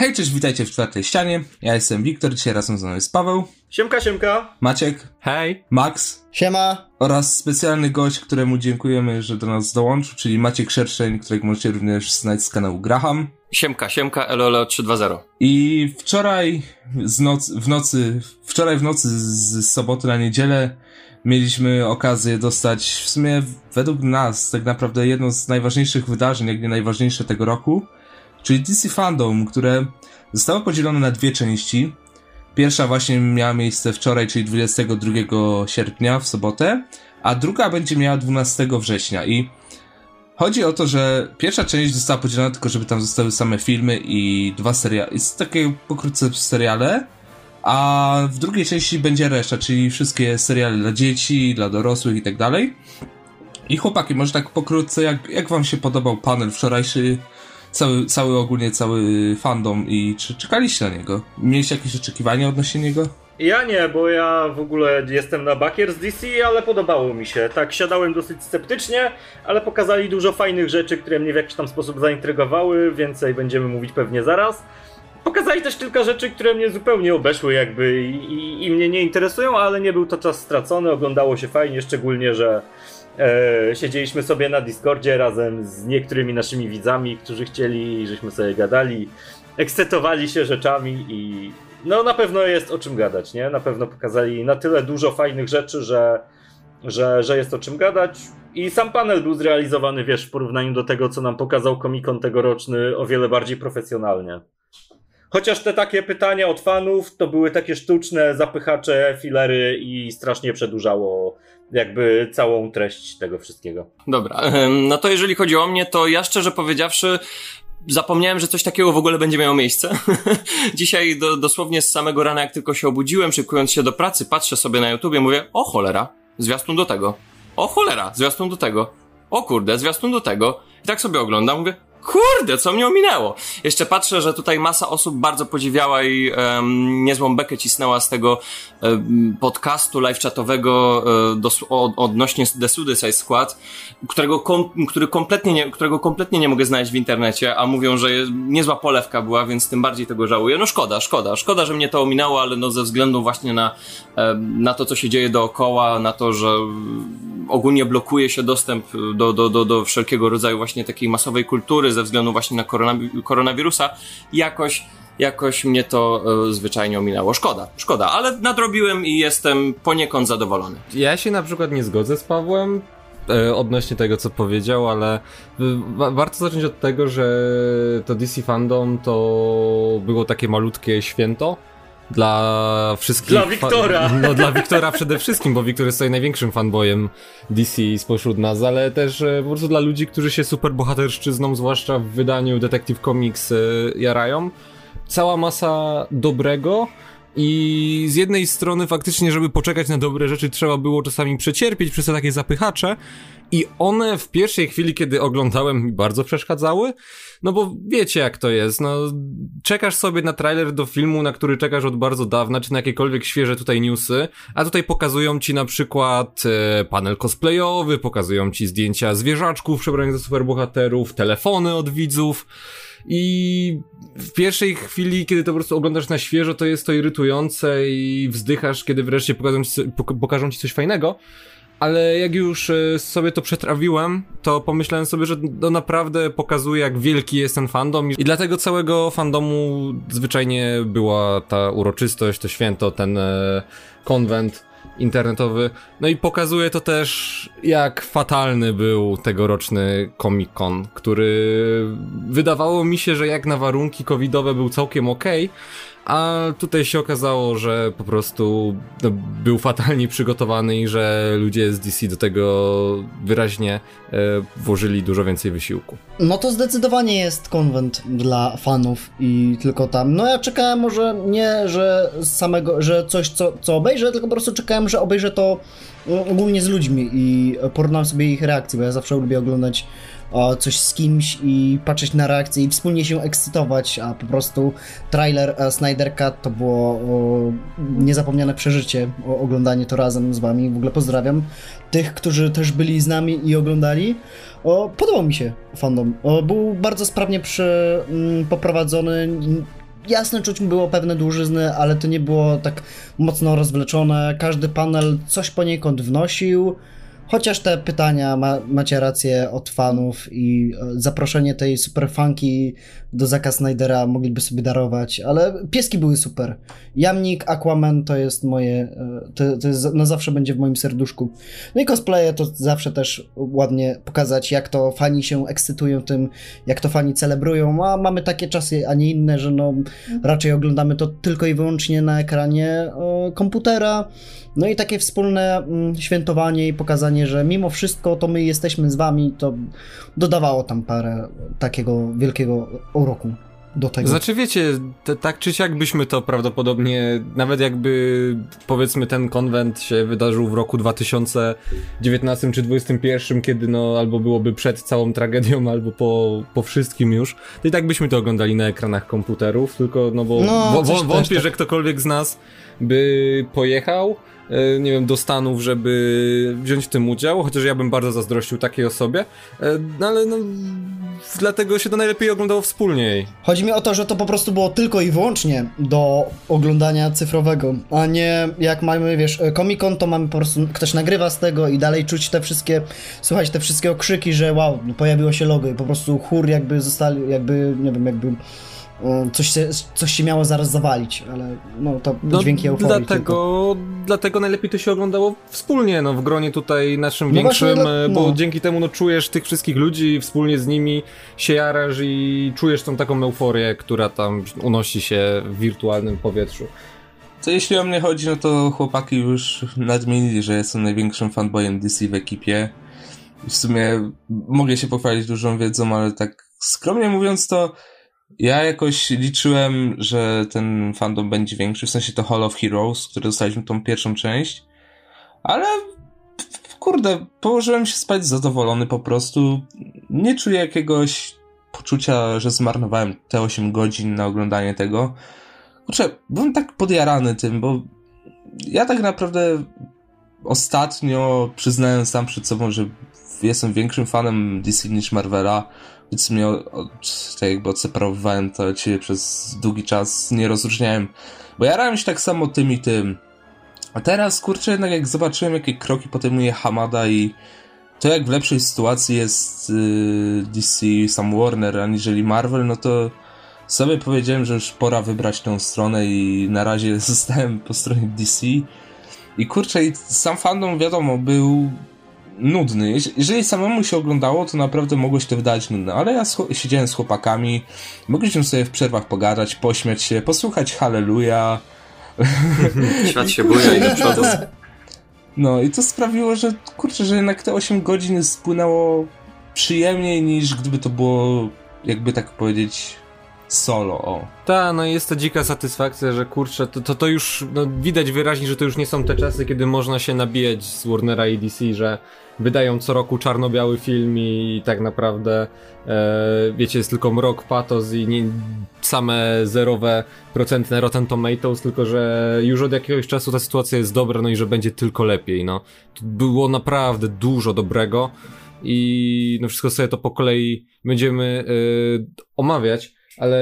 Hej, cześć, witajcie w czwartej ścianie. Ja jestem Wiktor, dzisiaj razem ze mną jest Paweł. Siemka, siemka. Maciek. Hej. Max. Siema. Oraz specjalny gość, któremu dziękujemy, że do nas dołączył, czyli Maciek Szerszeń, którego możecie również znać z kanału Graham. Siemka, siemka, LOL 320. I wczoraj w nocy z soboty na niedzielę mieliśmy okazję dostać w sumie według nas tak naprawdę jedno z najważniejszych wydarzeń, jak nie najważniejsze tego roku, czyli DC Fandom, które zostało podzielone na dwie części. Pierwsza właśnie miała miejsce wczoraj, czyli 22 sierpnia w sobotę, a druga będzie miała 12 września. I chodzi o to, że pierwsza część została podzielona tylko, żeby tam zostały same filmy i dwa seriale. Jest takie pokrótce seriale, a w drugiej części będzie reszta, czyli wszystkie seriale dla dzieci, dla dorosłych i tak dalej. I chłopaki, może tak pokrótce, jak wam się podobał panel wczorajszy, cały fandom i czy czekaliście na niego? Mieliście jakieś oczekiwania odnośnie niego? Ja nie, bo ja w ogóle jestem na bakier z DC, ale podobało mi się. Tak, siadałem dosyć sceptycznie, ale pokazali dużo fajnych rzeczy, które mnie w jakiś tam sposób zaintrygowały, więcej będziemy mówić pewnie zaraz. Pokazali też kilka rzeczy, które mnie zupełnie obeszły jakby i mnie nie interesują, ale nie był to czas stracony, oglądało się fajnie, szczególnie, że siedzieliśmy sobie na Discordzie razem z niektórymi naszymi widzami, którzy chcieli, żeśmy sobie gadali, ekscytowali się rzeczami i no na pewno jest o czym gadać, nie? Na pewno pokazali na tyle dużo fajnych rzeczy, że jest o czym gadać i sam panel był zrealizowany, wiesz, w porównaniu do tego, co nam pokazał Comic-Con tegoroczny, o wiele bardziej profesjonalnie. Chociaż te takie pytania od fanów to były takie sztuczne zapychacze, filery i strasznie przedłużało jakby całą treść tego wszystkiego. Dobra, no to jeżeli chodzi o mnie, to ja szczerze powiedziawszy zapomniałem, że coś takiego w ogóle będzie miało miejsce. Dzisiaj dosłownie z samego rana, jak tylko się obudziłem, szykując się do pracy, patrzę sobie na YouTubie, mówię, o cholera, zwiastun do tego. O cholera, zwiastun do tego. O kurde, zwiastun do tego. I tak sobie oglądam, mówię, kurde, co mnie ominęło? Jeszcze patrzę, że tutaj masa osób bardzo podziwiała i niezłą bekę cisnęła z tego podcastu live-chatowego odnośnie The Suicide Squad, którego kompletnie nie mogę znaleźć w internecie, a mówią, że niezła polewka była, więc tym bardziej tego żałuję. No szkoda, że mnie to ominęło, ale no ze względu właśnie na to, co się dzieje dookoła, na to, że ogólnie blokuje się dostęp do wszelkiego rodzaju właśnie takiej masowej kultury, ze względu właśnie na koronawirusa, jakoś mnie to zwyczajnie ominęło. Szkoda, ale nadrobiłem i jestem poniekąd zadowolony. Ja się na przykład nie zgodzę z Pawłem odnośnie tego, co powiedział, ale warto zacząć od tego, że to DC Fandom to było takie malutkie święto dla wszystkich... Dla Wiktora! Dla Wiktora przede wszystkim, bo Wiktor jest tutaj największym fanboyem DC spośród nas, ale też po prostu dla ludzi, którzy się super bohaterszczyzną, zwłaszcza w wydaniu Detective Comics, jarają. Cała masa dobrego i z jednej strony faktycznie, żeby poczekać na dobre rzeczy, trzeba było czasami przecierpieć przez te takie zapychacze i one w pierwszej chwili, kiedy oglądałem, mi bardzo przeszkadzały. No bo wiecie jak to jest, no czekasz sobie na trailer do filmu, na który czekasz od bardzo dawna, czy na jakiekolwiek świeże tutaj newsy, a tutaj pokazują ci na przykład panel cosplayowy, pokazują ci zdjęcia zwierzaczków przebranych za superbohaterów, telefony od widzów i w pierwszej chwili, kiedy to po prostu oglądasz na świeżo, to jest to irytujące i wzdychasz, kiedy wreszcie pokażą ci coś fajnego. Ale jak już sobie to przetrawiłem, to pomyślałem sobie, że to naprawdę pokazuje, jak wielki jest ten fandom i dlatego całego fandomu zwyczajnie była ta uroczystość, to święto, ten konwent internetowy. No i pokazuje to też, jak fatalny był tegoroczny Comic-Con, który wydawało mi się, że jak na warunki covidowe był całkiem okej, a tutaj się okazało, że po prostu był fatalnie przygotowany i że ludzie z DC do tego wyraźnie włożyli dużo więcej wysiłku. No to zdecydowanie jest konwent dla fanów i tylko tam. No ja czekałem może nie, że coś co obejrzę, tylko po prostu czekałem, że obejrzę to ogólnie z ludźmi i porównam sobie ich reakcje, bo ja zawsze lubię oglądać coś z kimś i patrzeć na reakcję i wspólnie się ekscytować, a po prostu trailer Snyder Cut to było niezapomniane przeżycie, oglądanie to razem z wami. W ogóle pozdrawiam tych, którzy też byli z nami i oglądali. Podobał mi się fandom. Był bardzo sprawnie poprowadzony. jasne, czuć było pewne dłużyzny, ale to nie było tak mocno rozwleczone. Każdy panel coś poniekąd wnosił. Chociaż te pytania, macie rację, od fanów i zaproszenie tej superfanki do Zacka Snydera mogliby sobie darować, ale pieski były super. Jamnik, Aquaman to jest moje, to jest, no zawsze będzie w moim serduszku. No i cosplaye to zawsze też ładnie pokazać, jak to fani się ekscytują tym, jak to fani celebrują, a mamy takie czasy, a nie inne, że no raczej oglądamy to tylko i wyłącznie na ekranie komputera. No i takie wspólne świętowanie i pokazanie, że mimo wszystko to my jesteśmy z wami, to dodawało tam parę takiego wielkiego uroku do tego. Znaczy wiecie, tak czy siak byśmy to prawdopodobnie, nawet jakby powiedzmy ten konwent się wydarzył w roku 2019 czy 2021, kiedy no albo byłoby przed całą tragedią, albo po wszystkim już, to i tak byśmy to oglądali na ekranach komputerów, tylko no bo wątpię, że ktokolwiek z nas by pojechał, nie wiem, do Stanów, żeby wziąć w tym udział, chociaż ja bym bardzo zazdrościł takiej osobie, ale no dlatego się to najlepiej oglądało wspólnie. Chodzi mi o to, że to po prostu było tylko i wyłącznie do oglądania cyfrowego, a nie jak mamy, wiesz, Comic-Con, to mamy po prostu, ktoś nagrywa z tego i dalej czuć te wszystkie, słuchać te wszystkie okrzyki, że wow, pojawiło się logo i po prostu chór jakby zostali, jakby, nie wiem, jakby... Coś się miało zaraz zawalić, ale no to dźwięki euforii. Dlatego najlepiej to się oglądało wspólnie, no w gronie tutaj naszym większym, właśnie, bo dzięki temu no czujesz tych wszystkich ludzi, wspólnie z nimi się jarasz i czujesz tą taką euforię, która tam unosi się w wirtualnym powietrzu. Co jeśli o mnie chodzi, no to chłopaki już nadmienili, że jestem największym fanboyem DC w ekipie. W sumie mogę się pochwalić dużą wiedzą, ale tak skromnie mówiąc to ja jakoś liczyłem, że ten fandom będzie większy, w sensie to Hall of Heroes, które dostaliśmy tą pierwszą część, ale kurde, położyłem się spać zadowolony po prostu, nie czuję jakiegoś poczucia, że zmarnowałem te 8 godzin na oglądanie tego. Kurczę, byłem tak podjarany tym, bo ja tak naprawdę ostatnio przyznałem sam przed sobą, że jestem większym fanem DC niż Marvela, więc mnie odseparowałem to od siebie przez długi czas, nie rozróżniałem, bo jarałem się tak samo tym i tym. A teraz, kurczę, jednak jak zobaczyłem, jakie kroki podejmuje Hamada i to, jak w lepszej sytuacji jest DC sam Warner, aniżeli Marvel, no to sobie powiedziałem, że już pora wybrać tą stronę i na razie zostałem po stronie DC. I kurczę, i sam fandom, wiadomo, był... nudny. Jeżeli samemu się oglądało, to naprawdę mogło się to wydać nudne, ale ja siedziałem z chłopakami, mogliśmy sobie w przerwach pogadać, pośmiać się, posłuchać Halleluja. Świat się buja i do przodu. No i to sprawiło, że kurczę, że jednak te 8 godzin spłynęło przyjemniej niż gdyby to było, jakby tak powiedzieć, solo, o. Ta, no jest to dzika satysfakcja, że kurczę, to już no, widać wyraźnie, że to już nie są te czasy, kiedy można się nabijać z Warnera i DC, że wydają co roku czarno-biały film i tak naprawdę wiecie, jest tylko mrok, patos i nie, same zerowe procentne Rotten Tomatoes, tylko że już od jakiegoś czasu ta sytuacja jest dobra, no i że będzie tylko lepiej, no. Tu było naprawdę dużo dobrego i no wszystko sobie to po kolei będziemy omawiać. Ale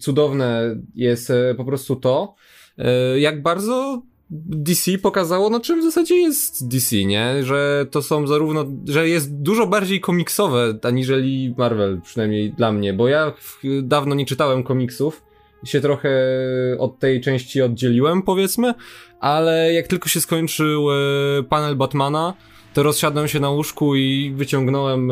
cudowne jest po prostu to, jak bardzo DC pokazało, na czym w zasadzie jest DC, nie? Że to są zarówno, że jest dużo bardziej komiksowe, aniżeli Marvel, przynajmniej dla mnie, bo ja dawno nie czytałem komiksów, się trochę od tej części oddzieliłem, powiedzmy, ale jak tylko się skończył panel Batmana, to rozsiadłem się na łóżku i wyciągnąłem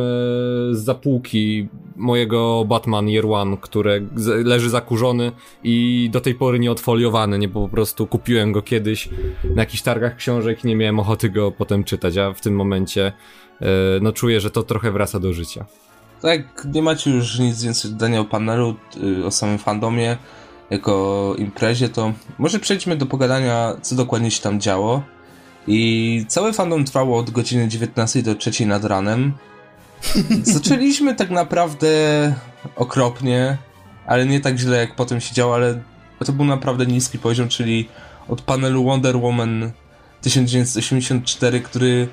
z zapółki mojego Batman Year One, które leży zakurzony i do tej pory nieodfoliowany, nie, po prostu kupiłem go kiedyś na jakichś targach książek, nie miałem ochoty go potem czytać, a w tym momencie no czuję, że to trochę wraca do życia. Tak, nie macie już nic więcej dodania o panelu, o samym fandomie, jako imprezie, to może przejdźmy do pogadania, co dokładnie się tam działo. I cały fandom trwało od godziny 19 do 3 nad ranem. Zaczęliśmy tak naprawdę okropnie, ale nie tak źle jak potem się działo, ale to był naprawdę niski poziom, czyli od panelu Wonder Woman 1984, który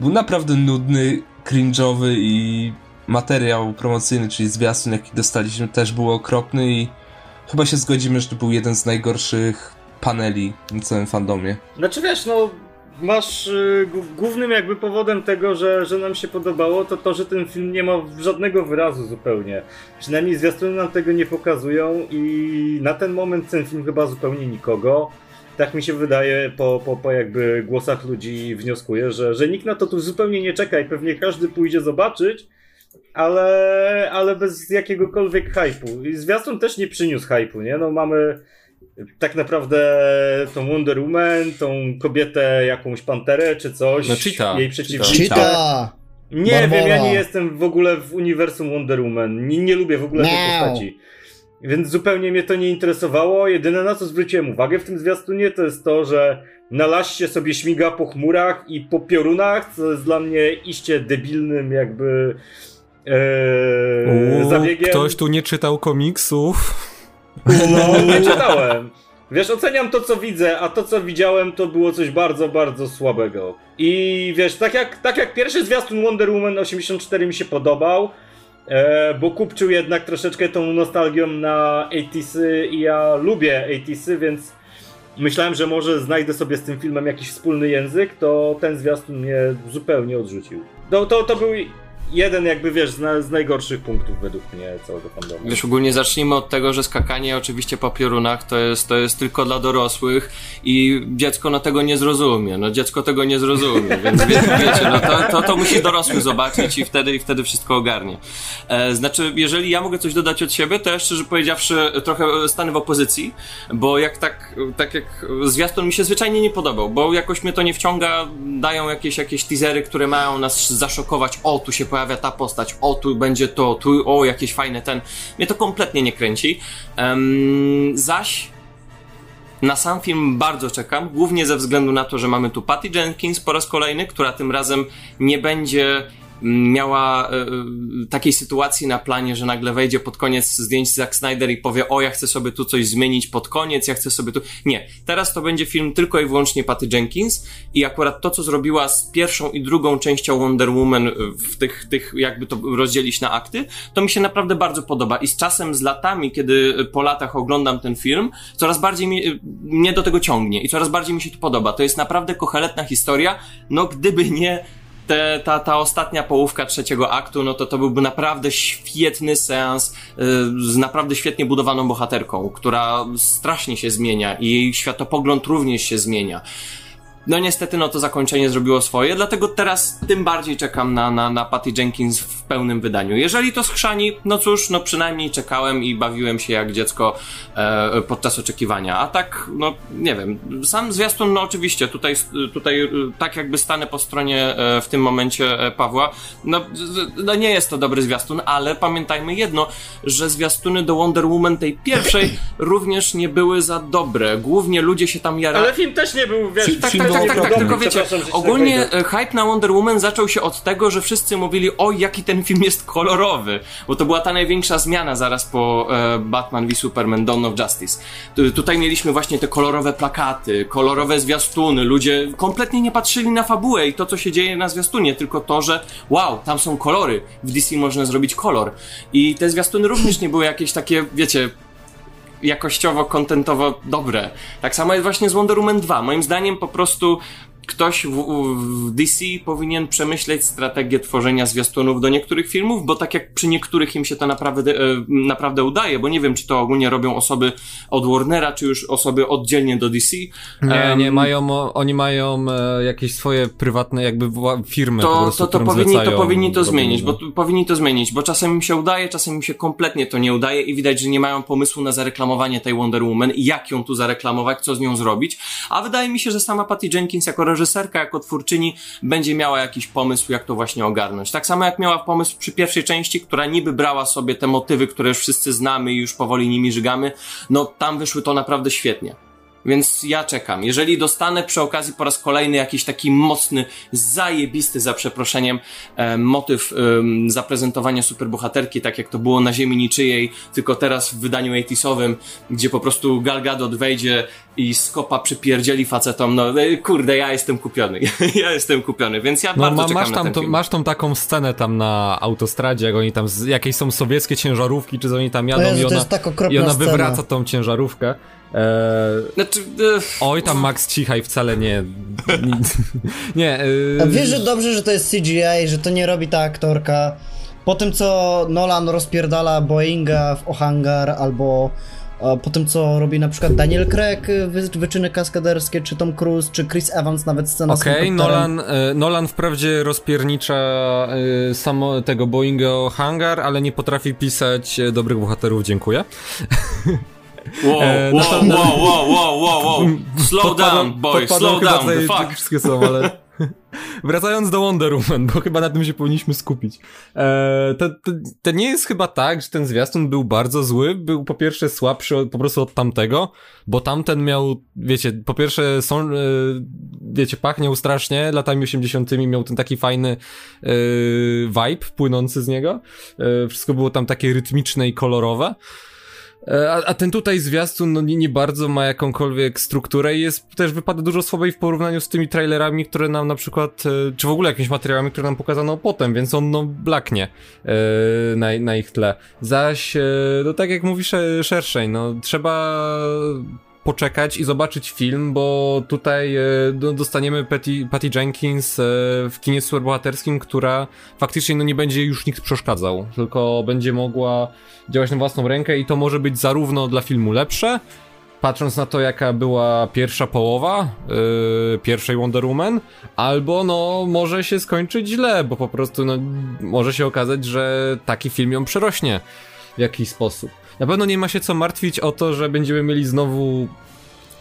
był naprawdę nudny, cringe'owy i materiał promocyjny, czyli zwiastun, jaki dostaliśmy, też był okropny i chyba się zgodzimy, że to był jeden z najgorszych paneli na całym fandomie. Znaczy wiesz, no masz głównym jakby powodem tego, że nam się podobało, to, że ten film nie ma żadnego wyrazu zupełnie. Przynajmniej zwiastuny nam tego nie pokazują i na ten moment ten film chyba zupełnie nikogo. Tak mi się wydaje, po jakby głosach ludzi wnioskuję, że nikt na to tu zupełnie nie czeka i pewnie każdy pójdzie zobaczyć, ale bez jakiegokolwiek hype'u. I zwiastun też nie przyniósł hype'u, nie? No mamy tak naprawdę tą Wonder Woman, tą kobietę, jakąś panterę czy coś, no, Cheetah. Jej przeciwnika. Cheetah. Nie Barbara. Wiem, ja nie jestem w ogóle w uniwersum Wonder Woman, nie lubię w ogóle tej postaci. Więc zupełnie mnie to nie interesowało. Jedyne, na co zwróciłem uwagę w tym zwiastunie, to jest to, że na laście sobie śmiga po chmurach i po piorunach, co jest dla mnie iście debilnym jakby zabiegiem. Ktoś tu nie czytał komiksów? No, nie czytałem. Wiesz, oceniam to, co widzę, a to, co widziałem, to było coś bardzo, bardzo słabego. I wiesz, tak jak pierwszy zwiastun Wonder Woman 84 mi się podobał, bo kupczył jednak troszeczkę tą nostalgią na 80sy i ja lubię 80sy, więc myślałem, że może znajdę sobie z tym filmem jakiś wspólny język, to ten zwiastun mnie zupełnie odrzucił. To był jeden jakby, wiesz, z najgorszych punktów według mnie całego fandomu. Wiesz, ogólnie zacznijmy od tego, że skakanie oczywiście po piorunach to jest tylko dla dorosłych i dziecko no tego nie zrozumie, więc wiecie, no to musi dorosły zobaczyć i wtedy wszystko ogarnie. Znaczy, jeżeli ja mogę coś dodać od siebie, to ja szczerze powiedziawszy trochę stanę w opozycji, bo tak jak zwiastun mi się zwyczajnie nie podobał, bo jakoś mnie to nie wciąga, dają jakieś teasery, które mają nas zaszokować, o tu się pojawia ta postać, o tu będzie to, tu o jakieś fajne ten, mnie to kompletnie nie kręci, zaś na sam film bardzo czekam, głównie ze względu na to, że mamy tu Patty Jenkins po raz kolejny, która tym razem nie będzie miała takiej sytuacji na planie, że nagle wejdzie pod koniec zdjęć Zack Snyder i powie, o ja chcę sobie tu coś zmienić pod koniec, ja chcę sobie tu... Nie, teraz to będzie film tylko i wyłącznie Patty Jenkins i akurat to, co zrobiła z pierwszą i drugą częścią Wonder Woman w tych jakby to rozdzielić na akty, to mi się naprawdę bardzo podoba i z czasem, z latami, kiedy po latach oglądam ten film, coraz bardziej mnie do tego ciągnie i coraz bardziej mi się to podoba. To jest naprawdę koherentna historia, no gdyby nie ta ostatnia połówka trzeciego aktu, no to byłby naprawdę świetny seans z naprawdę świetnie budowaną bohaterką, która strasznie się zmienia i jej światopogląd również się zmienia. No niestety, no to zakończenie zrobiło swoje, dlatego teraz tym bardziej czekam na Patty Jenkins w pełnym wydaniu. Jeżeli to schrzani, no cóż, no przynajmniej czekałem i bawiłem się jak dziecko podczas oczekiwania. A tak, no nie wiem, sam zwiastun, no oczywiście, tutaj tak jakby stanę po stronie w tym momencie Pawła, no nie jest to dobry zwiastun, ale pamiętajmy jedno, że zwiastuny do Wonder Woman tej pierwszej również nie były za dobre. Głównie ludzie się tam jarali. Ale film też nie był, wiesz, tak, tylko wiecie, ogólnie hype na Wonder Woman zaczął się od tego, że wszyscy mówili, o jaki ten film jest kolorowy, bo to była ta największa zmiana zaraz po Batman v Superman Dawn of Justice. Tutaj mieliśmy właśnie te kolorowe plakaty, kolorowe zwiastuny, ludzie kompletnie nie patrzyli na fabułę i to, co się dzieje na zwiastunie, tylko to, że wow, tam są kolory, w DC można zrobić kolor. I te zwiastuny również nie były jakieś takie, wiecie, jakościowo, kontentowo dobre. Tak samo jest właśnie z Wonder Woman 2. Moim zdaniem po prostu ktoś w DC powinien przemyśleć strategię tworzenia zwiastunów do niektórych filmów, bo tak jak przy niektórych im się to naprawdę udaje, bo nie wiem, czy to ogólnie robią osoby od Warnera, czy już osoby oddzielnie do DC. Nie, oni mają jakieś swoje prywatne jakby firmy. To powinni to zmienić, bo czasem im się udaje, czasem im się kompletnie to nie udaje i widać, że nie mają pomysłu na zareklamowanie tej Wonder Woman i jak ją tu zareklamować, co z nią zrobić, a wydaje mi się, że sama Patty Jenkins jako reżyserka, jako twórczyni będzie miała jakiś pomysł, jak to właśnie ogarnąć. Tak samo jak miała pomysł przy pierwszej części, która niby brała sobie te motywy, które już wszyscy znamy i już powoli nimi żygamy, no tam wyszły to naprawdę świetnie. Więc ja czekam. Jeżeli dostanę przy okazji po raz kolejny jakiś taki mocny, zajebisty, za przeproszeniem, motyw zaprezentowania superbohaterki, tak jak to było na Ziemi Niczyjej, tylko teraz w wydaniu 80'sowym, gdzie po prostu Gal Gadot wejdzie i z kopa przypierdzieli facetom, no kurde, ja jestem kupiony. Ja jestem kupiony, więc ja bardzo czekam na ten film. Masz tą taką scenę tam na autostradzie, jak oni tam, jakieś są sowieckie ciężarówki, czy oni tam jadą, Jezu, i ona wywraca tą ciężarówkę. Znaczy, oj, tam Max Cichaj wcale nie. Nie. Wiesz, że dobrze, że to jest CGI, że to nie robi ta aktorka. Po tym, co Nolan rozpierdala Boeinga w Ohangar, albo po tym, co robi na przykład Daniel Craig, wyczyny kaskaderskie, czy Tom Cruise, czy Chris Evans, nawet scena z helikopterem. Nolan wprawdzie rozpiernicza samo tego Boeinga o Hangar, ale nie potrafi pisać dobrych bohaterów, dziękuję. Wow, slow down, boy, the fuck. Wszystkie są, ale... Wracając do Wonder Woman, bo chyba na tym się powinniśmy skupić. To nie jest chyba tak, że ten zwiastun był bardzo zły, był po pierwsze słabszy po prostu od tamtego, bo tamten miał, wiecie, po pierwsze są, wiecie, pachniał strasznie latami 80-tymi, miał ten taki fajny vibe płynący z niego, wszystko było tam takie rytmiczne i kolorowe. A ten tutaj zwiastun no, nie bardzo ma jakąkolwiek strukturę i jest też wypada dużo słabej w porównaniu z tymi trailerami, które nam na przykład, czy w ogóle jakimiś materiałami, które nam pokazano potem, więc on no blaknie na ich tle. Zaś, no tak jak mówisz szerszej, no trzeba poczekać i zobaczyć film, bo tutaj dostaniemy Patty Jenkins w kinie superbohaterskim, która faktycznie no, nie będzie już nikt przeszkadzał, tylko będzie mogła działać na własną rękę i to może być zarówno dla filmu lepsze, patrząc na to, jaka była pierwsza połowa pierwszej Wonder Woman, albo no może się skończyć źle, bo po prostu no, może się okazać, że taki film ją przerośnie w jakiś sposób. Na pewno nie ma się co martwić o to, że będziemy mieli znowu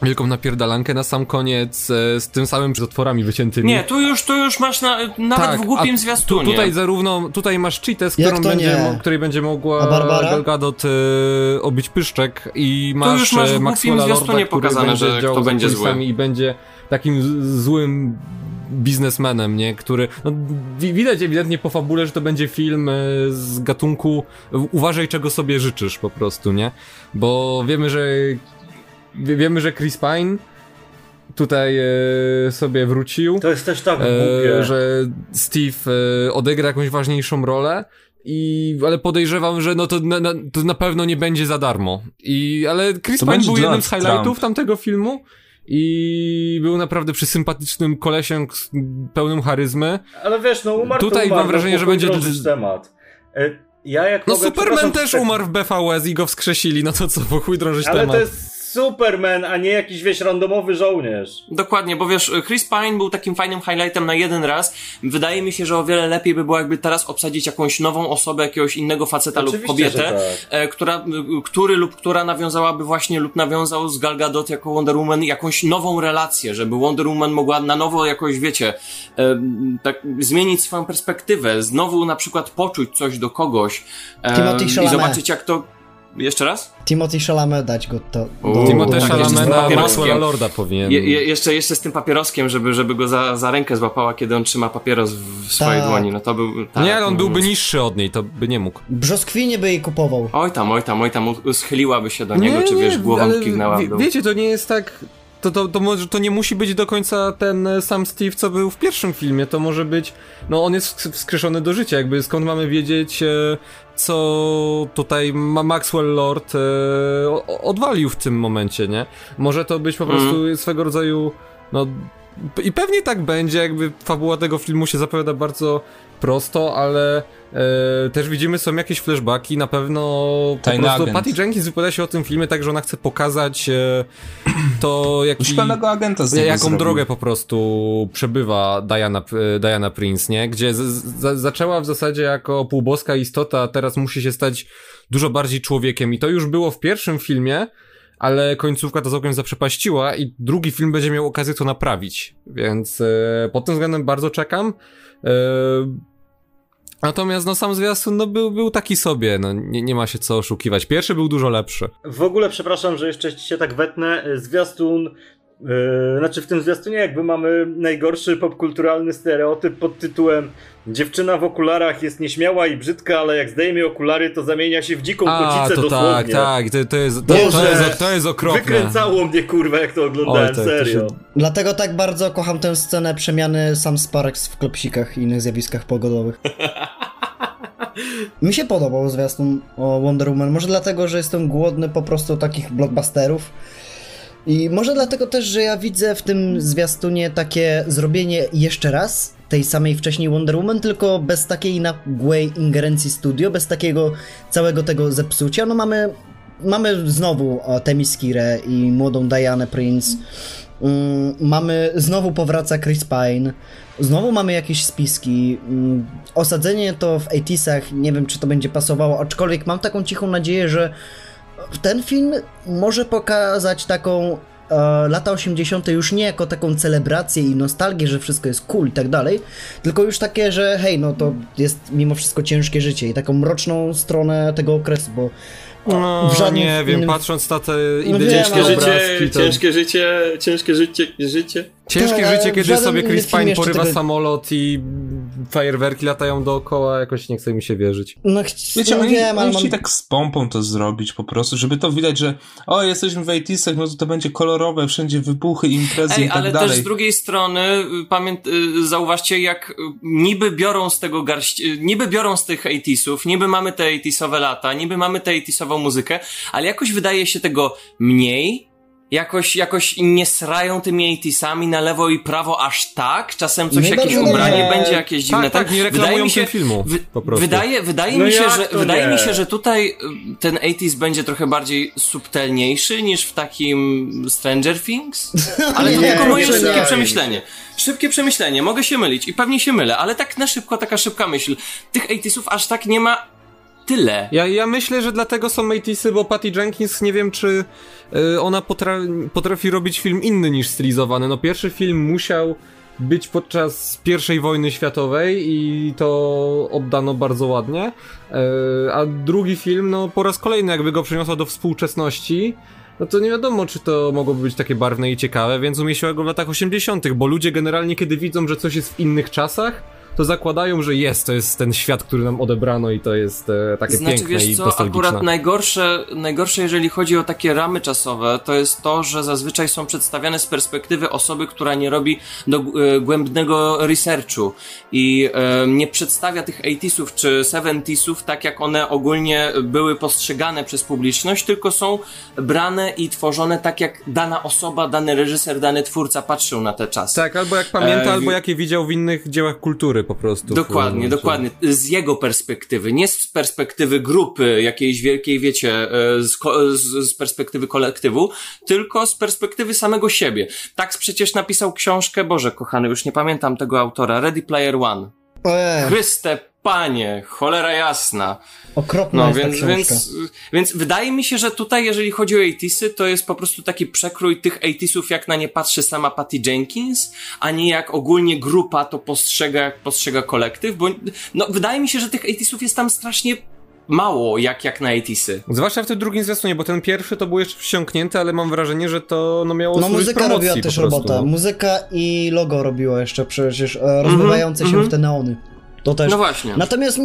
wielką napierdalankę na sam koniec z tym samym przetworami wyciętymi. Nie, tu już masz nawet tak, w głupim zwiastunie. Tutaj masz cheatę, z której będzie mogła Gal Gadot obić pyszczek i masz, w głupim zwiastunie pokazane, że to będzie zły. I będzie takim złym biznesmenem, nie? Który no, widać ewidentnie po fabule, że to będzie film z gatunku uważaj, czego sobie życzysz po prostu, nie? Bo wiemy, że Chris Pine tutaj sobie wrócił. To jest też tak głupie, że Steve odegra jakąś ważniejszą rolę. Ale podejrzewam, że no to na pewno nie będzie za darmo. Ale Chris Pine był jednym z highlightów tamtego filmu. I był naprawdę przysympatycznym kolesiem pełnym charyzmy. Ale wiesz, no umarł. Tutaj mam wrażenie, że będzie temat. Superman też umarł w BVS i go wskrzesili, no to co, po chuj drążyć temat. Ale to jest Superman, a nie jakiś, wiesz, randomowy żołnierz. Dokładnie, bo wiesz, Chris Pine był takim fajnym highlightem na jeden raz. Wydaje mi się, że o wiele lepiej by było, jakby teraz obsadzić jakąś nową osobę, jakiegoś innego faceta lub kobietę, tak. która nawiązałaby właśnie lub nawiązał z Gal Gadot jako Wonder Woman jakąś nową relację, żeby Wonder Woman mogła na nowo jakoś, wiecie, tak zmienić swoją perspektywę, znowu na przykład poczuć coś do kogoś i zobaczyć, jak to... Jeszcze raz? Timothy Chalamet, dać go to... Timothy Chalamet na Maxwella Lorda powinien... Jeszcze z tym papieroskiem, żeby go za rękę złapała, kiedy on trzyma papieros w swojej dłoni. No to był... Nie, ale on byłby niższy od niej, to by nie mógł. Brzoskwinie by jej kupował. Oj tam, schyliłaby się do niego, czy wiesz, głową kiwnęła w dół. Wiecie, to nie jest tak... To nie musi być do końca ten sam Steve, co był w pierwszym filmie. To może być... No on jest wskrzeszony do życia, jakby skąd mamy wiedzieć... co tutaj Maxwell Lord odwalił w tym momencie, nie? Może to być po prostu swego rodzaju... No i pewnie tak będzie, jakby fabuła tego filmu się zapowiada bardzo prosto, ale też widzimy, są jakieś flashbacki, na pewno po prostu Patty Jenkins wypowiada się o tym filmie tak, że ona chce pokazać szklanego agenta z niego jaką drogę po prostu przebywa Diana Prince, nie? Gdzie zaczęła w zasadzie jako półboska istota, a teraz musi się stać dużo bardziej człowiekiem i to już było w pierwszym filmie, ale końcówka to całkiem zaprzepaściła i drugi film będzie miał okazję to naprawić, więc pod tym względem bardzo czekam. Natomiast no sam zwiastun no był taki sobie, no nie ma się co oszukiwać. Pierwszy był dużo lepszy. W ogóle przepraszam, że jeszcze się tak wetnę, zwiastun... Znaczy w tym zwiastunie jakby mamy najgorszy popkulturalny stereotyp pod tytułem dziewczyna w okularach jest nieśmiała i brzydka, ale jak zdejmie okulary to zamienia się w dziką kocicę dosłownie. Tak, to jest okropne. Wykręcało mnie kurwa jak to oglądałem, serio. Dlatego tak bardzo kocham tę scenę przemiany Sam Sparks w klopsikach i innych zjawiskach pogodowych. Mi się podobał zwiastun o Wonder Woman, może dlatego, że jestem głodny po prostu takich blockbusterów. I może dlatego też, że ja widzę w tym zwiastunie takie zrobienie jeszcze raz tej samej wcześniej Wonder Woman, tylko bez takiej nagłej ingerencji studio, bez takiego całego tego zepsucia. No mamy znowu Themyscirę i młodą Dianę Prince, mamy, znowu powraca Chris Pine, znowu mamy jakieś spiski, osadzenie to w 80'sach, nie wiem czy to będzie pasowało, aczkolwiek mam taką cichą nadzieję, że ten film może pokazać taką lata 80. już nie jako taką celebrację i nostalgię, że wszystko jest cool i tak dalej, tylko już takie, że hej, no to jest mimo wszystko ciężkie życie i taką mroczną stronę tego okresu, bo no, nie wiem, patrząc na te indyjskie obrazki... To... Ciężkie życie. Ciężkie życie, kiedy sobie Chris Pine porywa samolot i fajerwerki latają dookoła, jakoś nie chce mi się wierzyć. No, wiecie, oni chcieli tak z pompą to zrobić po prostu, żeby to widać, że jesteśmy w 80'sach, no to będzie kolorowe, wszędzie wybuchy, imprezy i tak dalej. Ale też z drugiej strony, zauważcie, jak niby biorą z tego niby biorą z tych 80'sów, niby mamy te 80'sowe lata, niby mamy te 80'sową muzykę, ale jakoś wydaje się tego mniej. Jakoś nie srają tymi 80'sami na lewo i prawo aż tak. Czasem coś, jakieś ubranie będzie jakieś dziwne. Tak, nie reklamują się filmu. Wydaje mi się, że tutaj ten 80's będzie trochę bardziej subtelniejszy niż w takim Stranger Things. Ale to tylko moje szybkie przemyślenie. Mogę się mylić i pewnie się mylę, ale tak na szybko, taka szybka myśl. Tych 80'sów aż tak nie ma tyle. Ja myślę, że dlatego są 80'sy, bo Patty Jenkins, nie wiem czy ona potrafi robić film inny niż stylizowany. No pierwszy film musiał być podczas I wojny światowej i to oddano bardzo ładnie. A drugi film, no po raz kolejny jakby go przeniosła do współczesności, no to nie wiadomo, czy to mogłoby być takie barwne i ciekawe, więc umieściła go w latach 80., bo ludzie generalnie kiedy widzą, że coś jest w innych czasach, to zakładają, że to jest ten świat, który nam odebrano i to jest takie piękne i nostalgiczne. Znaczy wiesz co, akurat najgorsze jeżeli chodzi o takie ramy czasowe, to jest to, że zazwyczaj są przedstawiane z perspektywy osoby, która nie robi głębnego researchu i nie przedstawia tych 80'sów czy 70'sów tak jak one ogólnie były postrzegane przez publiczność, tylko są brane i tworzone tak jak dana osoba, dany reżyser, dany twórca patrzył na te czasy. Tak, albo jak pamięta, albo jakie widział w innych dziełach kultury. Po prostu. Dokładnie. Z jego perspektywy, nie z perspektywy grupy jakiejś wielkiej, wiecie, z perspektywy kolektywu, tylko z perspektywy samego siebie. Tak przecież napisał książkę, Boże kochany, już nie pamiętam tego autora, Ready Player One. Chryste, panie, cholera jasna. Okropna jest ta książka. Więc wydaje mi się, że tutaj, jeżeli chodzi o 80'sy, to jest po prostu taki przekrój tych 80'sów, jak na nie patrzy sama Patty Jenkins, a nie jak ogólnie grupa to postrzega, jak postrzega kolektyw, bo no, wydaje mi się, że tych 80'sów jest tam strasznie mało, jak na 80'sy. Zwłaszcza w tym drugim zwiastunie, bo ten pierwszy to był jeszcze wsiąknięty, ale mam wrażenie, że to miało służyć promocji. Muzyka robiła też robota. Muzyka i logo robiło jeszcze przecież rozmywające się w te neony. To też. No właśnie. Natomiast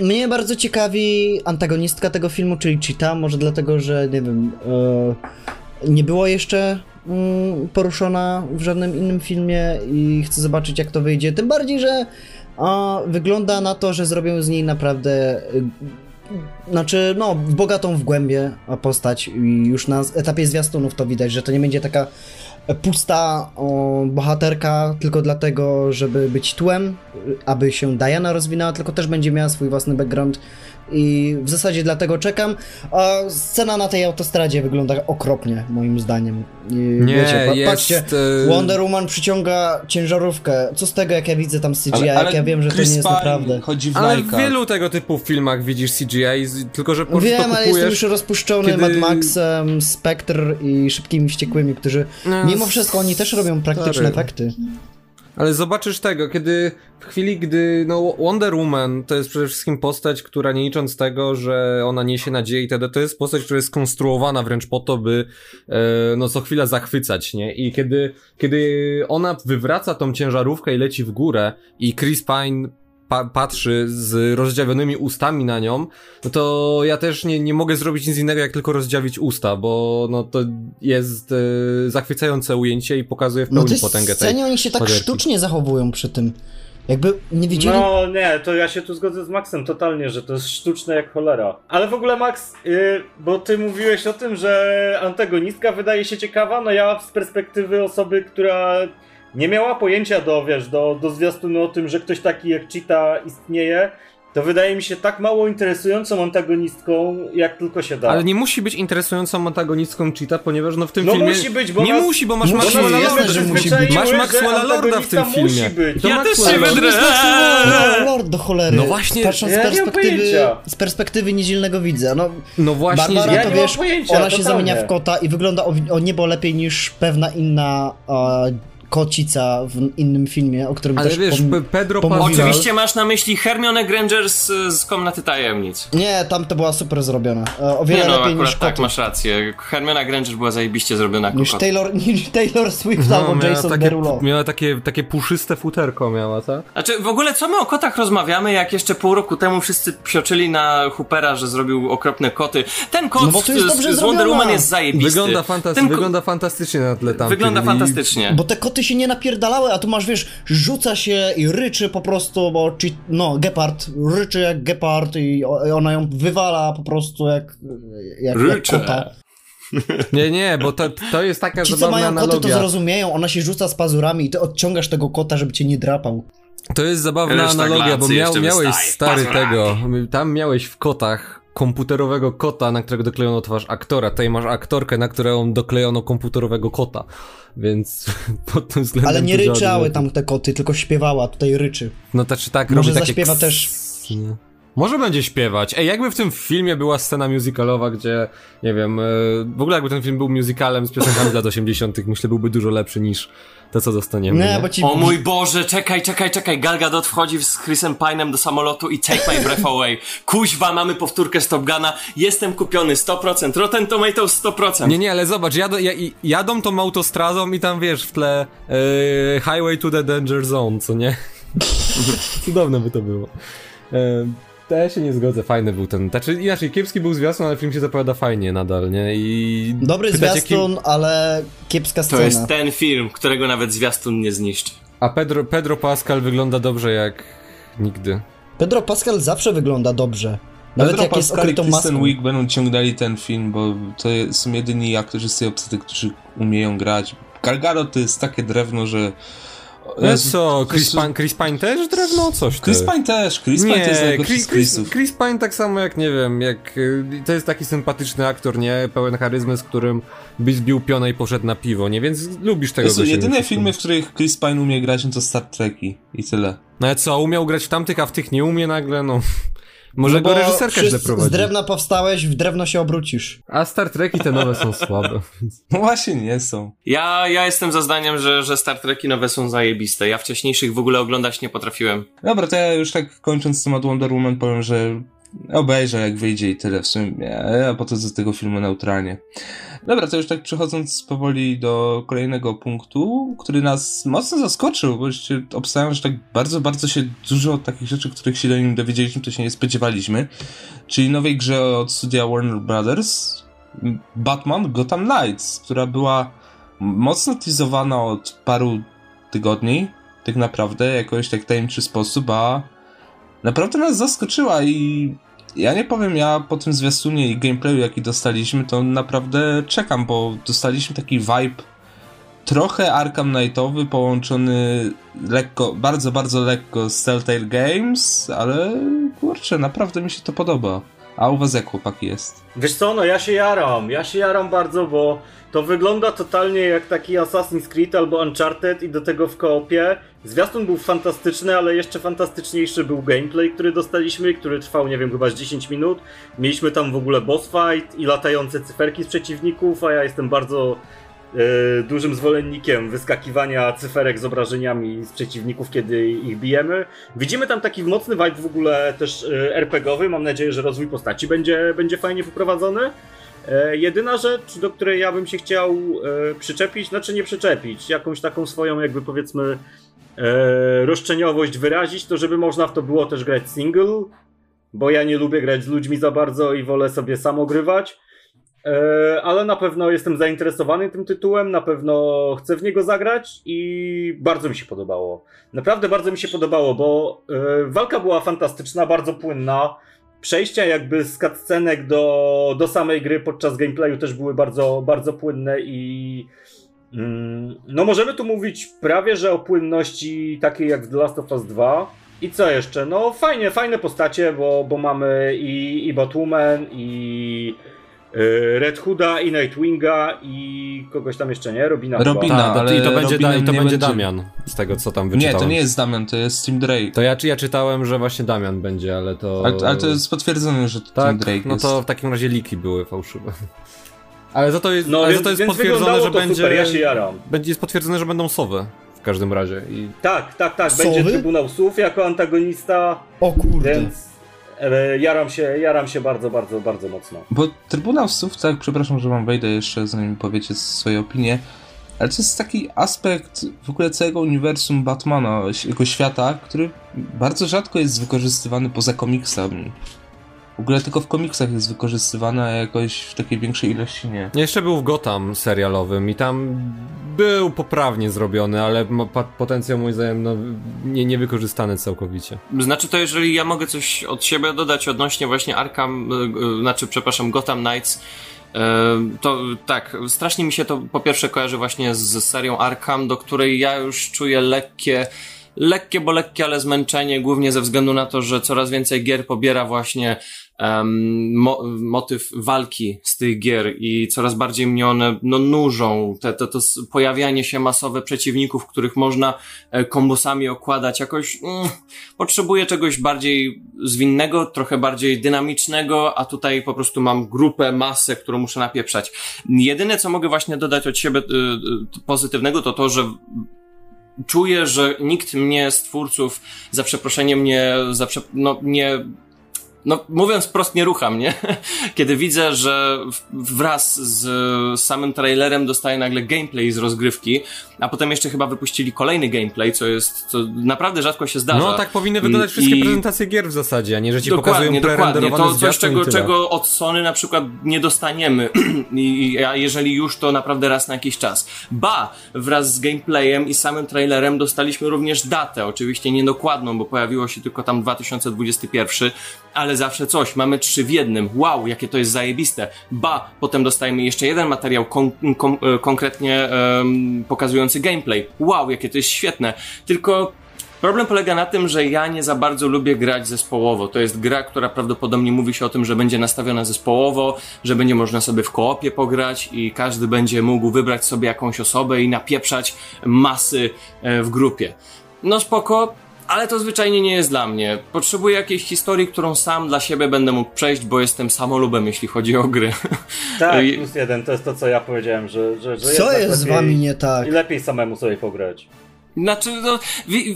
mnie bardzo ciekawi antagonistka tego filmu, czyli Cheetah, może dlatego, że nie wiem, nie było jeszcze poruszona w żadnym innym filmie i chcę zobaczyć jak to wyjdzie. Tym bardziej, że wygląda na to, że zrobią z niej naprawdę... Znaczy, no, bogatą w głębie postać i już na etapie zwiastunów to widać, że to nie będzie taka pusta bohaterka tylko dlatego, żeby być tłem, aby się Diana rozwinęła, tylko też będzie miała swój własny background i w zasadzie dlatego czekam. Scena na tej autostradzie wygląda okropnie, moim zdaniem. Patrzcie, Wonder Woman przyciąga ciężarówkę. Co z tego, jak ja widzę tam CGI, jak ja wiem, że Chris to nie jest naprawdę. Ale w wielu tego typu filmach widzisz CGI, tylko że po prostu wiem, ale jestem już rozpuszczony Mad Maxem, Spectre i Szybkimi Wściekłymi, którzy mimo wszystko oni też robią praktyczne efekty. Ale zobaczysz tego, kiedy w chwili, gdy no Wonder Woman to jest przede wszystkim postać, która nie licząc tego, że ona niesie nadzieję itd., to jest postać, która jest skonstruowana wręcz po to, by no co chwila zachwycać, nie? I kiedy ona wywraca tą ciężarówkę i leci w górę i Chris Pine patrzy z rozdziawionymi ustami na nią, no to ja też nie mogę zrobić nic innego, jak tylko rozdziawić usta, bo no to jest zachwycające ujęcie i pokazuje w pełni potęgę tej scenie. Oni się tak sztucznie zachowują przy tym. Jakby nie widzieli... No nie, to ja się tu zgodzę z Maxem totalnie, że to jest sztuczne jak cholera. Ale w ogóle Max, bo ty mówiłeś o tym, że antagonistka wydaje się ciekawa, no ja z perspektywy osoby, która... nie miała pojęcia do zwiastunu o tym, że ktoś taki jak Cheetah istnieje, to wydaje mi się tak mało interesującą antagonistką, jak tylko się da. Ale nie musi być interesującą antagonistką Cheetah, ponieważ no w tym filmie... musi być, bo nie nas... musi, bo masz Maxwella Lorda, że musi być. Masz Maxwella Lorda w tym filmie. Ja też się wydrę. Lord do cholery. No właśnie. Patrząc z perspektywy niedzielnego widza. No właśnie. Barbara, ja to wiesz, pojęcia, ona się zamienia w kota i wygląda o niebo lepiej niż pewna inna... kocica w innym filmie, o którym ale też wiesz, Pedro Pascal... Oczywiście masz na myśli Hermione Granger z Komnaty Tajemnic. Nie, tam to była super zrobiona. O wiele lepiej niż tak, masz rację. Hermione Granger była zajebiście zrobiona. Niż Taylor Swift albo Jason Derulo. Miała takie puszyste futerko miała, tak? Znaczy, w ogóle co my o kotach rozmawiamy, jak jeszcze pół roku temu wszyscy psioczyli na Hoopera, że zrobił okropne koty. Ten kot z Wonder Woman jest zajebisty. Wygląda fantastycznie na tle tamtym. Wygląda fantastycznie. Bo te koty się nie napierdalały, a tu masz, wiesz, rzuca się i ryczy po prostu, bo gepard ryczy jak gepard i ona ją wywala po prostu jak kota. Nie, bo to jest taka zabawna analogia. Ci, co mają koty, to zrozumieją, ona się rzuca z pazurami i ty odciągasz tego kota, żeby cię nie drapał. To jest zabawna analogia, bo miałeś stary tego, tam miałeś w kotach komputerowego kota, na którego doklejono twarz aktora. Tutaj masz aktorkę, na którą doklejono komputerowego kota. Więc pod tym względem... Ale nie ryczały tam te koty, tylko śpiewała. Tutaj ryczy. No to czy tak robi takie... Może zaśpiewa też... Nie. Może będzie śpiewać. Ej, jakby w tym filmie była scena musicalowa, gdzie, nie wiem, w ogóle jakby ten film był musicalem z piosenkami z lat 80., myślę, byłby dużo lepszy niż to, co dostaniemy. Nie, bo ci... O mój Boże, czekaj. Gal Gadot wchodzi z Chrisem Pine'em do samolotu i Take My Breath Away. Kuźwa, mamy powtórkę z Top Guna. Jestem kupiony 100%. Rotten Tomatoes 100%. Nie, ale zobacz, jadą tą autostradą i tam, wiesz, w tle Highway to the Danger Zone, co nie? Cudowne by to było. Ja się nie zgodzę, fajny był ten. Znaczy inaczej, kiepski był zwiastun, ale film się zapowiada fajnie nadal, nie? I dobry zwiastun, ale kiepska scena. To jest ten film, którego nawet zwiastun nie zniszczy. A Pedro Pascal wygląda dobrze jak nigdy. Pedro Pascal zawsze wygląda dobrze. Nawet Pedro jak Pascal jest okrytą maską. Kristen Wiig będą ciągnęli ten film, bo to są jedyni aktorzy z tej obsady, którzy umieją grać. Gal Gadot to jest takie drewno, że... co? Chris Pine też drewno? Coś ty. Chris Pine jest najgorszy z Chrisów. Chris Pine tak samo jak, nie wiem, jak... To jest taki sympatyczny aktor, nie? Pełen charyzmy, z którym byś zbił pionę i poszedł na piwo, nie? Więc lubisz tego gościa. Jedyne filmy, w których Chris Pine umie grać, no to Star Treki i tyle. No ale co? Umiał grać w tamtych, a w tych nie umie nagle, no... Może go reżyserka źle prowadzi. Z drewna powstałeś, w drewno się obrócisz. A Star Treki te nowe są słabe. No właśnie nie są. Ja jestem za zdaniem, że Star Treki nowe są zajebiste. Ja wcześniejszych w ogóle oglądać nie potrafiłem. Dobra, to ja już tak kończąc temat Wonder Woman powiem, że obejrzę jak wyjdzie i tyle w sumie. A po to z tego filmu neutralnie. Dobra, to już tak przechodząc powoli do kolejnego punktu, który nas mocno zaskoczył, bo obstawiam, że tak bardzo, bardzo się dużo takich rzeczy, których się do nim dowiedzieliśmy, to się nie spodziewaliśmy. Czyli nowej grze od studia Warner Brothers, Batman Gotham Knights, która była mocno teasowana od paru tygodni, tak naprawdę, jakoś tak tajemniczy sposób, a naprawdę nas zaskoczyła i... Ja nie powiem, ja po tym zwiastunie i gameplayu jaki dostaliśmy, to naprawdę czekam, bo dostaliśmy taki vibe trochę Arkham Knightowy, połączony lekko, bardzo, bardzo lekko z Telltale Games, ale kurczę, naprawdę mi się to podoba. A u was jak, chłopaki, jest? Wiesz co, no ja się jaram bardzo, bo to wygląda totalnie jak taki Assassin's Creed albo Uncharted i do tego w koopie. Zwiastun był fantastyczny, ale jeszcze fantastyczniejszy był gameplay, który dostaliśmy, który trwał, nie wiem, chyba z 10 minut. Mieliśmy tam w ogóle boss fight i latające cyferki z przeciwników, a ja jestem bardzo dużym zwolennikiem wyskakiwania cyferek z obrażeniami z przeciwników, kiedy ich bijemy. Widzimy tam taki mocny vibe w ogóle też RPG-owy. Mam nadzieję, że rozwój postaci będzie fajnie poprowadzony. Jedyna rzecz, do której ja bym się chciał przyczepić, znaczy nie przyczepić, jakąś taką swoją jakby powiedzmy roszczeniowość wyrazić, to żeby można w to było też grać single, bo ja nie lubię grać z ludźmi za bardzo i wolę sobie sam ogrywać. Ale na pewno jestem zainteresowany tym tytułem, na pewno chcę w niego zagrać i bardzo mi się podobało. Naprawdę bardzo mi się podobało, bo walka była fantastyczna, bardzo płynna. Przejścia jakby z cutscenek do samej gry podczas gameplayu też były bardzo, bardzo płynne i no możemy tu mówić prawie, że o płynności takiej jak w The Last of Us 2. I co jeszcze? No fajne postacie, bo mamy i Batwoman, i Red Hooda, i Nightwinga, i kogoś tam jeszcze, nie? Robina. Ta, ale i to będzie, będzie Damian, z tego co tam wyczytałem. Nie, to nie jest Damian, to jest Tim Drake. To ja czytałem, że właśnie Damian będzie, ale to... Ale to jest potwierdzone, że to tak, Tim Drake jest. No to w takim razie leaki były fałszywe. Ale to jest, no, ale więc, to jest potwierdzone, że to będzie... Super, ja się jaram. Jest potwierdzone, że będą sowy. W każdym razie. I... Tak. Sowy? Będzie Trybunał Słów jako antagonista. O kurde. Więc jaram się bardzo, bardzo, bardzo mocno. Bo Trybunał Słów, tak, przepraszam, że wam wejdę jeszcze, zanim powiecie swoje opinie, ale to jest taki aspekt w ogóle całego uniwersum Batmana, jego świata, który bardzo rzadko jest wykorzystywany poza komiksami. W ogóle tylko w komiksach jest wykorzystywana jakoś w takiej większej ilości, nie. Jeszcze był w Gotham serialowym i tam był poprawnie zrobiony, ale potencjał moim zdaniem no, niewykorzystany całkowicie. Znaczy to jeżeli ja mogę coś od siebie dodać odnośnie właśnie Gotham Knights, to tak, strasznie mi się to po pierwsze kojarzy właśnie z serią Arkham, do której ja już czuję lekkie, ale zmęczenie, głównie ze względu na to, że coraz więcej gier pobiera właśnie motyw walki z tych gier i coraz bardziej mnie one nużą. To pojawianie się masowe przeciwników, których można kombosami okładać, jakoś potrzebuję czegoś bardziej zwinnego, trochę bardziej dynamicznego, a tutaj po prostu mam grupę, masę, którą muszę napieprzać. Jedyne, co mogę właśnie dodać od siebie pozytywnego, to że czuję, że nikt mnie z twórców, za przeproszeniem, mówiąc wprost, nie rucham, nie? Kiedy widzę, że wraz z samym trailerem dostaję nagle gameplay z rozgrywki, a potem jeszcze chyba wypuścili kolejny gameplay, co naprawdę rzadko się zdarza. No tak powinny wyglądać wszystkie prezentacje gier w zasadzie, a nie, że ci pokazują prerenderowane to coś, czego od Sony na przykład nie dostaniemy, a jeżeli już, to naprawdę raz na jakiś czas. Ba! Wraz z gameplayem i samym trailerem dostaliśmy również datę, oczywiście niedokładną, bo pojawiło się tylko tam 2021, ale zawsze coś, mamy 3 w 1, wow, jakie to jest zajebiste, ba, potem dostajemy jeszcze jeden materiał konkretnie pokazujący gameplay, wow, jakie to jest świetne, tylko problem polega na tym, że ja nie za bardzo lubię grać zespołowo, to jest gra, która prawdopodobnie mówi się o tym, że będzie nastawiona zespołowo, że będzie można sobie w koopie pograć i każdy będzie mógł wybrać sobie jakąś osobę i napieprzać masy w grupie, no spoko. Ale to zwyczajnie nie jest dla mnie. Potrzebuję jakiejś historii, którą sam dla siebie będę mógł przejść, bo jestem samolubem, jeśli chodzi o gry. Tak, +1, to jest to, co ja powiedziałem, że co jest z wami nie tak? I lepiej samemu sobie pograć. Znaczy,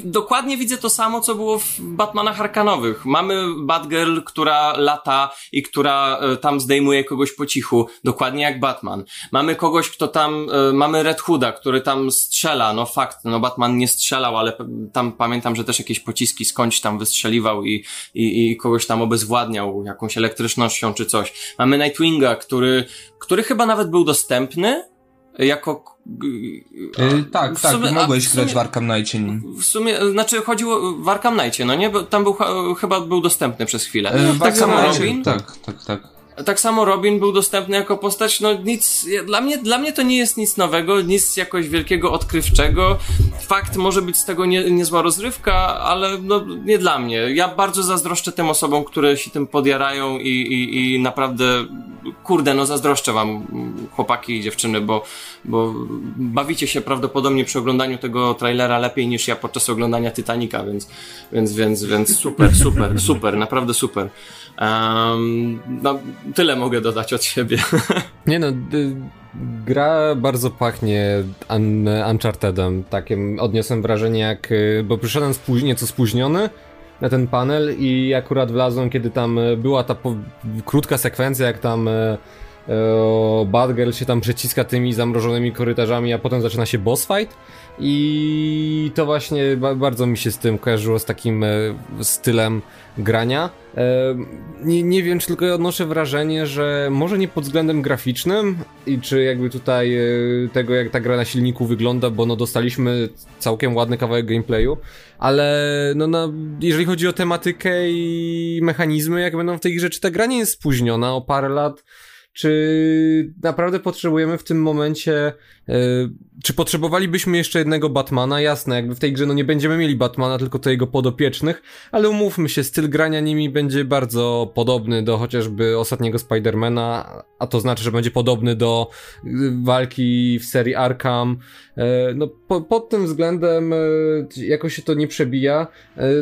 dokładnie widzę to samo, co było w Batmanach Arkanowych. Mamy Batgirl, która lata i która tam zdejmuje kogoś po cichu, dokładnie jak Batman. Mamy kogoś, kto tam, mamy Red Hooda, który tam strzela, no fakt, no Batman nie strzelał, ale tam pamiętam, że też jakieś pociski skądś tam wystrzeliwał i kogoś tam obezwładniał jakąś elektrycznością czy coś. Mamy Nightwinga, który chyba nawet był dostępny jako... Tak, mogłeś grać w Arkham Knightie. W sumie, znaczy chodziło w Arkham Knightie, no nie? Bo tam był, chyba był dostępny przez chwilę. Tak samo Robin. Tak. Tak samo Robin był dostępny jako postać, no nic, dla mnie to nie jest nic nowego, nic jakoś wielkiego, odkrywczego. Fakt, może być z tego niezła rozrywka, ale no nie dla mnie. Ja bardzo zazdroszczę tym osobom, które się tym podjarają i naprawdę, kurde, no zazdroszczę wam, chłopaki i dziewczyny, bo bawicie się prawdopodobnie przy oglądaniu tego trailera lepiej niż ja podczas oglądania Titanica, więc super, naprawdę super. No, tyle mogę dodać od siebie. Nie no, Gra bardzo pachnie Unchartedem, takim odniosłem wrażenie jak, bo przyszedłem nieco spóźniony na ten panel i akurat wlazłem, kiedy tam była ta krótka sekwencja, jak tam Batgirl się tam przeciska tymi zamrożonymi korytarzami, a potem zaczyna się boss fight i to właśnie bardzo mi się z tym kojarzyło, z takim stylem grania. Nie wiem, czy tylko odnoszę wrażenie, że może nie pod względem graficznym i czy jakby tutaj tego, jak ta gra na silniku wygląda, bo no dostaliśmy całkiem ładny kawałek gameplayu, ale no jeżeli chodzi o tematykę i mechanizmy, jak będą w tej grze, czy ta gra nie jest spóźniona o parę lat, czy naprawdę potrzebujemy w tym momencie, czy potrzebowalibyśmy jeszcze jednego Batmana? Jasne, jakby w tej grze no nie będziemy mieli Batmana, tylko to jego podopiecznych, ale umówmy się, styl grania nimi będzie bardzo podobny do chociażby ostatniego Spidermana, a to znaczy, że będzie podobny do walki w serii Arkham. No pod tym względem jakoś się to nie przebija.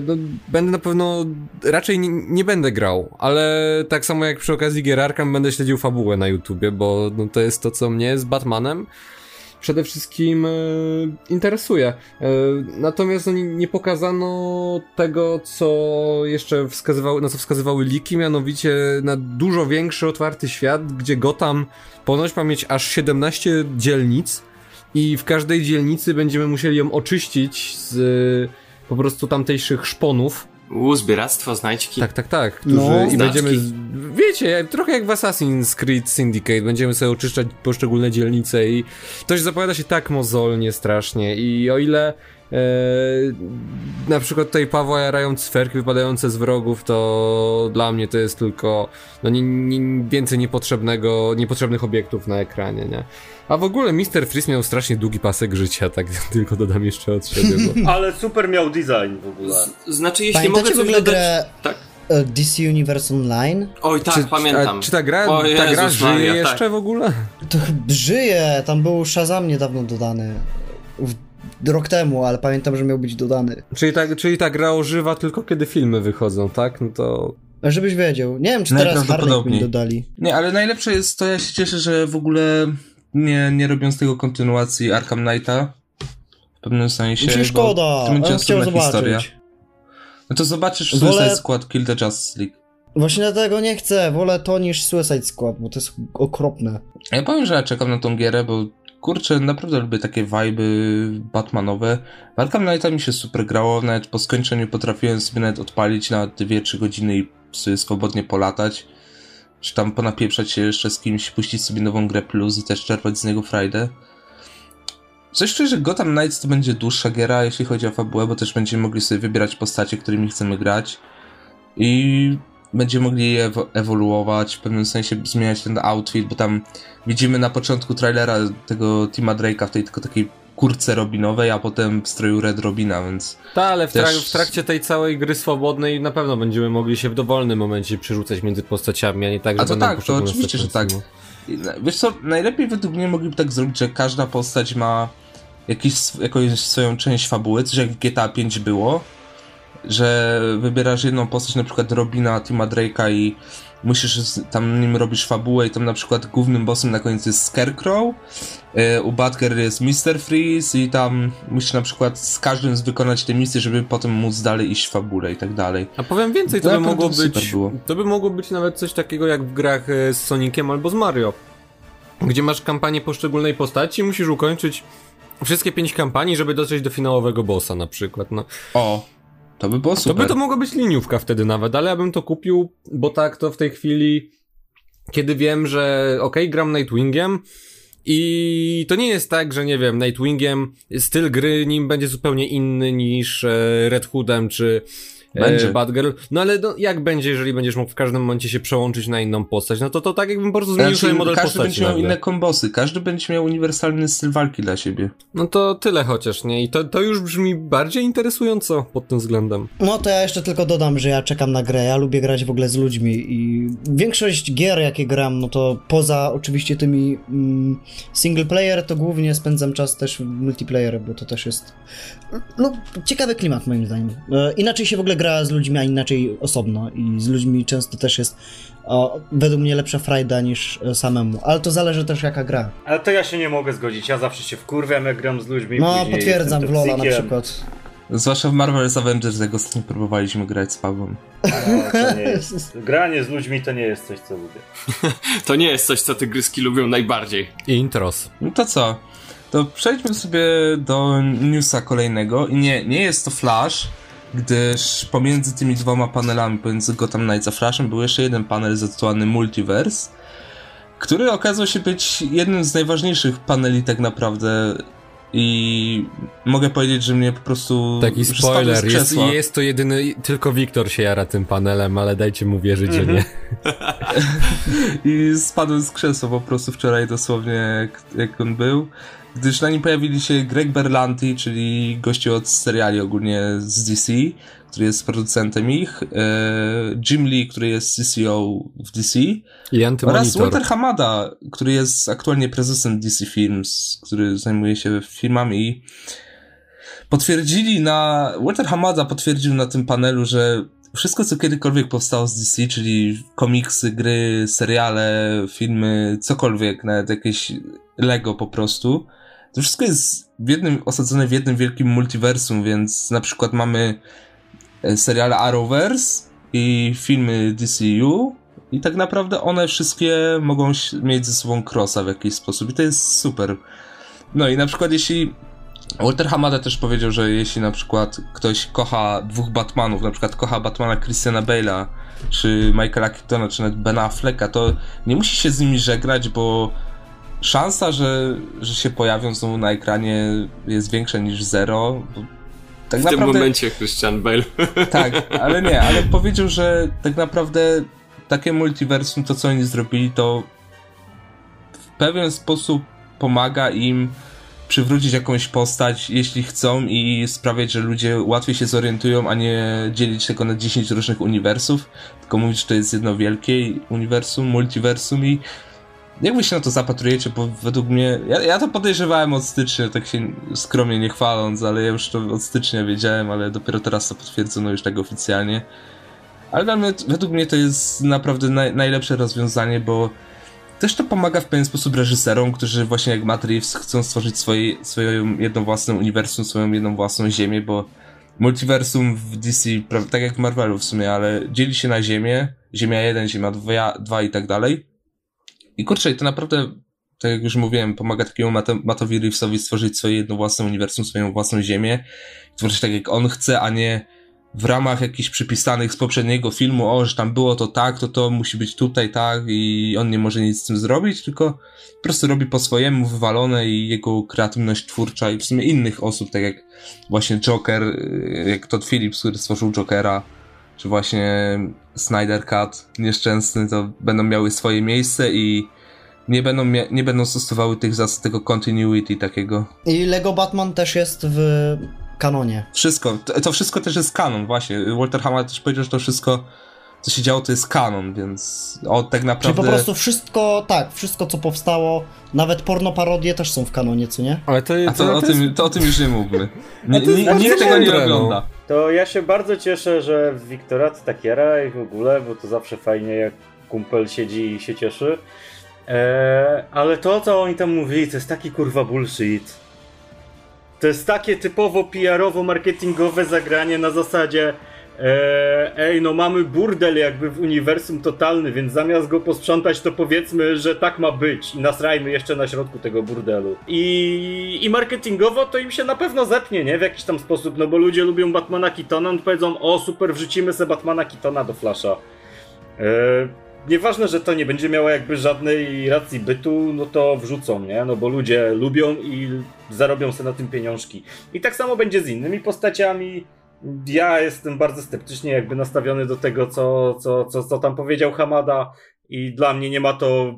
No, będę na pewno, raczej nie będę grał, ale tak samo jak przy okazji gier Arkham będę śledził fabułę na YouTubie, bo no, to jest to, co mnie z Batmanem przede wszystkim interesuje. Natomiast no, nie pokazano tego, co jeszcze na co wskazywały leaki, mianowicie na dużo większy otwarty świat, gdzie Gotham ponoć ma mieć aż 17 dzielnic i w każdej dzielnicy będziemy musieli ją oczyścić z po prostu tamtejszych szponów. Zbieractwo, znajdźki. Tak. No, i będziemy, wiecie, trochę jak w Assassin's Creed Syndicate, będziemy sobie oczyszczać poszczególne dzielnice i to się zapowiada się tak mozolnie strasznie i o ile na przykład tutaj Pawła jarają cferki wypadające z wrogów, to dla mnie to jest tylko no więcej niepotrzebnych obiektów na ekranie, nie? A w ogóle Mr. Freeze miał strasznie długi pasek życia, tak tylko dodam jeszcze od siebie. Bo... Ale super miał design w ogóle. Znaczy, jeśli mogę coś dodać... Tak. DC Universe Online? Oj tak, pamiętam. Czy ta gra żyje jeszcze tak. W ogóle? To żyje, tam był Shazam niedawno dodany. Rok temu, ale pamiętam, że miał być dodany. Czyli ta gra ożywa tylko kiedy filmy wychodzą, tak? No to... Żebyś wiedział. Nie wiem, czy teraz Harley Quinn dodali. Nie, ale najlepsze jest to, ja się cieszę, że w ogóle nie robią z tego kontynuacji Arkham Knighta. W pewnym sensie. Czyli szkoda, ale chciał zobaczyć. Historia. No to zobaczysz Suicide Squad Kill the Justice League. Właśnie dlatego nie chcę, wolę to niż Suicide Squad, bo to jest okropne. Ja powiem, że ja czekam na tą gierę, bo kurczę, naprawdę lubię takie vibe'y batmanowe. W Arkham Knight'a mi się super grało, nawet po skończeniu potrafiłem sobie nawet odpalić na 2-3 godziny i sobie swobodnie polatać. Czy tam ponapieprzać się jeszcze z kimś, puścić sobie nową grę plus i też czerpać z niego frajdę. Coś czuję, że Gotham Knights to będzie dłuższa giera, jeśli chodzi o fabułę, bo też będziemy mogli sobie wybierać postacie, którymi chcemy grać. I... Będziemy mogli je ewoluować, w pewnym sensie zmieniać ten outfit, bo tam widzimy na początku trailera tego Tima Drake'a w tej tylko takiej kurtce Robinowej, a potem w stroju Red Robina, więc... Tak, ale w trakcie tej całej gry swobodnej na pewno będziemy mogli się w dowolnym momencie przerzucać między postaciami, a nie tak, że będą poszczególne. A to tak, to oczywiście, że tak. Wiesz co, najlepiej według mnie mogliby tak zrobić, że każda postać ma jakąś swoją część fabuły, coś jak w GTA V było. Że wybierasz jedną postać, na przykład Robina, Tima Drake'a i musisz tam nim robisz fabułę i tam na przykład głównym bossem na koniec jest Scarecrow, u Batgirl jest Mr. Freeze i tam musisz na przykład z każdym wykonać te misje, żeby potem móc dalej iść w fabule i tak dalej. A powiem więcej, to by mogło być nawet coś takiego jak w grach z Soniciem albo z Mario, gdzie masz kampanię poszczególnej postaci i musisz ukończyć wszystkie 5 kampanii, żeby dotrzeć do finałowego bossa na przykład. No. O! To by było super. To mogła być liniówka wtedy nawet, ale ja bym to kupił, bo tak to w tej chwili, kiedy wiem, że okej, gram Nightwingiem i to nie jest tak, że nie wiem, Nightwingiem styl gry nim będzie zupełnie inny niż Red Hoodem czy Batgirl. No ale jak będzie, jeżeli będziesz mógł w każdym momencie się przełączyć na inną postać, no to tak jakbym po prostu zmienił sobie model postaci. Każdy będzie miał inne kombosy, każdy będzie miał uniwersalny styl walki dla siebie. No to tyle chociaż, nie? I to już brzmi bardziej interesująco pod tym względem. No to ja jeszcze tylko dodam, że ja czekam na grę, ja lubię grać w ogóle z ludźmi i większość gier, jakie gram, no to poza oczywiście tymi single player, to głównie spędzam czas też w multiplayer, bo to też jest no, ciekawy klimat moim zdaniem. Inaczej się w ogóle gra z ludźmi, a inaczej osobno i z ludźmi często też jest według mnie lepsza frajda niż samemu, ale to zależy też jaka gra. Ale to ja się nie mogę zgodzić, ja zawsze się wkurwiam jak gram z ludźmi. No potwierdzam, w LoL'a na przykład. Zwłaszcza w Marvel's Avengers, jak ostatnio próbowaliśmy grać z Pawłem. Granie z ludźmi to nie jest coś, co lubię. To nie jest coś, co tygryski lubią najbardziej. I intros. No to co? To przejdźmy sobie do newsa kolejnego. I nie jest to Flash, gdyż pomiędzy tymi dwoma panelami, pomiędzy Gotham Knights a Flashem, był jeszcze jeden panel zatytułowany Multiverse, który okazał się być jednym z najważniejszych paneli tak naprawdę. I mogę powiedzieć, że mnie po prostu... Taki spoiler, jest to jedyny... Tylko Wiktor się jara tym panelem, ale dajcie mu wierzyć, że nie. I spadłem z krzesła po prostu wczoraj dosłownie, jak on był. Gdyż na nim pojawili się Greg Berlanti, czyli goście od seriali ogólnie z DC, który jest producentem ich, Jim Lee, który jest CCO w DC i oraz Walter Hamada, który jest aktualnie prezesem DC Films, który zajmuje się filmami i Walter Hamada potwierdził na tym panelu, że wszystko, co kiedykolwiek powstało z DC, czyli komiksy, gry, seriale, filmy, cokolwiek, nawet jakieś Lego po prostu, to wszystko jest osadzone w jednym wielkim multiversum, więc na przykład mamy seriale Arrowverse i filmy DCU i tak naprawdę one wszystkie mogą mieć ze sobą crossa w jakiś sposób i to jest super. No i na przykład jeśli... Walter Hamada też powiedział, że jeśli na przykład ktoś kocha dwóch Batmanów, na przykład kocha Batmana Christiana Bale'a, czy Michaela Keatona, czy nawet Ben Afflecka, to nie musi się z nimi żegnać, bo szansa, że się pojawią znowu na ekranie jest większa niż zero. Tak w naprawdę... tym momencie Christian Bale. Tak, ale powiedział, że tak naprawdę takie multiversum, to co oni zrobili, to w pewien sposób pomaga im przywrócić jakąś postać, jeśli chcą, i sprawiać, że ludzie łatwiej się zorientują, a nie dzielić tego na 10 różnych uniwersów, tylko mówić, że to jest jedno wielkie uniwersum, multiversum. I jak wy się na to zapatrujecie, bo według mnie, ja to podejrzewałem od stycznia, tak się skromnie nie chwaląc, ale ja już to od stycznia wiedziałem, ale dopiero teraz to potwierdzono już tak oficjalnie. Ale według mnie to jest naprawdę najlepsze rozwiązanie, bo też to pomaga w pewien sposób reżyserom, którzy właśnie jak Matt Reeves chcą stworzyć swoją jedną własną uniwersum, swoją jedną własną ziemię, bo multiversum w DC, tak jak w Marvelu w sumie, ale dzieli się na ziemię, Ziemia 1, Ziemia 2 i tak dalej. I kurczę, i to naprawdę, tak jak już mówiłem, pomaga takiemu Mattowi Reevesowi stworzyć swoje jedno własne uniwersum, swoją własną ziemię, tworzyć tak jak on chce, a nie w ramach jakichś przypisanych z poprzedniego filmu, że tam było to tak, to musi być tutaj tak i on nie może nic z tym zrobić, tylko po prostu robi po swojemu, wywalone, i jego kreatywność twórcza i w sumie innych osób, tak jak właśnie Joker, jak Todd Phillips, który stworzył Jokera, czy właśnie Snyder Cut nieszczęsny, to będą miały swoje miejsce i nie będą stosowały tych zasad, tego continuity takiego. I Lego Batman też jest w kanonie. Wszystko, to wszystko też jest kanon, właśnie. Walter Hamada też powiedział, że to wszystko, co się działo, to jest kanon, więc tak naprawdę... Czyli po prostu wszystko co powstało, nawet pornoparodie też są w kanonie, co nie? Ale to o tym już nie mówmy. Nikt tego nie ogląda. To ja się bardzo cieszę, że Wiktora to tak jara i w ogóle, bo to zawsze fajnie, jak kumpel siedzi i się cieszy. Ale to, co oni tam mówili, to jest taki kurwa bullshit. To jest takie typowo PR-owo-marketingowe zagranie na zasadzie mamy burdel jakby w uniwersum totalny, więc zamiast go posprzątać, to powiedzmy, że tak ma być i nasrajmy jeszcze na środku tego burdelu. I marketingowo to im się na pewno zepnie, nie? W jakiś tam sposób, no bo ludzie lubią Batmana Keatona, no to powiedzą, super, wrzucimy sobie Batmana Keatona do Flasha. Nieważne, że to nie będzie miało jakby żadnej racji bytu, no to wrzucą, nie? No bo ludzie lubią i zarobią sobie na tym pieniążki. I tak samo będzie z innymi postaciami. Ja jestem bardzo sceptycznie jakby nastawiony do tego, co tam powiedział Hamada, i dla mnie nie ma to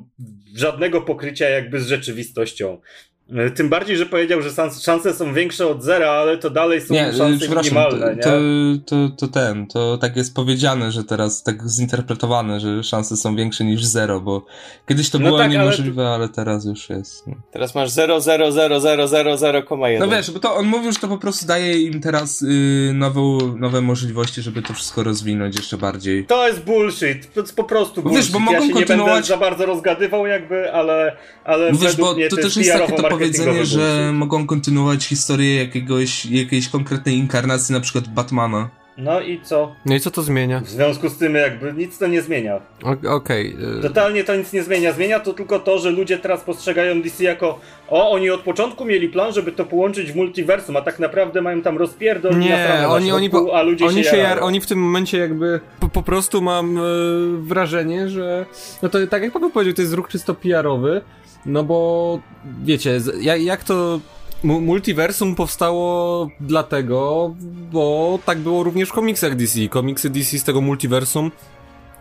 żadnego pokrycia jakby z rzeczywistością. Tym bardziej, że powiedział, że szanse są większe od zera, ale to dalej są szanse minimalne. To tak jest powiedziane, że teraz tak zinterpretowane, że szanse są większe niż zero, bo kiedyś to było tak, niemożliwe, ale teraz już jest. No. Teraz masz 0,00000,1. No wiesz, bo to on mówił, że to po prostu daje im teraz nowe możliwości, żeby to wszystko rozwinąć jeszcze bardziej. To jest bullshit, to jest po prostu bullshit. Wiesz, bo mogą kontynuować... nie będę za bardzo rozgadywał jakby, ale wiesz, według mnie to też jest takie to powiedzenie, że mogą kontynuować historię jakiejś konkretnej inkarnacji, na przykład Batmana. No i co? No i co to zmienia? W związku z tym jakby nic to nie zmienia. Okej. Totalnie to nic nie zmienia. Zmienia to tylko to, że ludzie teraz postrzegają DC jako oni od początku mieli plan, żeby to połączyć w multiversum, a tak naprawdę mają tam rozpierdol na samym a ludzie oni w tym momencie jakby po prostu mam wrażenie, że no to tak jak Paweł powiedział, to jest ruch czysto PR-owy, no bo wiecie, jak to... Multiversum powstało dlatego, bo tak było również w komiksach DC. Komiksy DC z tego multiversum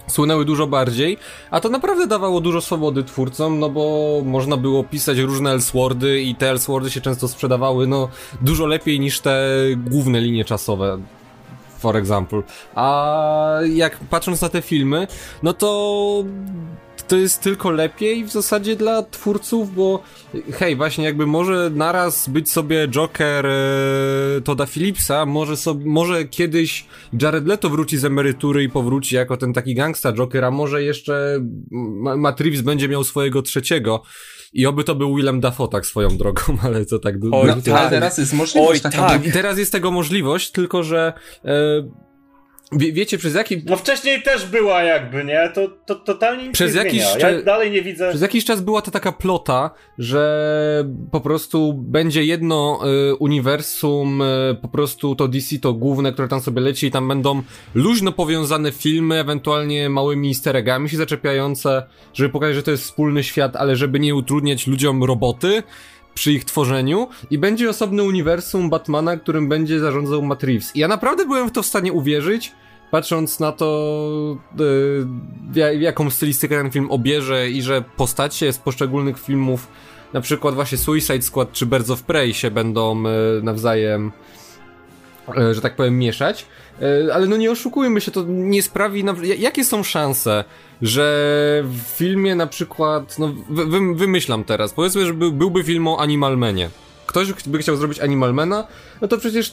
słynęły dużo bardziej, a to naprawdę dawało dużo swobody twórcom, no bo można było pisać różne Elseworldy i te Elseworldy się często sprzedawały, no, dużo lepiej niż te główne linie czasowe. For example. A jak patrząc na te filmy, no to jest tylko lepiej w zasadzie dla twórców, bo hej, właśnie jakby może naraz być sobie Joker Todda Phillipsa, może kiedyś Jared Leto wróci z emerytury i powróci jako ten taki gangsta Joker, a może jeszcze Matt Reeves będzie miał swojego trzeciego. I oby to był Willem Dafoe tak swoją drogą, ale co tak było. Ale teraz jest możliwość. I teraz jest tego możliwość, tylko że... Wiecie, przez jaki... No wcześniej też była jakby, nie? To totalnie nic nie zmienia. Ja dalej nie widzę... Przez jakiś czas była to taka plota, że po prostu będzie jedno uniwersum, po prostu to DC, to główne, które tam sobie leci i tam będą luźno powiązane filmy, ewentualnie małymi easter eggami się zaczepiające, żeby pokazać, że to jest wspólny świat, ale żeby nie utrudniać ludziom roboty przy ich tworzeniu, i będzie osobne uniwersum Batmana, którym będzie zarządzał Matt Reeves. I ja naprawdę byłem w to w stanie uwierzyć, patrząc na to, jaką stylistykę ten film obierze i że postacie z poszczególnych filmów, na przykład właśnie Suicide Squad czy Birds of Prey, się będą nawzajem, że tak powiem, mieszać. Ale no nie oszukujmy się, to nie sprawi... Jakie są szanse, że w filmie na przykład... No wymyślam teraz, powiedzmy, że byłby film o Animal Manie. Ktoś by chciał zrobić Animalmana, no to przecież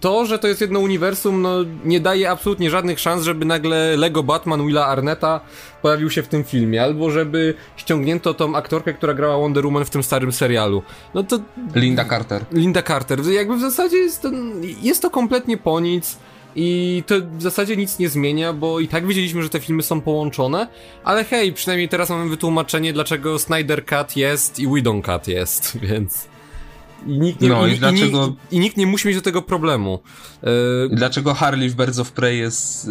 to, że to jest jedno uniwersum, no nie daje absolutnie żadnych szans, żeby nagle Lego Batman Willa Arnetta pojawił się w tym filmie, albo żeby ściągnięto tą aktorkę, która grała Wonder Woman w tym starym serialu. No to... Linda Carter. Jakby w zasadzie jest to kompletnie po nic. I to w zasadzie nic nie zmienia, bo i tak wiedzieliśmy, że te filmy są połączone, ale hej, przynajmniej teraz mamy wytłumaczenie, dlaczego Snyder Cut jest i Whedon Cut jest, więc... I nikt nie musi mieć do tego problemu. Dlaczego Harley w Birds of Prey jest...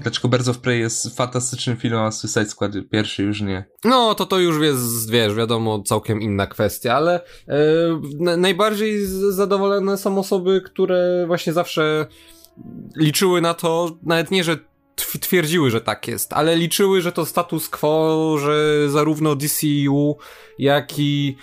Dlaczego Birds of Prey jest fantastycznym filmem, a Suicide Squad pierwszy już nie? No, to już jest, wiesz, wiadomo, całkiem inna kwestia, ale najbardziej zadowolone są osoby, które właśnie zawsze... liczyły na to, nawet nie, że twierdziły, że tak jest, ale liczyły, że to status quo, że zarówno DCU, jak i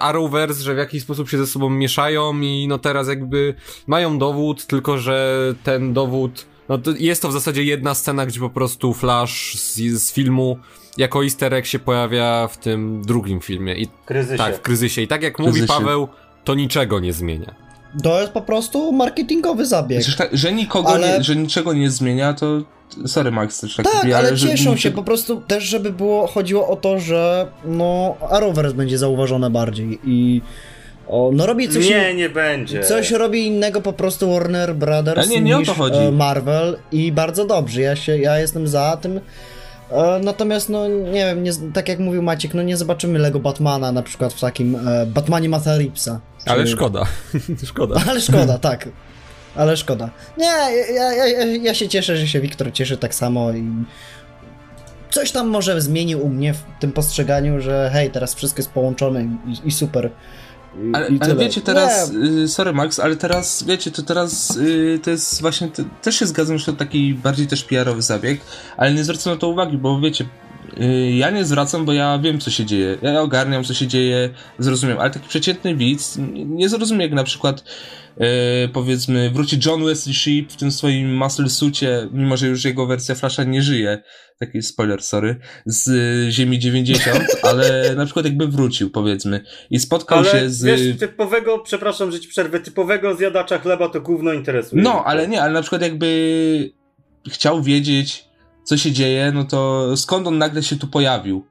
Arrowverse, że w jakiś sposób się ze sobą mieszają i no teraz jakby mają dowód, tylko że ten dowód, no to jest to w zasadzie jedna scena, gdzie po prostu Flash z filmu jako easter egg się pojawia w tym drugim filmie. Kryzysie. Tak, w kryzysie. I tak jak mówi Paweł, to niczego nie zmienia. To jest po prostu marketingowy zabieg. Znaczy, że niczego nie zmienia, to... Sorry, Max, też tak mówię, ale cieszą się po prostu też, żeby chodziło o to, że no Arrowverse będzie zauważone bardziej i... no robi coś... Nie będzie. Coś robi innego po prostu Warner Brothers nie niż Marvel i bardzo dobrze, ja jestem za tym. Natomiast, no nie wiem, tak jak mówił Maciek, no nie zobaczymy Lego Batmana na przykład w takim Batmanie Matta Reevesa. Ale szkoda. Ale szkoda. Ja się cieszę, że się Wiktor cieszy tak samo i coś tam może zmieni u mnie w tym postrzeganiu, że hej, teraz wszystko jest połączone i super. Ale wiecie, teraz, sorry Max, ale teraz, wiecie, to teraz to jest właśnie, też się zgadzam, że to taki bardziej też PR-owy zabieg, ale nie zwracam na to uwagi, bo wiecie, Ja nie zwracam, bo ja wiem, co się dzieje. Ja ogarniam, co się dzieje, zrozumiem. Ale taki przeciętny widz nie zrozumie, jak na przykład powiedzmy wróci John Wesley Shipp w tym swoim muscle suitie, mimo że już jego wersja Flasha nie żyje. Taki spoiler, sorry. Z Ziemi 90, ale na przykład jakby wrócił, powiedzmy. I spotkał ale się z... wiesz, typowego, przepraszam, że ci przerwę, typowego zjadacza chleba to gówno interesuje. No, ale nie, ale na przykład jakby chciał wiedzieć, co się dzieje, no to skąd on nagle się tu pojawił?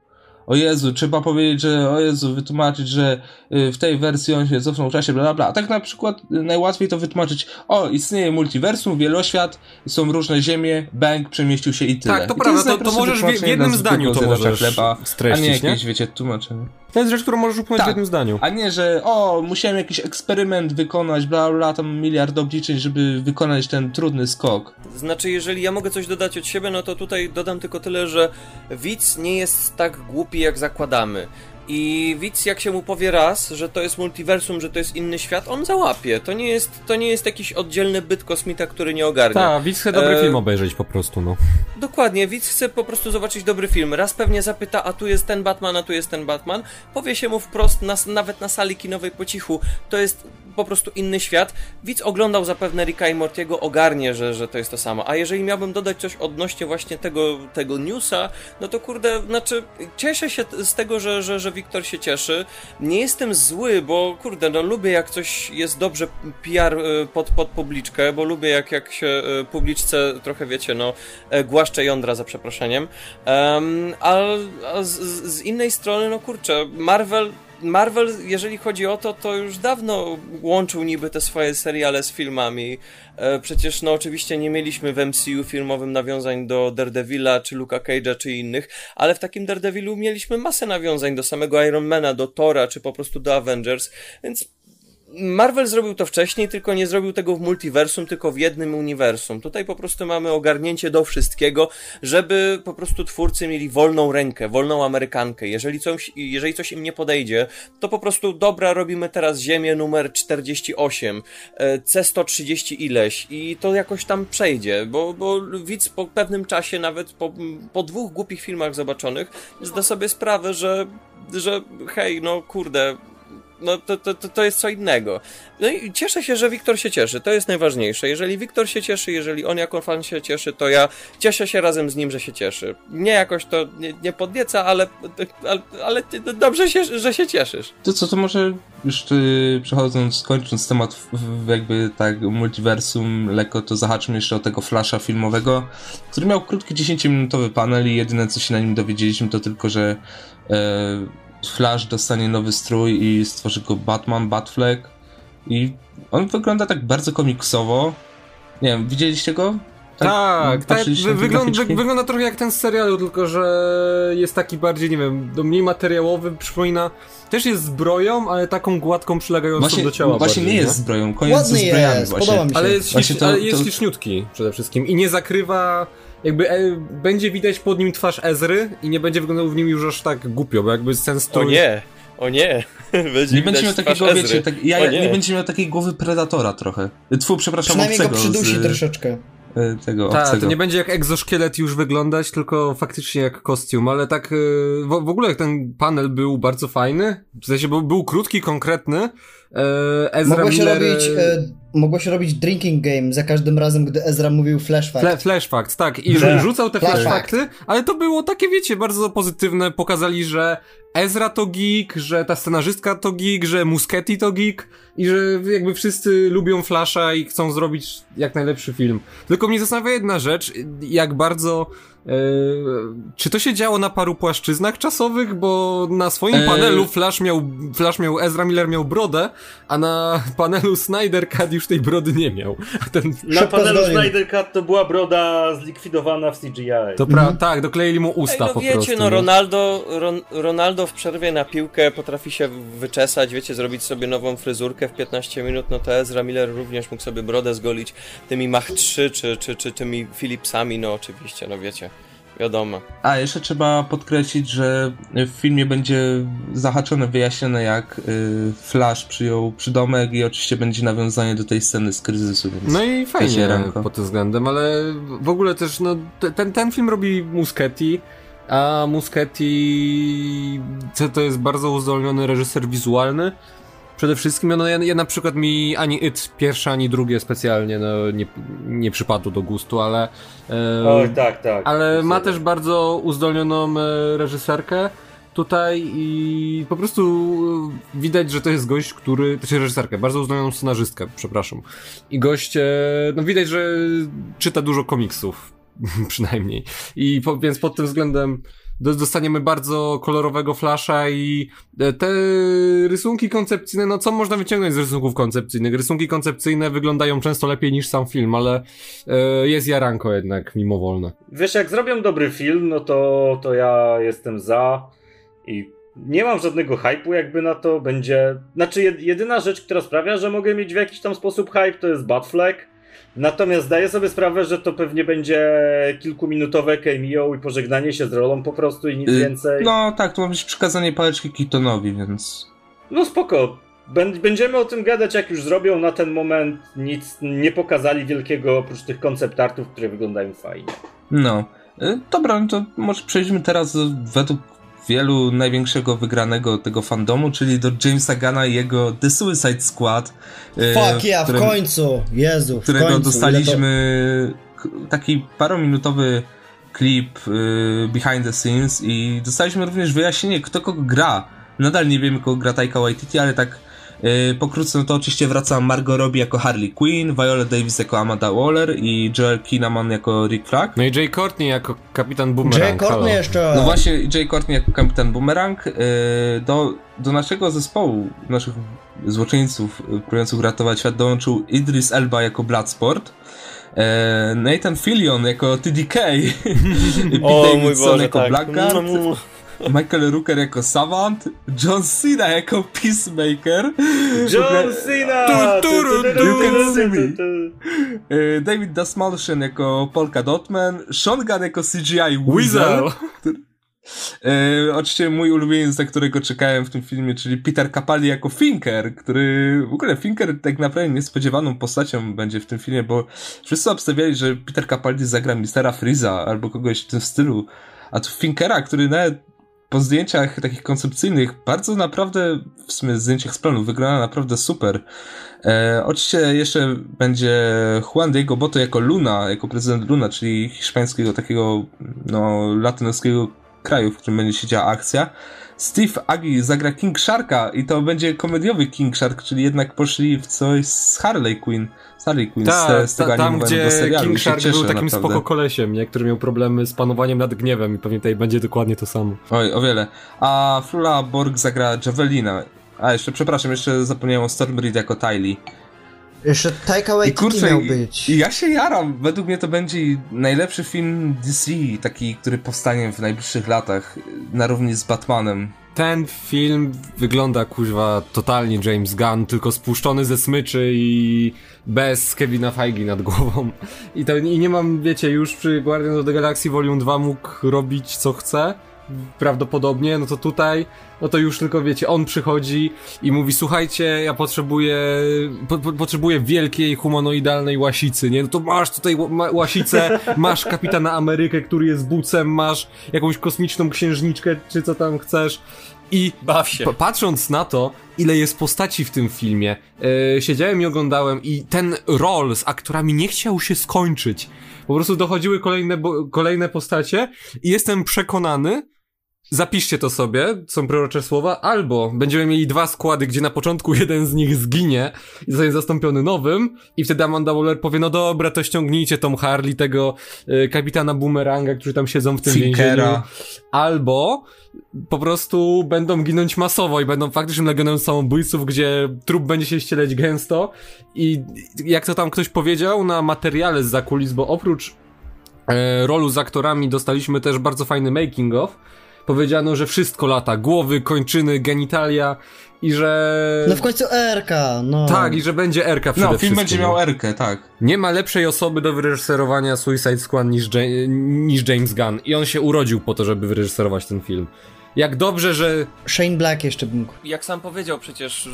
O Jezu, trzeba powiedzieć, że o Jezu, wytłumaczyć, że w tej wersji on się cofnął w czasie, bla, bla, bla. A tak na przykład najłatwiej to wytłumaczyć, o, istnieje multiversum, wieloświat, są różne ziemie, bank, przemieścił się i tyle. Tak, to prawda, to możesz w jednym zdaniu to możesz chleba, streścić, a nie jakieś, wiecie, tłumaczenie. To jest rzecz, którą możesz upłynąć w jednym zdaniu. A nie, że o, musiałem jakiś eksperyment wykonać, bla, bla, tam miliard obliczeń, żeby wykonać ten trudny skok. Znaczy, jeżeli ja mogę coś dodać od siebie, no to tutaj dodam tylko tyle, że widz nie jest tak głupi, jak zakładamy. I widz, jak się mu powie raz, że to jest multiversum, że to jest inny świat, on załapie. To nie jest jakiś oddzielny byt kosmita, który nie ogarnia. Tak, widz chce dobry film obejrzeć po prostu, no. Dokładnie, widz chce po prostu zobaczyć dobry film. Raz pewnie zapyta, a tu jest ten Batman, a tu jest ten Batman. Powie się mu wprost, nawet na sali kinowej po cichu, to jest po prostu inny świat. Widz oglądał zapewne Ricka i Mortiego, ogarnie, że to jest to samo. A jeżeli miałbym dodać coś odnośnie właśnie tego newsa, no to kurde, znaczy cieszę się z tego, że Wiktor się cieszy. Nie jestem zły, bo kurde, no lubię, jak coś jest dobrze PR pod publiczkę, bo lubię, jak się publiczce trochę, wiecie, no głaszcze jądra, za przeproszeniem. A z innej strony, no kurczę, Marvel, jeżeli chodzi o to już dawno łączył niby te swoje seriale z filmami. Przecież no oczywiście nie mieliśmy w MCU filmowym nawiązań do Daredevila, czy Luka Cage'a, czy innych, ale w takim Daredevilu mieliśmy masę nawiązań do samego Ironmana, do Thora, czy po prostu do Avengers, więc Marvel zrobił to wcześniej, tylko nie zrobił tego w multiversum, tylko w jednym uniwersum. Tutaj po prostu mamy ogarnięcie do wszystkiego, żeby po prostu twórcy mieli wolną rękę, wolną Amerykankę. Jeżeli coś im nie podejdzie, to po prostu dobra, robimy teraz Ziemię numer 48, C130 ileś i to jakoś tam przejdzie, bo widz po pewnym czasie, nawet po dwóch głupich filmach zobaczonych, zda sobie sprawę, że hej, no kurde, no to jest co innego. No i cieszę się, że Wiktor się cieszy. To jest najważniejsze. Jeżeli Wiktor się cieszy, jeżeli on jako fan się cieszy, to ja cieszę się razem z nim, że się cieszy. Nie jakoś to nie podnieca, ale dobrze, że się cieszysz. To co, to może już kończąc temat jakby tak multiversum, lekko to zahaczmy jeszcze o tego Flasha filmowego, który miał krótki 10-minutowy panel i jedyne, co się na nim dowiedzieliśmy, to tylko, że Flash dostanie nowy strój i stworzy go Batman, Batfleck i on wygląda tak bardzo komiksowo. Nie wiem, widzieliście go? Tak, wygląda trochę jak ten z serialu, tylko że jest taki bardziej, nie wiem, mniej materiałowy, przypomina, też jest zbroją, ale taką gładką przylegającą do ciała. Właśnie bardziej, nie jest zbroją, koniec ze zbrojami jest, właśnie. Ale jest śliczniutki przede wszystkim i nie zakrywa... Jakby będzie widać pod nim twarz Ezry i nie będzie wyglądał w nim już aż tak głupio, bo jakby ten strój... O nie, będzie nie będzie miał takiego, wiecie, tak, nie będzie miał takiej głowy predatora trochę. Przynajmniej obcego. Przynajmniej go przydusi troszeczkę. To nie będzie jak egzoszkielet już wyglądać, tylko faktycznie jak kostium, ale tak w ogóle ten panel był bardzo fajny, w sensie był krótki, konkretny. Ezra mogło się robić drinking game za każdym razem, gdy Ezra mówił flash fact. Flash fact, tak. I rzucał te flash facty, ale to było takie, wiecie, bardzo pozytywne. Pokazali, że Ezra to geek, że ta scenarzystka to geek, że Muschietti to geek i że jakby wszyscy lubią Flasha i chcą zrobić jak najlepszy film. Tylko mnie zastanawia jedna rzecz, jak bardzo... czy to się działo na paru płaszczyznach czasowych, bo na swoim panelu Flash miał Ezra Miller miał brodę, a na panelu Snyder Cut już tej brody nie miał. Na panelu Snyder Cut to była broda zlikwidowana w CGI. To tak, dokleili mu usta po prostu. Wiecie, no Ronaldo w przerwie na piłkę potrafi się wyczesać, wiecie, zrobić sobie nową fryzurkę w 15 minut, no to Ezra Miller również mógł sobie brodę zgolić tymi Mach 3 czy tymi Philipsami, no oczywiście, no wiecie. Wiadomo. A jeszcze trzeba podkreślić, że w filmie będzie zahaczone, wyjaśnione, jak Flash przyjął przydomek i oczywiście będzie nawiązanie do tej sceny z kryzysu. Więc no i fajnie pod tym względem, ale w ogóle też no, ten film robi Muschietti. a Muschietti to jest bardzo uzdolniony reżyser wizualny. Przede wszystkim, no ja na przykład mi ani pierwsze, ani drugie specjalnie no, nie przypadło do gustu, ale o, tak, ale ma też bardzo uzdolnioną reżyserkę tutaj i po prostu widać, że to jest gość, który... Znaczy reżyserkę, bardzo uznaną scenarzystkę, przepraszam. I gość, no widać, że czyta dużo komiksów, przynajmniej. I więc pod tym względem dostaniemy bardzo kolorowego Flasha i te rysunki koncepcyjne, no co można wyciągnąć z rysunków koncepcyjnych? Rysunki koncepcyjne wyglądają często lepiej niż sam film, ale jest jaranko jednak mimowolne. Wiesz, jak zrobią dobry film, no to ja jestem za... I nie mam żadnego hype'u jakby na to, będzie... Znaczy jedyna rzecz, która sprawia, że mogę mieć w jakiś tam sposób hype, to jest Batfleck. Natomiast zdaję sobie sprawę, że to pewnie będzie kilkuminutowe cameo i pożegnanie się z rolą po prostu i nic więcej. No tak, to mam już przekazanie pałeczki Keatonowi, więc... No spoko. Będziemy o tym gadać, jak już zrobią. Na ten moment nic nie pokazali wielkiego, oprócz tych koncept artów, które wyglądają fajnie. No. Dobra, no to może przejdźmy teraz według wielu największego wygranego tego fandomu, czyli do Jamesa Gunna i jego The Suicide Squad. Fuck yeah, w końcu! Jezu, którego w końcu dostaliśmy taki parominutowy klip behind the scenes i dostaliśmy również wyjaśnienie, kto kogo gra. Nadal nie wiemy, kogo gra Taika Waititi, ale tak pokrótce, no to oczywiście wraca Margot Robbie jako Harley Quinn, Viola Davis jako Amanda Waller i Joel Kinnaman jako Rick Flag. No i Jay Courtney jako Kapitan Boomerang. Jay Courtney jeszcze. No właśnie, Jay Courtney jako Kapitan Boomerang. Do naszego zespołu, naszych złoczyńców próbujących ratować świat dołączył Idris Elba jako Bloodsport, Nathan Fillion jako TDK, Pete Davidson jako Blackguard, Michael Rooker jako Savant, John Cena jako Peacemaker, John Cena! You can see me! David Dasmalshian jako Polka Dotman, Sean Gunn jako CGI Weasel. Oczywiście mój ulubieniec, na którego czekałem w tym filmie, czyli Peter Capaldi jako Finker, który w ogóle Finker tak naprawdę niespodziewaną postacią będzie w tym filmie, bo wszyscy obstawiali, że Peter Capaldi zagra Mistera Freeza albo kogoś w tym stylu, a tu Finkera, który nawet po zdjęciach takich koncepcyjnych, bardzo naprawdę, w sumie zdjęciach z planu, wygląda naprawdę super. Oczywiście jeszcze będzie Juan Diego Botto jako Luna, jako prezydent Luna, czyli hiszpańskiego takiego, no, latynoskiego kraju, w którym będzie się działa akcja. Steve Agee zagra King Sharka i to będzie komediowy King Shark, czyli jednak poszli w coś z Harley Quinn. Z tego animowanego serialu. Tam, gdzie King Shark był takim spoko kolesiem, nie? Który miał problemy z panowaniem nad gniewem i pewnie tutaj będzie dokładnie to samo. Oj, o wiele. A Flora Borg zagra Javelina. A jeszcze, przepraszam, jeszcze zapomniałem o Stormbreed jako Tylee. Jeszcze Taika Waititi miał być. I ja się jaram. Według mnie to będzie najlepszy film DC, taki, który powstanie w najbliższych latach, na równi z Batmanem. Ten film wygląda, kuźwa, totalnie James Gunn, tylko spuszczony ze smyczy i bez Kevina Feige nad głową. I nie mam, wiecie, już przy Guardians of the Galaxy Volume 2 mógł robić co chce, prawdopodobnie, no to tutaj, no to już tylko, wiecie, on przychodzi i mówi, słuchajcie, ja potrzebuję wielkiej, humanoidalnej łasicy, nie? No to masz tutaj łasicę, masz Kapitana Amerykę, który jest bucem, masz jakąś kosmiczną księżniczkę, czy co tam chcesz. I baw się. Patrząc na to, ile jest postaci w tym filmie, siedziałem i oglądałem i ten rol z aktorami nie chciał się skończyć. Po prostu dochodziły kolejne postacie i jestem przekonany, zapiszcie to sobie, są prorocze słowa, albo będziemy mieli dwa składy, gdzie na początku jeden z nich zginie i zostanie zastąpiony nowym i wtedy Amanda Waller powie, no dobra, to ściągnijcie Tom Harley, tego Kapitana Boomeranga, którzy tam siedzą w tym więzieniu. Albo po prostu będą ginąć masowo i będą faktycznie legionem samobójców, gdzie trup będzie się ścieleć gęsto i jak to tam ktoś powiedział na materiale z zakulis, bo oprócz rolu z aktorami dostaliśmy też bardzo fajny making of. Powiedziano, że wszystko lata, głowy, kończyny, genitalia i że... No w końcu R-ka, no. Tak, i że będzie R-ka przede wszystkim. No, film będzie miał R-kę, tak. Nie ma lepszej osoby do wyreżyserowania Suicide Squad niż James Gunn i on się urodził po to, żeby wyreżyserować ten film. Jak dobrze, że... Shane Black jeszcze bym... Jak sam powiedział przecież,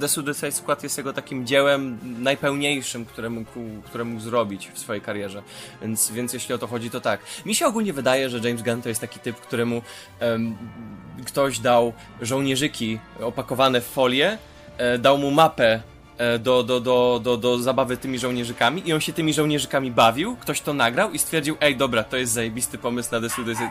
The Suicide Squad jest jego takim dziełem najpełniejszym, które mógł zrobić w swojej karierze. Więc jeśli o to chodzi, to tak. Mi się ogólnie wydaje, że James Gunn to jest taki typ, któremu ktoś dał żołnierzyki opakowane w folię, dał mu mapę do zabawy tymi żołnierzykami i on się tymi żołnierzykami bawił, ktoś to nagrał i stwierdził, ej dobra, to jest zajebisty pomysł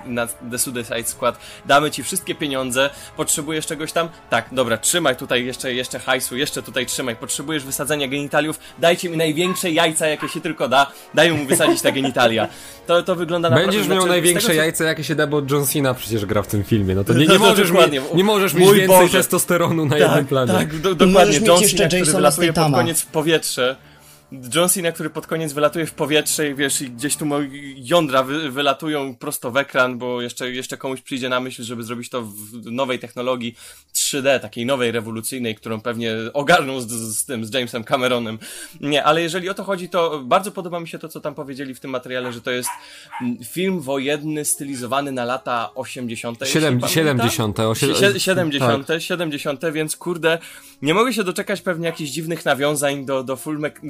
na The Suicide Squad, damy ci wszystkie pieniądze, potrzebujesz czegoś tam? Tak, dobra, trzymaj tutaj jeszcze hajsu, jeszcze tutaj trzymaj, potrzebujesz wysadzenia genitaliów, dajcie mi największe jajca, jakie się tylko da, daj mu wysadzić te genitalia. To wygląda na będziesz miał największe jajca, jakie się da, bo John Cena przecież gra w tym filmie, no to nie możesz mieć więcej testosteronu na jednym planie. Tak, dokładnie, John Cena, pod koniec w powietrze. John Cena, który pod koniec wylatuje w powietrze i wiesz, gdzieś tu jądra wylatują prosto w ekran, bo jeszcze komuś przyjdzie na myśl, żeby zrobić to w nowej technologii 3D, takiej nowej, rewolucyjnej, którą pewnie ogarnął z Jamesem Cameronem. Nie, ale jeżeli o to chodzi, to bardzo podoba mi się to, co tam powiedzieli w tym materiale, że to jest film wojenny stylizowany na lata 80. 70, więc kurde, nie mogę się doczekać pewnie jakichś dziwnych nawiązań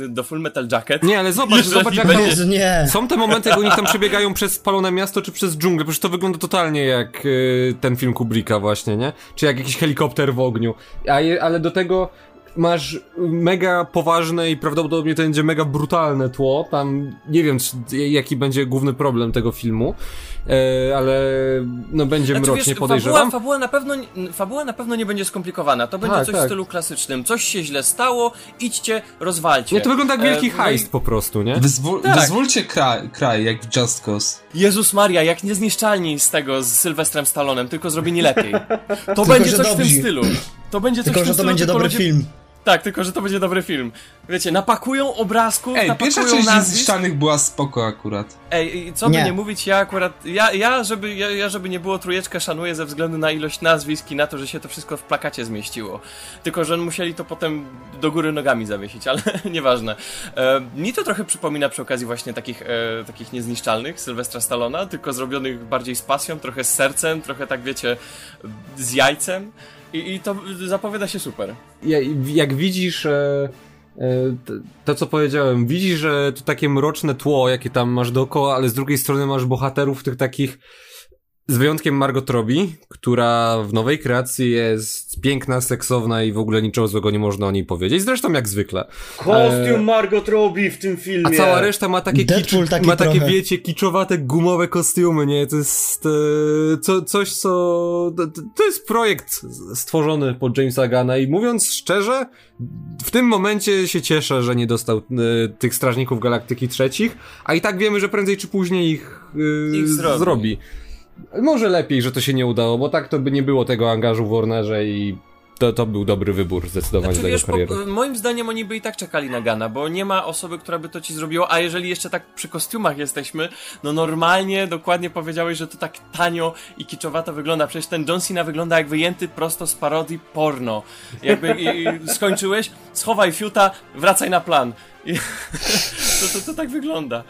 do Full Metal Jacket. Nie, ale zobacz jak to... Nie. Są te momenty, jak oni tam przebiegają przez spalone miasto, czy przez dżunglę, przecież to wygląda totalnie jak ten film Kubricka właśnie, nie? Czy jak jakiś helikopter w ogniu. Ale do tego masz mega poważne i prawdopodobnie to będzie mega brutalne tło, tam nie wiem jaki będzie główny problem tego filmu, ale no będzie mrocznie, wiesz, podejrzewam. Fabuła na pewno nie będzie skomplikowana, to będzie coś w stylu klasycznym, coś się źle stało, idźcie, rozwalcie. Nie, to wygląda jak wielki hajst po prostu, nie? Wyzwólcie kraj jak w Just Cause. Jezus Maria, jak Niezniszczalni z tego, z Sylwestrem Stallonem, tylko zrobili lepiej. To będzie coś w tym stylu. To będzie dobry film. Tak, tylko że to będzie dobry film. Wiecie, napakują obrazków, napakują nazwisk. Pierwsza część Zniszczalnych była spoko akurat. Ej, co by nie mówić, ja żeby nie było, trójeczkę szanuję ze względu na ilość nazwisk i na to, że się to wszystko w plakacie zmieściło. Tylko że musieli to potem do góry nogami zawiesić, ale nieważne. Mi to trochę przypomina przy okazji właśnie takich Niezniszczalnych Sylwestra Stallona, tylko zrobionych bardziej z pasją, trochę z sercem, trochę tak wiecie, z jajcem. I to zapowiada się super. Jak widzisz to, co powiedziałem, widzisz, że to takie mroczne tło, jakie tam masz dookoła, ale z drugiej strony masz bohaterów tych takich, z wyjątkiem Margot Robbie, która w nowej kreacji jest piękna, seksowna i w ogóle niczego złego nie można o niej powiedzieć, zresztą jak zwykle. Kostium Margot Robbie w tym filmie. A cała reszta ma takie, wiecie, kiczowate, gumowe kostiumy, nie? To jest to jest projekt stworzony pod Jamesa Gunna i mówiąc szczerze, w tym momencie się cieszę, że nie dostał tych Strażników Galaktyki III, a i tak wiemy, że prędzej czy później ich zrobi. Może lepiej, że to się nie udało, bo tak to by nie było tego angażu w Warnerze i to był dobry wybór zdecydowanie dla jego kariery. Moim zdaniem oni by i tak czekali na Gunna, bo nie ma osoby, która by to ci zrobiła, a jeżeli jeszcze tak przy kostiumach jesteśmy, no normalnie, dokładnie powiedziałeś, że to tak tanio i kiczowato wygląda. Przecież ten John Cena wygląda jak wyjęty prosto z parodii porno. Jakby skończyłeś, schowaj fiuta, wracaj na plan. To tak wygląda.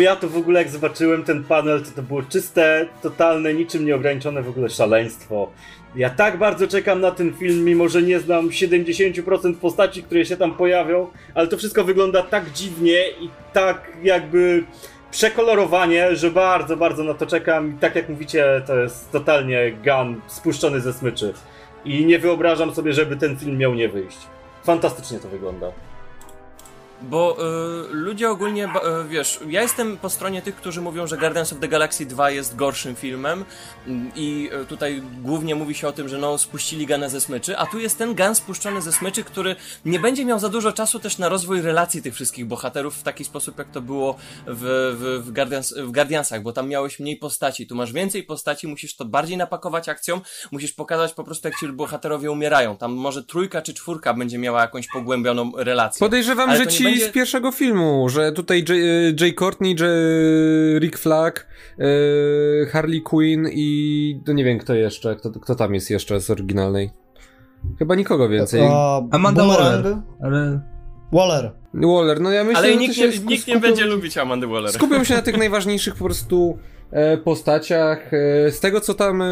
Ja to w ogóle jak zobaczyłem ten panel, to było czyste, totalne, niczym nieograniczone w ogóle szaleństwo. Ja tak bardzo czekam na ten film, mimo że nie znam 70% postaci, które się tam pojawią, ale to wszystko wygląda tak dziwnie i tak jakby przekolorowanie, że bardzo, bardzo na to czekam i tak jak mówicie, to jest totalnie Gunn spuszczony ze smyczy. I nie wyobrażam sobie, żeby ten film miał nie wyjść. Fantastycznie to wygląda. Bo ludzie ogólnie, wiesz, ja jestem po stronie tych, którzy mówią, że Guardians of the Galaxy 2 jest gorszym filmem i tutaj głównie mówi się o tym, że no spuścili Gunna ze smyczy, a tu jest ten Gunn spuszczony ze smyczy, który nie będzie miał za dużo czasu też na rozwój relacji tych wszystkich bohaterów w taki sposób, jak to było w Guardiansach, bo tam miałeś mniej postaci, tu masz więcej postaci, musisz to bardziej napakować akcją, musisz pokazać po prostu, jak ci bohaterowie umierają, tam może 3 czy 4 będzie miała jakąś pogłębioną relację. Podejrzewam, że ci z pierwszego filmu, że tutaj Jay Courtney, Rick Flag, Harley Quinn i no nie wiem kto jeszcze, kto tam jest jeszcze z oryginalnej. Chyba nikogo więcej. Amanda Waller. No ja myślę, ale nikt nie będzie lubić Amandy Waller. Skupią się na tych najważniejszych po prostu postaciach. Z tego, co tam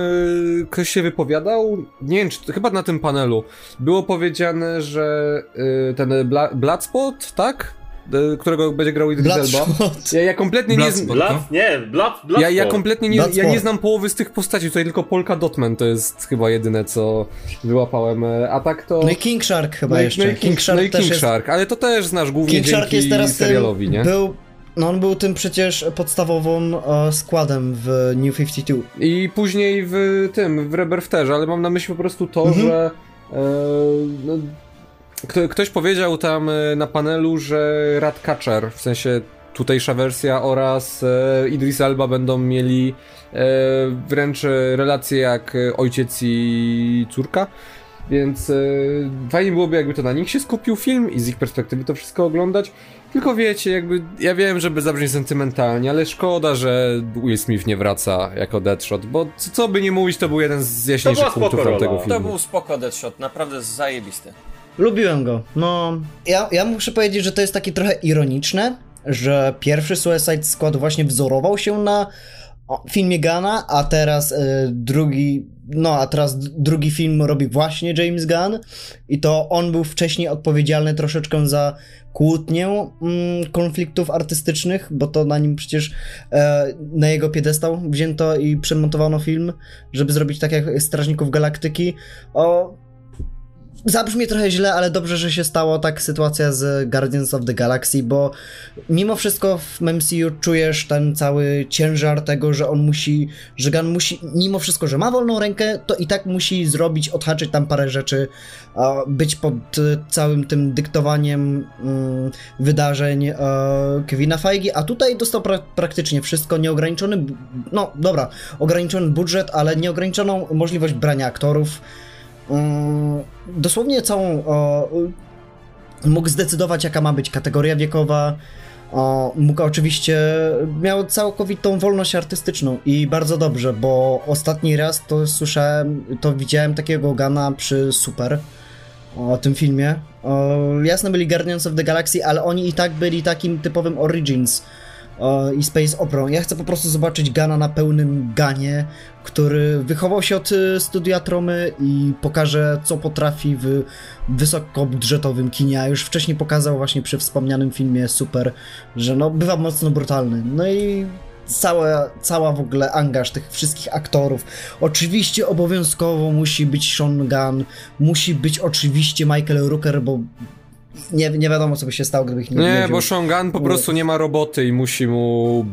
ktoś się wypowiadał, nie wiem, czy, chyba na tym panelu, było powiedziane, że ten Bloodsport, tak? Którego będzie grał Idris Elba. Ja kompletnie nie znam... Ja nie znam połowy z tych postaci, tutaj tylko Polka Dotman to jest chyba jedyne, co wyłapałem, a tak to... No i King Shark chyba King Shark, ale to też znasz głównie King dzięki Shark jest teraz serialowi, nie? On był tym przecież podstawowym składem w New 52. I później w tym, w Rebirth też, ale mam na myśli po prostu to, że... Ktoś powiedział tam na panelu, że Ratcatcher, w sensie tutejsza wersja oraz Idris Elba będą mieli wręcz relacje jak ojciec i córka, więc fajnie byłoby, jakby to na nich się skupił film i z ich perspektywy to wszystko oglądać. Tylko wiecie, jakby ja wiem, żeby zabrzmieć sentymentalnie, ale szkoda, że Will Smith nie wraca jako Deadshot, bo co by nie mówić, to był jeden z jaśniejszych punktów tamtego filmu. To był spoko Deadshot, naprawdę zajebisty. Lubiłem go. No, ja muszę powiedzieć, że to jest takie trochę ironiczne, że pierwszy Suicide Squad właśnie wzorował się na filmie Gunna, a teraz drugi film robi właśnie James Gunn i to on był wcześniej odpowiedzialny troszeczkę za kłótnię konfliktów artystycznych, bo to na nim przecież na jego piedestał wzięto i przemontowano film, żeby zrobić tak jak Strażników Galaktyki. Zabrzmie trochę źle, ale dobrze, że się stało tak sytuacja z Guardians of the Galaxy, bo mimo wszystko w MCU czujesz ten cały ciężar tego, że on musi, że Gunn musi, mimo wszystko, że ma wolną rękę, to i tak musi zrobić, odhaczyć tam parę rzeczy, być pod całym tym dyktowaniem wydarzeń Kevina Feige, a tutaj dostał praktycznie wszystko, nieograniczony, no dobra, ograniczony budżet, ale nieograniczoną możliwość brania aktorów. Dosłownie całą mógł zdecydować, jaka ma być kategoria wiekowa, mógł oczywiście, miał całkowitą wolność artystyczną i bardzo dobrze, bo ostatni raz to słyszałem, to widziałem takiego Gunna przy Super, o tym filmie. Jasne byli Guardians of the Galaxy, ale oni i tak byli takim typowym Origins i Space Opera. Ja chcę po prostu zobaczyć Gunna na pełnym Gunnie, który wychował się od studia Tromy i pokaże, co potrafi w wysokobudżetowym kinie, a już wcześniej pokazał właśnie przy wspomnianym filmie Super, że no bywa mocno brutalny. No i cała w ogóle angaż tych wszystkich aktorów. Oczywiście obowiązkowo musi być Sean Gunn, musi być oczywiście Michael Rooker, bo nie wiadomo, co by się stało, gdyby ich nie wiedział. Nie, bo Sean Gunn po prostu nie ma roboty i musi mu...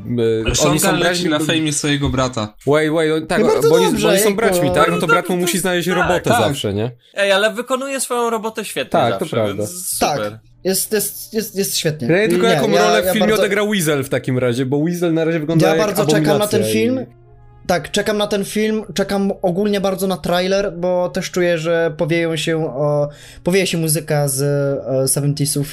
Sean Gunn leci na fejmie swojego brata. Tak, no bo oni są braćmi, tak? No to brat mu musi znaleźć robotę zawsze, nie? Ej, ale wykonuje swoją robotę świetnie zawsze, to prawda. Tak. Jest świetnie. Ja tylko jaką rolę w filmie odegrał Weasel w takim razie, bo Weasel na razie wygląda jak abominacja. Ja bardzo czekam na ten film. Tak, czekam na ten film, czekam ogólnie bardzo na trailer, bo też czuję, że powieje się muzyka z 70'sów.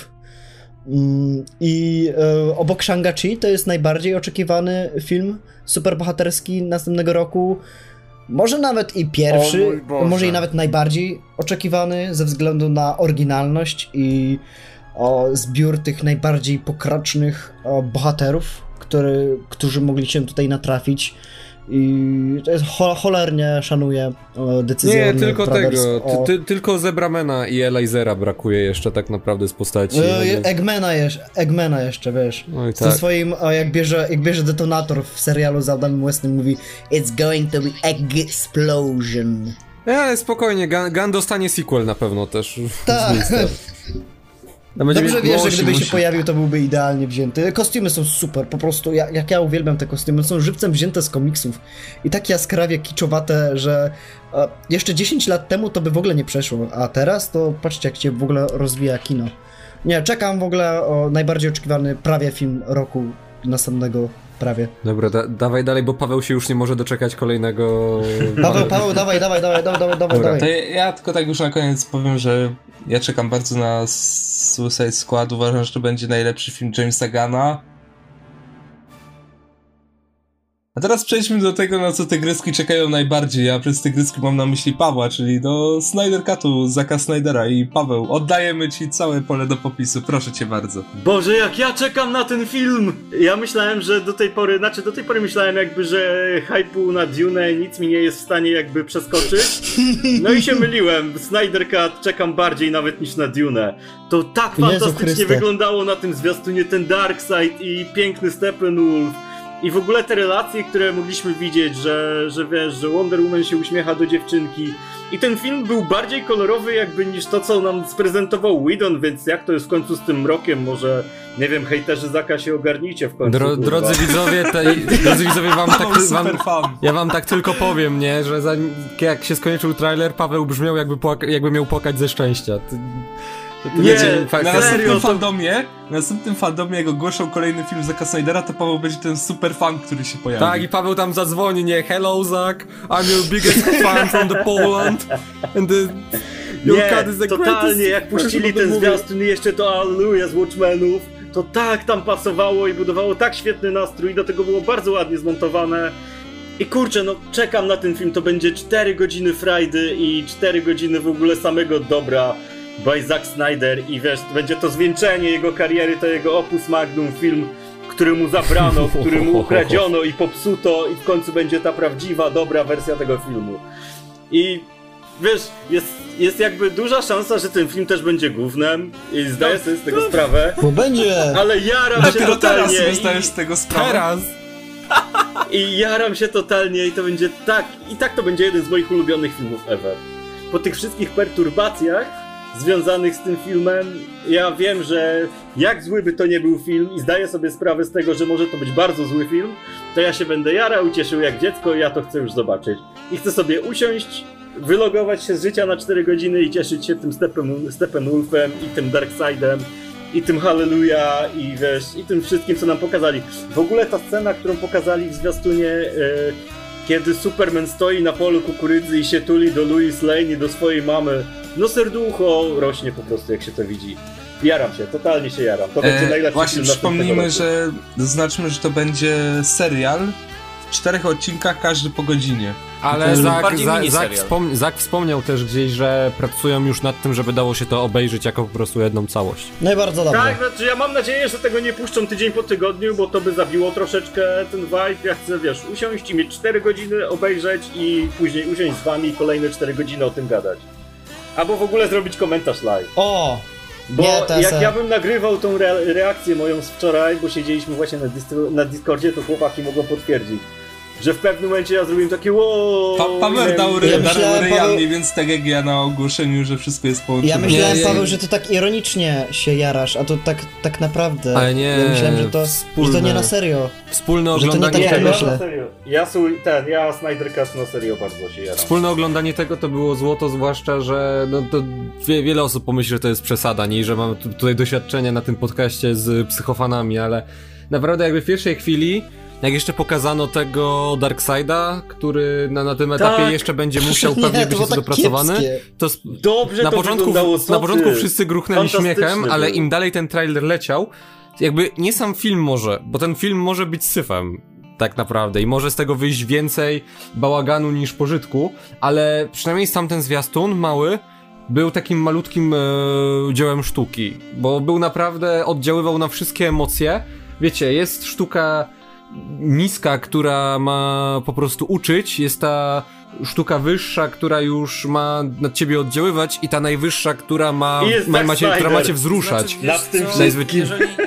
I obok Shang-Chi to jest najbardziej oczekiwany film superbohaterski następnego roku. Może nawet i pierwszy, może i nawet najbardziej oczekiwany ze względu na oryginalność i zbiór tych najbardziej pokracznych bohaterów, którzy mogli się tutaj natrafić. I to jest cholernie szanuję decyzję. Nie, tylko Brothers, tego. Tylko Zebramana i Elizera brakuje jeszcze tak naprawdę z postaci. Eggmana jeszcze, wiesz. Z tym swoim, jak bierze detonator w serialu z Adamem Westem, mówi "It's going to be egg explosion". Ale spokojnie, Gunn dostanie sequel na pewno też. Tak. Dobrze wiesz, że gdyby się pojawił, to byłby idealnie wzięty. Kostiumy są super, po prostu, jak ja uwielbiam te kostiumy, są żywcem wzięte z komiksów i tak jaskrawie kiczowate, że jeszcze 10 lat temu to by w ogóle nie przeszło, a teraz to patrzcie, jak się w ogóle rozwija kino. Nie, czekam w ogóle o najbardziej oczekiwany prawie film roku następnego. Prawie. Dobra, dawaj dalej, bo Paweł się już nie może doczekać kolejnego... Paweł, dawaj. To ja tylko tak już na koniec powiem, że ja czekam bardzo na Suicide Squad. Uważam, że to będzie najlepszy film Jamesa Gunna. A teraz przejdźmy do tego, na co tygryski czekają najbardziej. Ja przez tygryski mam na myśli Pawła, czyli do Snyder Cutu, Zacka Snydera. I Paweł, oddajemy ci całe pole do popisu, proszę cię bardzo. Boże, jak ja czekam na ten film! Ja myślałem, że do tej pory myślałem jakby, że hype'u na Dune nic mi nie jest w stanie jakby przeskoczyć. No i się myliłem, Snyder Cut czekam bardziej nawet niż na Dune. To tak fantastycznie wyglądało na tym zwiastunie, ten Darkseid i piękny Steppenwolf. I w ogóle te relacje, które mogliśmy widzieć, że wiesz, że Wonder Woman się uśmiecha do dziewczynki. I ten film był bardziej kolorowy jakby niż to, co nam sprezentował Whedon, więc jak to jest w końcu z tym rokiem, może, nie wiem, hejterzy Zacka się ogarnijcie w końcu. Drodzy widzowie, wam tak... ja wam tak tylko powiem, nie, że jak się skończył trailer, Paweł brzmiał jakby miał płakać ze szczęścia. Na następnym fandomie, jak ogłoszą kolejny film Zacka Snydera, to Paweł będzie ten super fan, który się pojawi. Tak, i Paweł tam zadzwoni, nie? Hello, Zack, I'm your biggest fan from the Poland. And totalnie, jak puścili ten zwiastun i jeszcze to Alleluja z Watchmenów, to tak tam pasowało i budowało tak świetny nastrój, do tego było bardzo ładnie zmontowane. I kurczę, no czekam na ten film, to będzie 4 godziny frajdy i 4 godziny w ogóle samego dobra. By Zack Snyder i wiesz, będzie to zwieńczenie jego kariery, to jego opus magnum, film, który mu zabrano, który mu ukradziono i popsuto i w końcu będzie ta prawdziwa, dobra wersja tego filmu. I wiesz, jest jakby duża szansa, że ten film też będzie gównem i zdaję sobie z tego sprawę. Bo będzie! Ale jaram się totalnie! Teraz zdajesz z tego sprawę. Teraz! I jaram się totalnie i to będzie tak, i tak to będzie jeden z moich ulubionych filmów ever. Po tych wszystkich perturbacjach związanych z tym filmem. Ja wiem, że jak zły by to nie był film i zdaję sobie sprawę z tego, że może to być bardzo zły film, to ja się będę jarał i cieszył jak dziecko i ja to chcę już zobaczyć. I chcę sobie usiąść, wylogować się z życia na 4 godziny i cieszyć się tym Steppenwolfem i tym Darkseidem i tym Halleluja i wiesz, i tym wszystkim, co nam pokazali. W ogóle ta scena, którą pokazali w zwiastunie, kiedy Superman stoi na polu kukurydzy i się tuli do Lois Lane i do swojej mamy. No serducho rośnie po prostu, jak się to widzi. Jaram się, totalnie się jaram. To będzie najlepszy film. Przypomnijmy, że znaczmy, że to będzie serial w 4 odcinkach, każdy po godzinie. Ale Zack wspomniał też gdzieś, że pracują już nad tym, żeby dało się to obejrzeć jako po prostu jedną całość. No i bardzo dobrze. Tak, znaczy ja mam nadzieję, że tego nie puszczą tydzień po tygodniu, bo to by zabiło troszeczkę ten vibe. Ja chcę, wiesz, usiąść i mieć 4 godziny, obejrzeć i później usiąść z wami i kolejne 4 godziny o tym gadać. Albo w ogóle zrobić komentarz live. O! Bo jak ja bym nagrywał tą reakcję moją z wczoraj, bo siedzieliśmy właśnie na Discordzie, to chłopaki mogą potwierdzić, że w pewnym momencie ja zrobiłem takie wow. Paweł dał ryjami, więc tak jak ja na ogłoszeniu, że wszystko jest połączone. Ja myślałem, Paweł, że to tak ironicznie się jarasz, a to tak naprawdę. Ale nie. Ja myślałem, że to nie na serio. Wspólne oglądanie tego. Ja Snyder Cut na serio bardzo się jaram. Wspólne oglądanie tego to było złoto, zwłaszcza, że no to wiele osób pomyśli, że to jest przesada, nie, że mamy tutaj doświadczenia na tym podcaście z psychofanami, ale naprawdę jakby w pierwszej chwili, jak jeszcze pokazano tego Darkseida, który na tym etapie jeszcze będzie musiał pewnie być dopracowany, to na początku wszyscy gruchnęli śmiechem, ale im dalej ten trailer leciał, jakby nie sam film może, bo ten film może być syfem tak naprawdę i może z tego wyjść więcej bałaganu niż pożytku, ale przynajmniej sam ten zwiastun mały był takim malutkim dziełem sztuki, bo był naprawdę, oddziaływał na wszystkie emocje. Wiecie, jest sztuka niska, która ma po prostu uczyć, jest ta sztuka wyższa, która już ma nad ciebie oddziaływać i ta najwyższa, która ma cię wzruszać.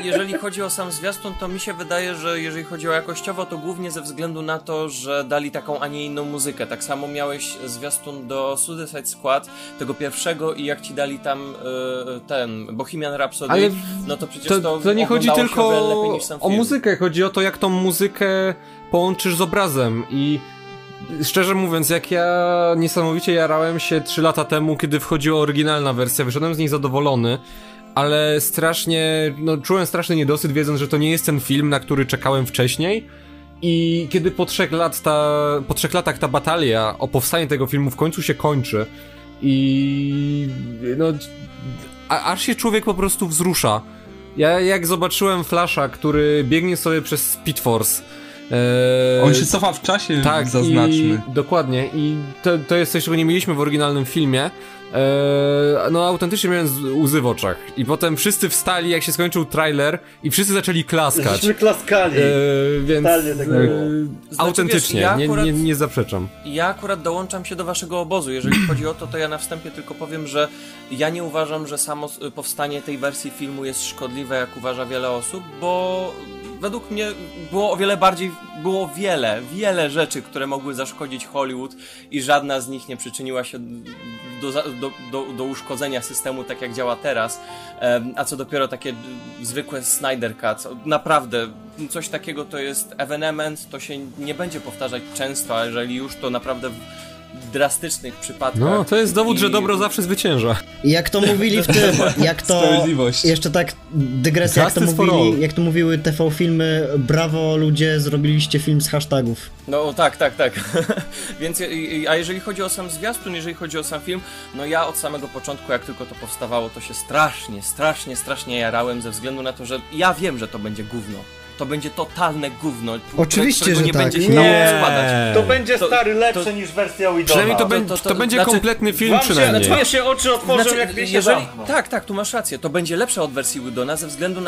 Jeżeli chodzi o sam zwiastun, to mi się wydaje, że jeżeli chodzi o jakościowo, to głównie ze względu na to, że dali taką, a nie inną muzykę. Tak samo miałeś zwiastun do Suicide Squad, tego pierwszego i jak ci dali tam ten Bohemian Rhapsody, ale no to przecież to nie chodzi tylko o muzykę, chodzi o to, jak tą muzykę połączysz z obrazem i szczerze mówiąc, jak ja niesamowicie jarałem się 3 lata temu, kiedy wchodziła oryginalna wersja, wyszedłem z niej zadowolony, ale strasznie, czułem straszny niedosyt, wiedząc, że to nie jest ten film, na który czekałem wcześniej. I kiedy po 3 latach ta batalia o powstanie tego filmu w końcu się kończy i aż się człowiek po prostu wzrusza. Ja jak zobaczyłem Flasha, który biegnie sobie przez Speed Force On się cofa w czasie, tak, zaznaczmy. I, dokładnie, i to jest coś, czego nie mieliśmy w oryginalnym filmie. No autentycznie miałem łzy w oczach. I potem wszyscy wstali, jak się skończył trailer, i wszyscy zaczęli klaskać. Wszyscy klaskali. Więc tak autentycznie, wiesz, ja nie zaprzeczam. Ja akurat dołączam się do waszego obozu. Jeżeli chodzi o to, to ja na wstępie tylko powiem, że ja nie uważam, że samo powstanie tej wersji filmu jest szkodliwe, jak uważa wiele osób, bo według mnie było o wiele bardziej, było wiele rzeczy, które mogły zaszkodzić Hollywood i żadna z nich nie przyczyniła się do uszkodzenia systemu, tak jak działa teraz, a co dopiero takie zwykłe Snyder Cut. Naprawdę, coś takiego to jest ewenement, to się nie będzie powtarzać często, a jeżeli już, to naprawdę w drastycznych przypadkach. No, to jest dowód, że dobro zawsze zwycięża. Jak to mówili w tym, jak to... Sprawiedliwość. Jeszcze tak dygresja, jak to mówiły TV Filmy, brawo ludzie, zrobiliście film z hashtagów. No tak. Więc, a jeżeli chodzi o sam zwiastun, jeżeli chodzi o sam film, no ja od samego początku, jak tylko to powstawało, to się strasznie jarałem, ze względu na to, że ja wiem, że to będzie gówno. To będzie totalne gówno. Oczywiście, że nie tak. Będzie się składać. To będzie lepsze niż wersja Widona. Przynajmniej to będzie kompletny film przynajmniej. Znaczy, się oczy otworzą, jak mnie się zamkną. Tak, tu masz rację. To będzie lepsze od wersji Widona ze względu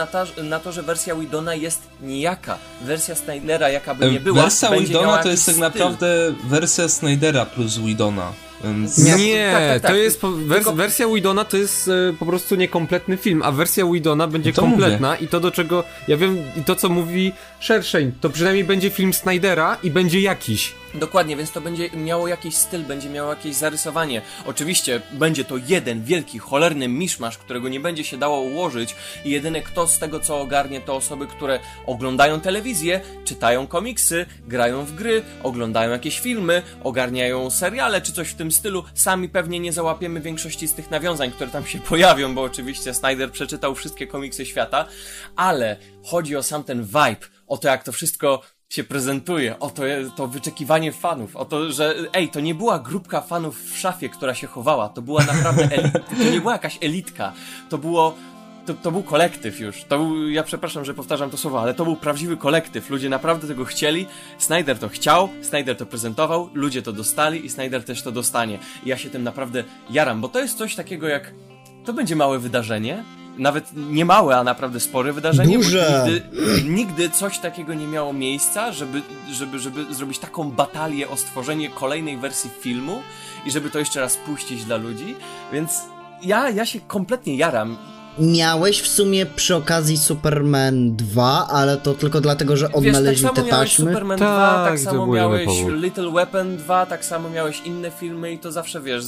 na to, że wersja Widona jest nijaka. Wersja Snydera, jaka by nie była, wersja Widona to jest tak naprawdę wersja Snydera plus Widona. Nie, to jest wersja Widona, to jest po prostu niekompletny film, a wersja Widona będzie kompletna mówię. I to, do czego ja wiem, i to, co mówi Szerszeń, to przynajmniej będzie film Snydera i będzie jakiś. Dokładnie, więc to będzie miało jakiś styl, będzie miało jakieś zarysowanie. Oczywiście będzie to jeden wielki, cholerny miszmasz, którego nie będzie się dało ułożyć i jedyne kto z tego co ogarnie to osoby, które oglądają telewizję, czytają komiksy, grają w gry, oglądają jakieś filmy, ogarniają seriale czy coś w tym stylu. Sami pewnie nie załapiemy większości z tych nawiązań, które tam się pojawią, bo oczywiście Snyder przeczytał wszystkie komiksy świata, ale chodzi o sam ten vibe, o to jak to wszystko się prezentuje, o to wyczekiwanie fanów, o to, że to nie była grupka fanów w szafie, która się chowała, to była naprawdę to nie była jakaś elitka, to był kolektyw już, ja przepraszam, że powtarzam to słowo, ale to był prawdziwy kolektyw, ludzie naprawdę tego chcieli, Snyder to chciał, Snyder to prezentował, ludzie to dostali i Snyder też to dostanie. I ja się tym naprawdę jaram, bo to jest coś takiego jak, to będzie małe wydarzenie, nawet nie małe, a naprawdę spore wydarzenie. Duże. Nigdy coś takiego nie miało miejsca, żeby zrobić taką batalię o stworzenie kolejnej wersji filmu i żeby to jeszcze raz puścić dla ludzi, więc ja się kompletnie jaram. Miałeś w sumie przy okazji Superman 2, ale to tylko dlatego, że odnaleźli te taśmy. Tak samo miałeś Superman 2, tak samo miałeś Little Weapon 2, tak samo miałeś inne filmy i to zawsze, wiesz,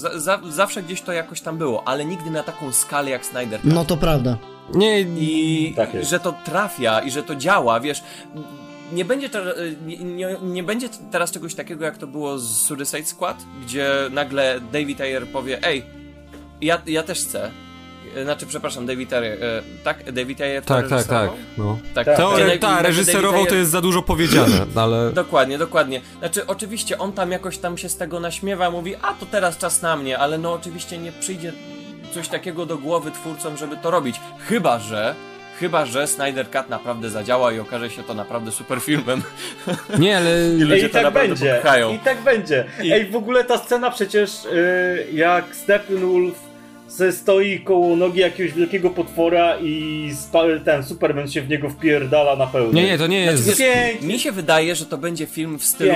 zawsze gdzieś to jakoś tam było, ale nigdy na taką skalę jak Snyder. No to prawda. Nie, i tak że to trafia i że to działa, wiesz... Nie będzie teraz czegoś takiego, jak to było z Suicide Squad, gdzie nagle David Ayer powie, ja też chcę. Znaczy, przepraszam, David Ayer, tak? David Ayer to reżyserował? Tak, no. Tak. Reżyserował to jest za dużo powiedziane, ale... Dokładnie. Znaczy, oczywiście on tam jakoś tam się z tego naśmiewa, mówi, to teraz czas na mnie, ale no oczywiście nie przyjdzie coś takiego do głowy twórcom, żeby to robić. Chyba że Snyder Cut naprawdę zadziała i okaże się to naprawdę super filmem. Nie, ale... I tak będzie. W ogóle ta scena przecież, jak Steppenwolf stoi koło nogi jakiegoś wielkiego potwora i ten Superman się w niego wpierdala na pełno. Nie, to nie jest... Znaczy, mi się wydaje, że to będzie film w stylu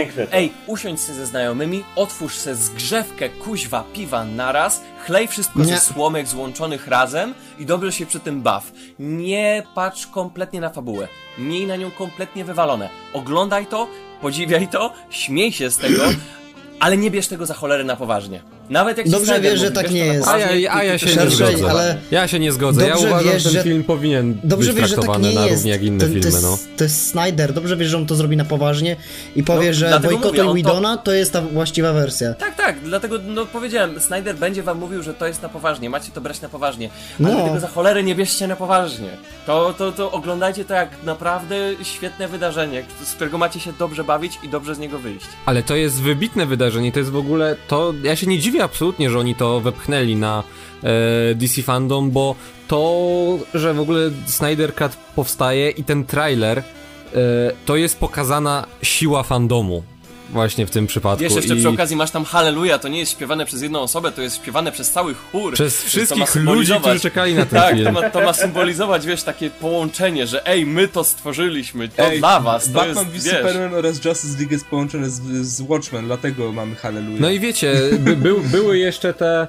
usiądź się ze znajomymi, otwórz se zgrzewkę, kuźwa, piwa naraz, chlej wszystko ze słomek złączonych razem i dobrze się przy tym baw. Nie patrz kompletnie na fabułę. Miej na nią kompletnie wywalone. Oglądaj to, podziwiaj to, śmiej się z tego, ale nie bierz tego za cholerę na poważnie. Nawet jak dobrze wiesz, że tak nie jest. Ja się nie zgodzę. Ja uważam, że ten film powinien być traktowany tak na równi jak inne filmy. To jest Snyder. Dobrze wiesz, że on to zrobi na poważnie i powie, że bojkotuj Widona, to jest ta właściwa wersja. Tak. Dlatego powiedziałem, Snyder będzie wam mówił, że to jest na poważnie. Macie to brać na poważnie. Ale tego za cholerę nie bierzcie na poważnie. To oglądajcie to jak naprawdę świetne wydarzenie, z którego macie się dobrze bawić i dobrze z niego wyjść. Ale to jest wybitne wydarzenie. To jest w ogóle to... Ja się nie dziwię absolutnie, że oni to wepchnęli na DC Fandom, bo to, że w ogóle Snyder Cut powstaje i ten trailer to jest pokazana siła fandomu właśnie w tym przypadku. Wiesz, jeszcze przy okazji masz tam Halleluja, to nie jest śpiewane przez jedną osobę, to jest śpiewane przez cały chór. Przez wszystkich ludzi, którzy czekali na ten film. Tak, to ma symbolizować, wiesz, takie połączenie, że ej, my to stworzyliśmy, to dla was, to Batman jest, wiesz... Superman oraz Justice League jest połączone z Watchmen, dlatego mamy Halleluja. No i wiecie, były jeszcze te...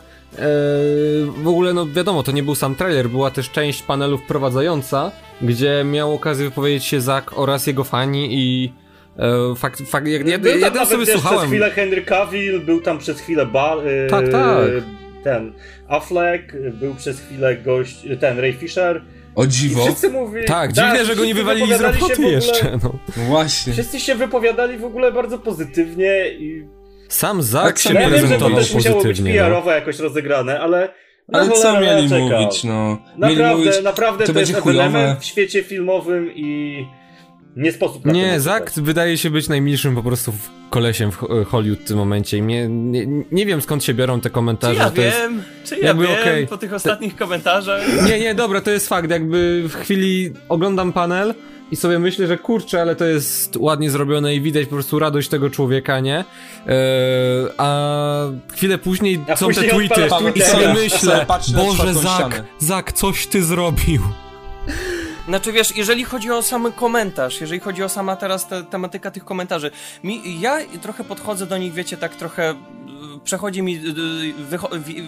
w ogóle, no wiadomo, to nie był sam trailer, była też część panelu wprowadzająca, gdzie miał okazję wypowiedzieć się Zach oraz jego fani i... Jeden sobie słuchałem. Przez chwilę Henry Cavill, był tam przez chwilę ten Affleck, był przez chwilę gość, ten Ray Fisher. O dziwo. Wszyscy mówili, dziwne, że go nie wywalili z roboty jeszcze. No właśnie. Wszyscy się wypowiadali w ogóle bardzo pozytywnie i... Sam Zach się prezentował pozytywnie. To musiało być PR-owo jakoś rozegrane, ale... Ale co mieli mówić, no? Naprawdę to jest element w świecie filmowym i... Nie sposób na to. Nie, Zach wydaje się być najmniejszym po prostu kolesiem w Hollywood w tym momencie. Nie wiem, skąd się biorą te komentarze. Czy ja wiem, po tych ostatnich komentarzach. Nie, dobra, to jest fakt. Jakby w chwili oglądam panel i sobie myślę, że kurczę, ale to jest ładnie zrobione i widać po prostu radość tego człowieka, nie? A chwilę później są później te tweety i sobie myślę, Boże, Zach, coś ty zrobił. Znaczy wiesz, jeżeli chodzi o sam komentarz, jeżeli chodzi o sama teraz tematyka tych komentarzy, ja trochę podchodzę do nich, wiecie, tak trochę przechodzi mi,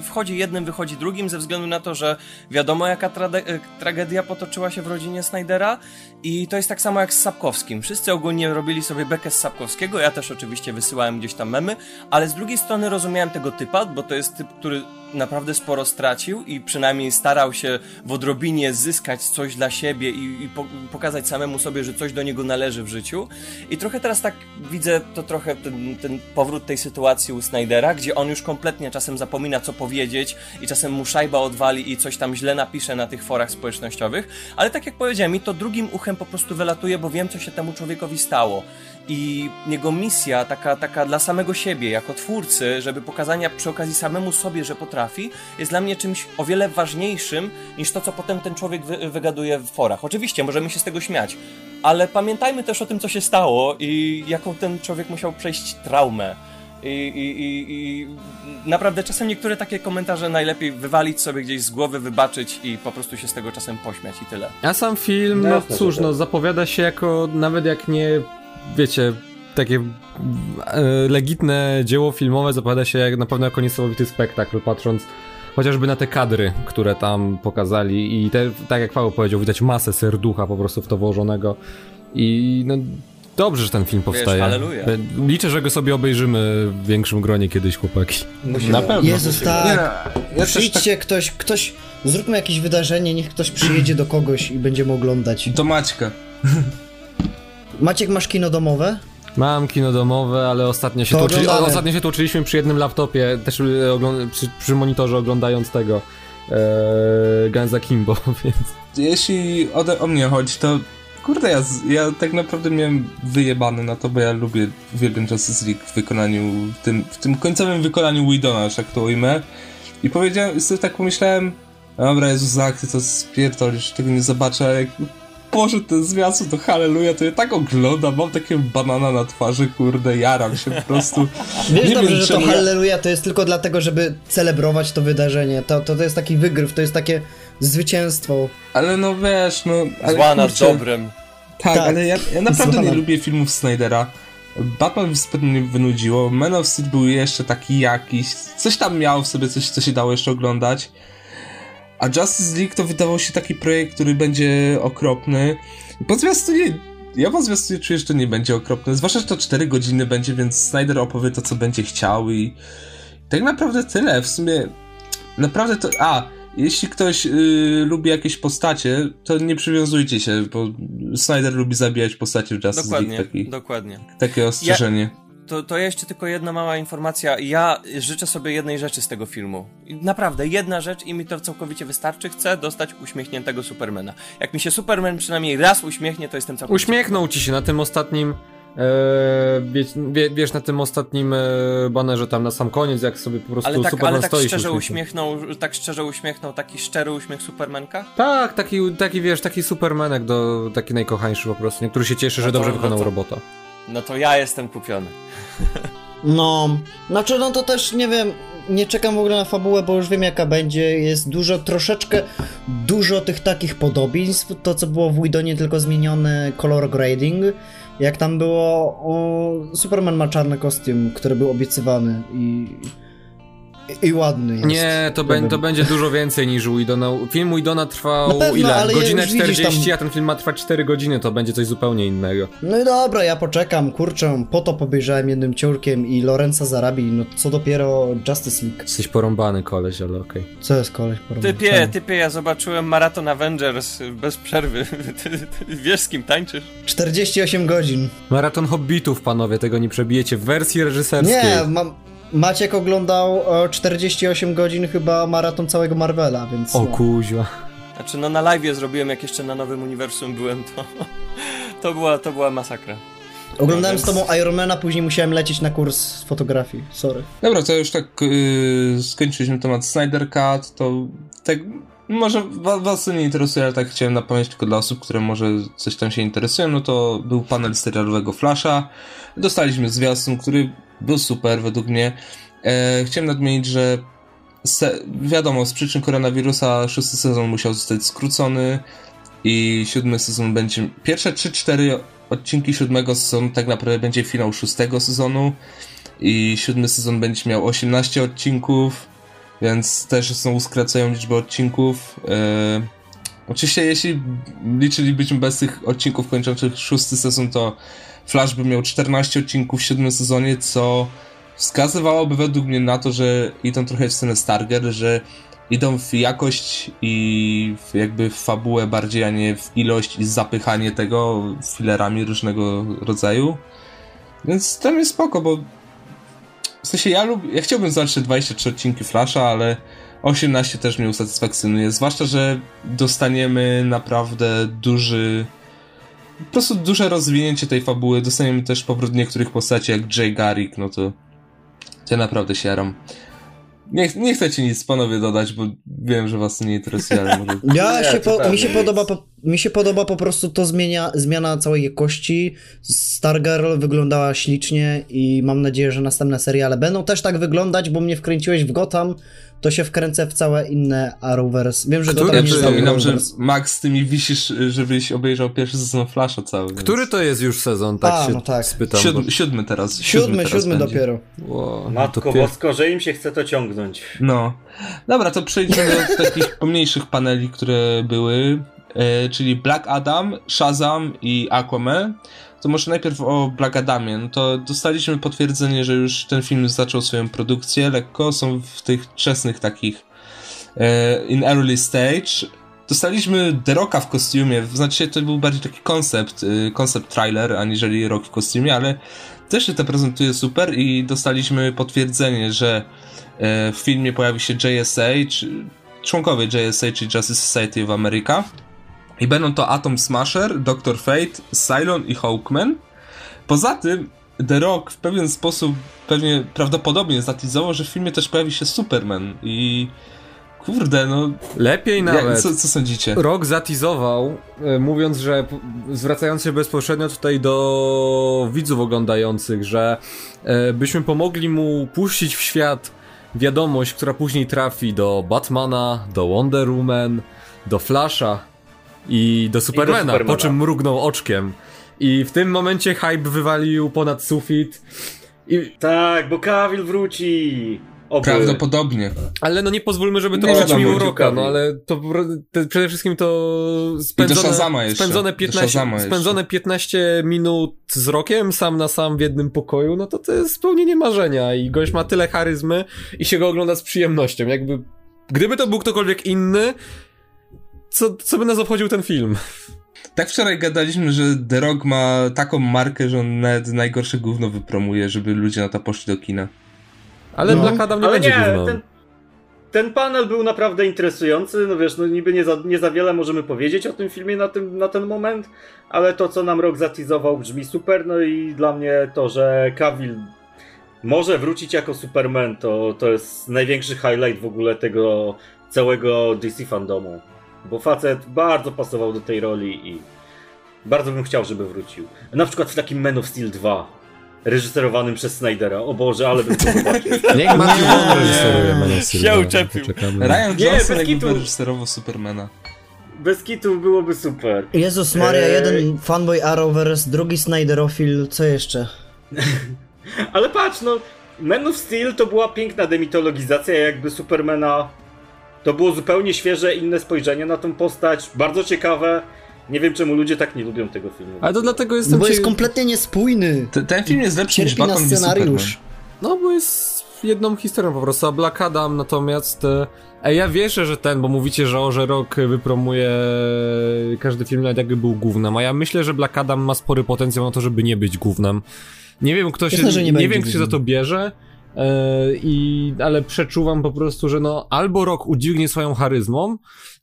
wchodzi jednym, wychodzi drugim, ze względu na to, że wiadomo jaka tragedia potoczyła się w rodzinie Snydera i to jest tak samo jak z Sapkowskim. Wszyscy ogólnie robili sobie bekę z Sapkowskiego, ja też oczywiście wysyłałem gdzieś tam memy, ale z drugiej strony rozumiałem tego typa, bo to jest typ, który naprawdę sporo stracił i przynajmniej starał się w odrobinie zyskać coś dla siebie i pokazać samemu sobie, że coś do niego należy w życiu. I trochę teraz tak widzę to trochę ten powrót tej sytuacji u Snydera, gdzie on już kompletnie czasem zapomina co powiedzieć i czasem mu szajba odwali i coś tam źle napisze na tych forach społecznościowych, ale tak jak powiedziałem, mi to drugim uchem po prostu wylatuje, bo wiem co się temu człowiekowi stało. I jego misja, taka dla samego siebie, jako twórcy, żeby pokazania przy okazji samemu sobie, że potrafi, jest dla mnie czymś o wiele ważniejszym niż to, co potem ten człowiek wygaduje w forach. Oczywiście, możemy się z tego śmiać, ale pamiętajmy też o tym, co się stało i jaką ten człowiek musiał przejść traumę. I naprawdę czasem niektóre takie komentarze najlepiej wywalić sobie gdzieś z głowy, wybaczyć i po prostu się z tego czasem pośmiać i tyle. A sam film, no cóż, zapowiada się jako, nawet jak nie... Wiecie, takie legitne dzieło filmowe zapowiada się jak na pewno jako niesamowity spektakl, patrząc chociażby na te kadry, które tam pokazali i tak jak Paweł powiedział, widać masę serducha po prostu w to włożonego i no dobrze, że ten film powstaje. Wiesz, liczę, że go sobie obejrzymy w większym gronie kiedyś, chłopaki. Musimy. Na pewno. Jezus, tak. Przyjdźcie, ktoś, zróbmy jakieś wydarzenie, niech ktoś przyjedzie do kogoś i będziemy oglądać. Do Maćka. Maciek, masz kino domowe? Mam kino domowe, ale ostatnio się tłoczyliśmy przy jednym laptopie, też przy monitorze oglądając tego Ganza Kimbo, więc... Jeśli o mnie chodzi, to kurde, ja tak naprawdę miałem wyjebane na to, bo ja uwielbiam Justice League w wykonaniu, w tym końcowym wykonaniu Whedona, że tak to ujmę. I powiedziałem, sobie tak pomyślałem, dobra Jezus, Zach, ty to spierdolisz, tego nie zobaczę, ale... Boże, ten zwiastun do Halleluja, to ja tak oglądam, mam takie banana na twarzy, kurde, jaram się po prostu. Wiesz dobrze, że to Halleluja to jest tylko dlatego, żeby celebrować to wydarzenie, to jest taki wygryw, to jest takie zwycięstwo. Ale no wiesz, no... Zła nad dobrem. Tak, ale ja naprawdę nie lubię filmów Snydera. Batman mnie wynudziło, Man of Steel był jeszcze taki jakiś, coś tam miał w sobie, coś co się dało jeszcze oglądać. A Justice League to wydawał się taki projekt, który będzie okropny. Po zwiastunie czuję, że to nie będzie okropne. Zwłaszcza, że to 4 godziny będzie, więc Snyder opowie to, co będzie chciał i... Tak naprawdę tyle, w sumie... Naprawdę to... Jeśli ktoś lubi jakieś postacie, to nie przywiązujcie się, bo Snyder lubi zabijać postacie w Justice League. Dokładnie. Takie ostrzeżenie. To jeszcze tylko jedna mała informacja. Ja życzę sobie jednej rzeczy z tego filmu. Naprawdę, jedna rzecz i mi to całkowicie wystarczy. Chcę dostać uśmiechniętego Supermana. Jak mi się Superman przynajmniej raz uśmiechnie, to jestem całkowicie... Uśmiechnął ci się na tym ostatnim Wiesz, na tym ostatnim banerze tam na sam koniec, jak sobie po prostu Superman stoi. Ale tak szczerze uśmiechnął, taki szczery uśmiech Supermanka? Tak, taki wiesz, taki Supermanek, taki najkochańszy po prostu, nie? Który się cieszy, że dobrze wykonał robotę. No to ja jestem kupiony. No, znaczy no to też nie wiem, nie czekam w ogóle na fabułę, bo już wiem jaka będzie, jest dużo tych takich podobieństw, to co było w Widonie, tylko zmieniony color grading, jak tam było, Superman ma czarny kostium, który był obiecywany i ładny jest. Nie, to będzie dużo więcej niż u Widona. Film Widona trwał godzinę 40, a ten film ma trwać 4 godziny, to będzie coś zupełnie innego. No i dobra, ja poczekam, kurczę, po to pobierzałem jednym ciurkiem i Lorenza Zarabi, no co dopiero Justice League. Jesteś porąbany koleś, ale okej. Co jest koleś porąbany? Typie, ja zobaczyłem Marathon Avengers bez przerwy. Ty wiesz z kim tańczysz? 48 godzin. Maraton Hobbitów, panowie, tego nie przebijecie w wersji reżyserskiej. Nie, Maciek oglądał 48 godzin chyba maraton całego Marvela, więc... O kuźwa. Znaczy no na live'ie zrobiłem, jak jeszcze na Nowym Uniwersum byłem, to była masakra. Oglądałem z tobą Ironmana, później musiałem lecieć na kurs fotografii, sorry. Dobra, to już tak skończyliśmy temat Snyder Cut, to tak... Może was to nie interesuje, ale tak chciałem napomnieć tylko dla osób, które może coś tam się interesują, no to był panel serialowego Flasha. Dostaliśmy zwiastun, który był super według mnie. Chciałem nadmienić, że wiadomo, z przyczyn koronawirusa 6. sezon musiał zostać skrócony i 7. sezon będzie... Pierwsze 3-4 odcinki 7. sezonu tak naprawdę będzie finał 6. sezonu i 7. sezon będzie miał 18 odcinków. Więc też znowu skracają liczbę odcinków. Oczywiście jeśli liczylibyśmy bez tych odcinków kończących 6. sezon, to Flash by miał 14 odcinków w 7. sezonie, co wskazywałoby według mnie na to, że idą trochę w stronę Stargirl, że idą w jakość i jakby w fabułę bardziej, a nie w ilość i zapychanie tego fillerami różnego rodzaju. Więc to jest spoko, bo w sensie ja chciałbym zobaczyć 23 odcinki Flasha, ale 18 też mnie usatysfakcjonuje, zwłaszcza, że dostaniemy naprawdę duże rozwinięcie tej fabuły, dostaniemy też powrót niektórych postaci jak Jay Garrick, no to ja naprawdę się jaram. Nie chcecie nic panowie dodać, bo wiem, że was nie interesuje, ale może... Mi się podoba po prostu to zmiana całej jakości. Stargirl wyglądała ślicznie i mam nadzieję, że następne seriale będą też tak wyglądać, bo mnie wkręciłeś w Gotham, to się wkręcę w całe inne Arrowverse. Wiem, że Gotham nie znam, że Max, ty mi wisisz, żebyś obejrzał pierwszy sezon Flasha cały. Który więc... to jest już sezon, tak się spytam. Siódmy teraz. Siódmy teraz dopiero. Wow, Matko Bosko, że im się chce to ciągnąć. No. Dobra, to przejdźmy do takich pomniejszych paneli, które były. Czyli Black Adam, Shazam i Aquaman. To może najpierw o Black Adamie. No to dostaliśmy potwierdzenie, że już ten film zaczął swoją produkcję lekko. Są w tych wczesnych takich in early stage. Dostaliśmy The Rocka w kostiumie. Znaczy to był bardziej taki koncept trailer, aniżeli Rock w kostiumie, ale też się to prezentuje super i dostaliśmy potwierdzenie, że w filmie pojawi się JSA, członkowie JSA, czyli Justice Society of America. I będą to Atom Smasher, Dr. Fate, Cylon i Hawkman. Poza tym The Rock w pewien sposób prawdopodobnie zatizował, że w filmie też pojawi się Superman i... Kurde, no... Lepiej nawet. Co sądzicie? Rock zatizował, mówiąc, że... Zwracając się bezpośrednio tutaj do widzów oglądających, że byśmy pomogli mu puścić w świat wiadomość, która później trafi do Batmana, do Wonder Woman, do Flasha. I do Supermana, po czym mrugnął oczkiem. I w tym momencie hype wywalił ponad sufit. Tak, bo Cavill wróci. Prawdopodobnie. Ale no nie pozwólmy, żeby to wrócić mi uroka, no ale to przede wszystkim to spędzone 15 minut z Rockiem sam na sam w jednym pokoju, no to jest spełnienie marzenia i gość ma tyle charyzmy i się go ogląda z przyjemnością. Jakby, gdyby to był ktokolwiek inny, co by nas obchodził ten film? Tak wczoraj gadaliśmy, że The Rock ma taką markę, że on nawet najgorsze gówno wypromuje, żeby ludzie na to poszli do kina. Ale Black Adam nie będzie gówno. Ten panel był naprawdę interesujący, no wiesz, no niby nie za wiele możemy powiedzieć o tym filmie na ten moment, ale to, co nam Rock zatizował, brzmi super, no i dla mnie to, że Cavill może wrócić jako Superman, to jest największy highlight w ogóle tego całego DC fandomu, bo facet bardzo pasował do tej roli i bardzo bym chciał, żeby wrócił. Na przykład w takim Man of Steel 2, reżyserowanym przez Snydera. O Boże, ale bym to zobaczył. Niech Matt Damon reżyseruje Man of Steel 2. Się uczepił. Ryan Johnson jakby reżyserował Supermana. Bez kitu byłoby super. Jezus Maria, jeden fanboy Arrowverse, drugi Snyderofil, co jeszcze? Ale patrz, no, Man of Steel to była piękna demitologizacja jakby Supermana. To było zupełnie świeże, inne spojrzenie na tą postać, bardzo ciekawe. Nie wiem, czemu ludzie tak nie lubią tego filmu. Ale to dlatego jest... No bo jest kompletnie niespójny. Ten film jest lepszy niż Batman i Superman. No bo jest jedną historią po prostu, a Black Adam natomiast... Ja wierzę, że bo mówicie, że Rock wypromuje każdy film, nawet jakby był gównem, a ja myślę, że Black Adam ma spory potencjał na to, żeby nie być gównem. Nie wiem, kto się... Myślę, nie wiem, kto się za to bierze. Ale przeczuwam po prostu, że no albo Rock udźwignie swoją charyzmą,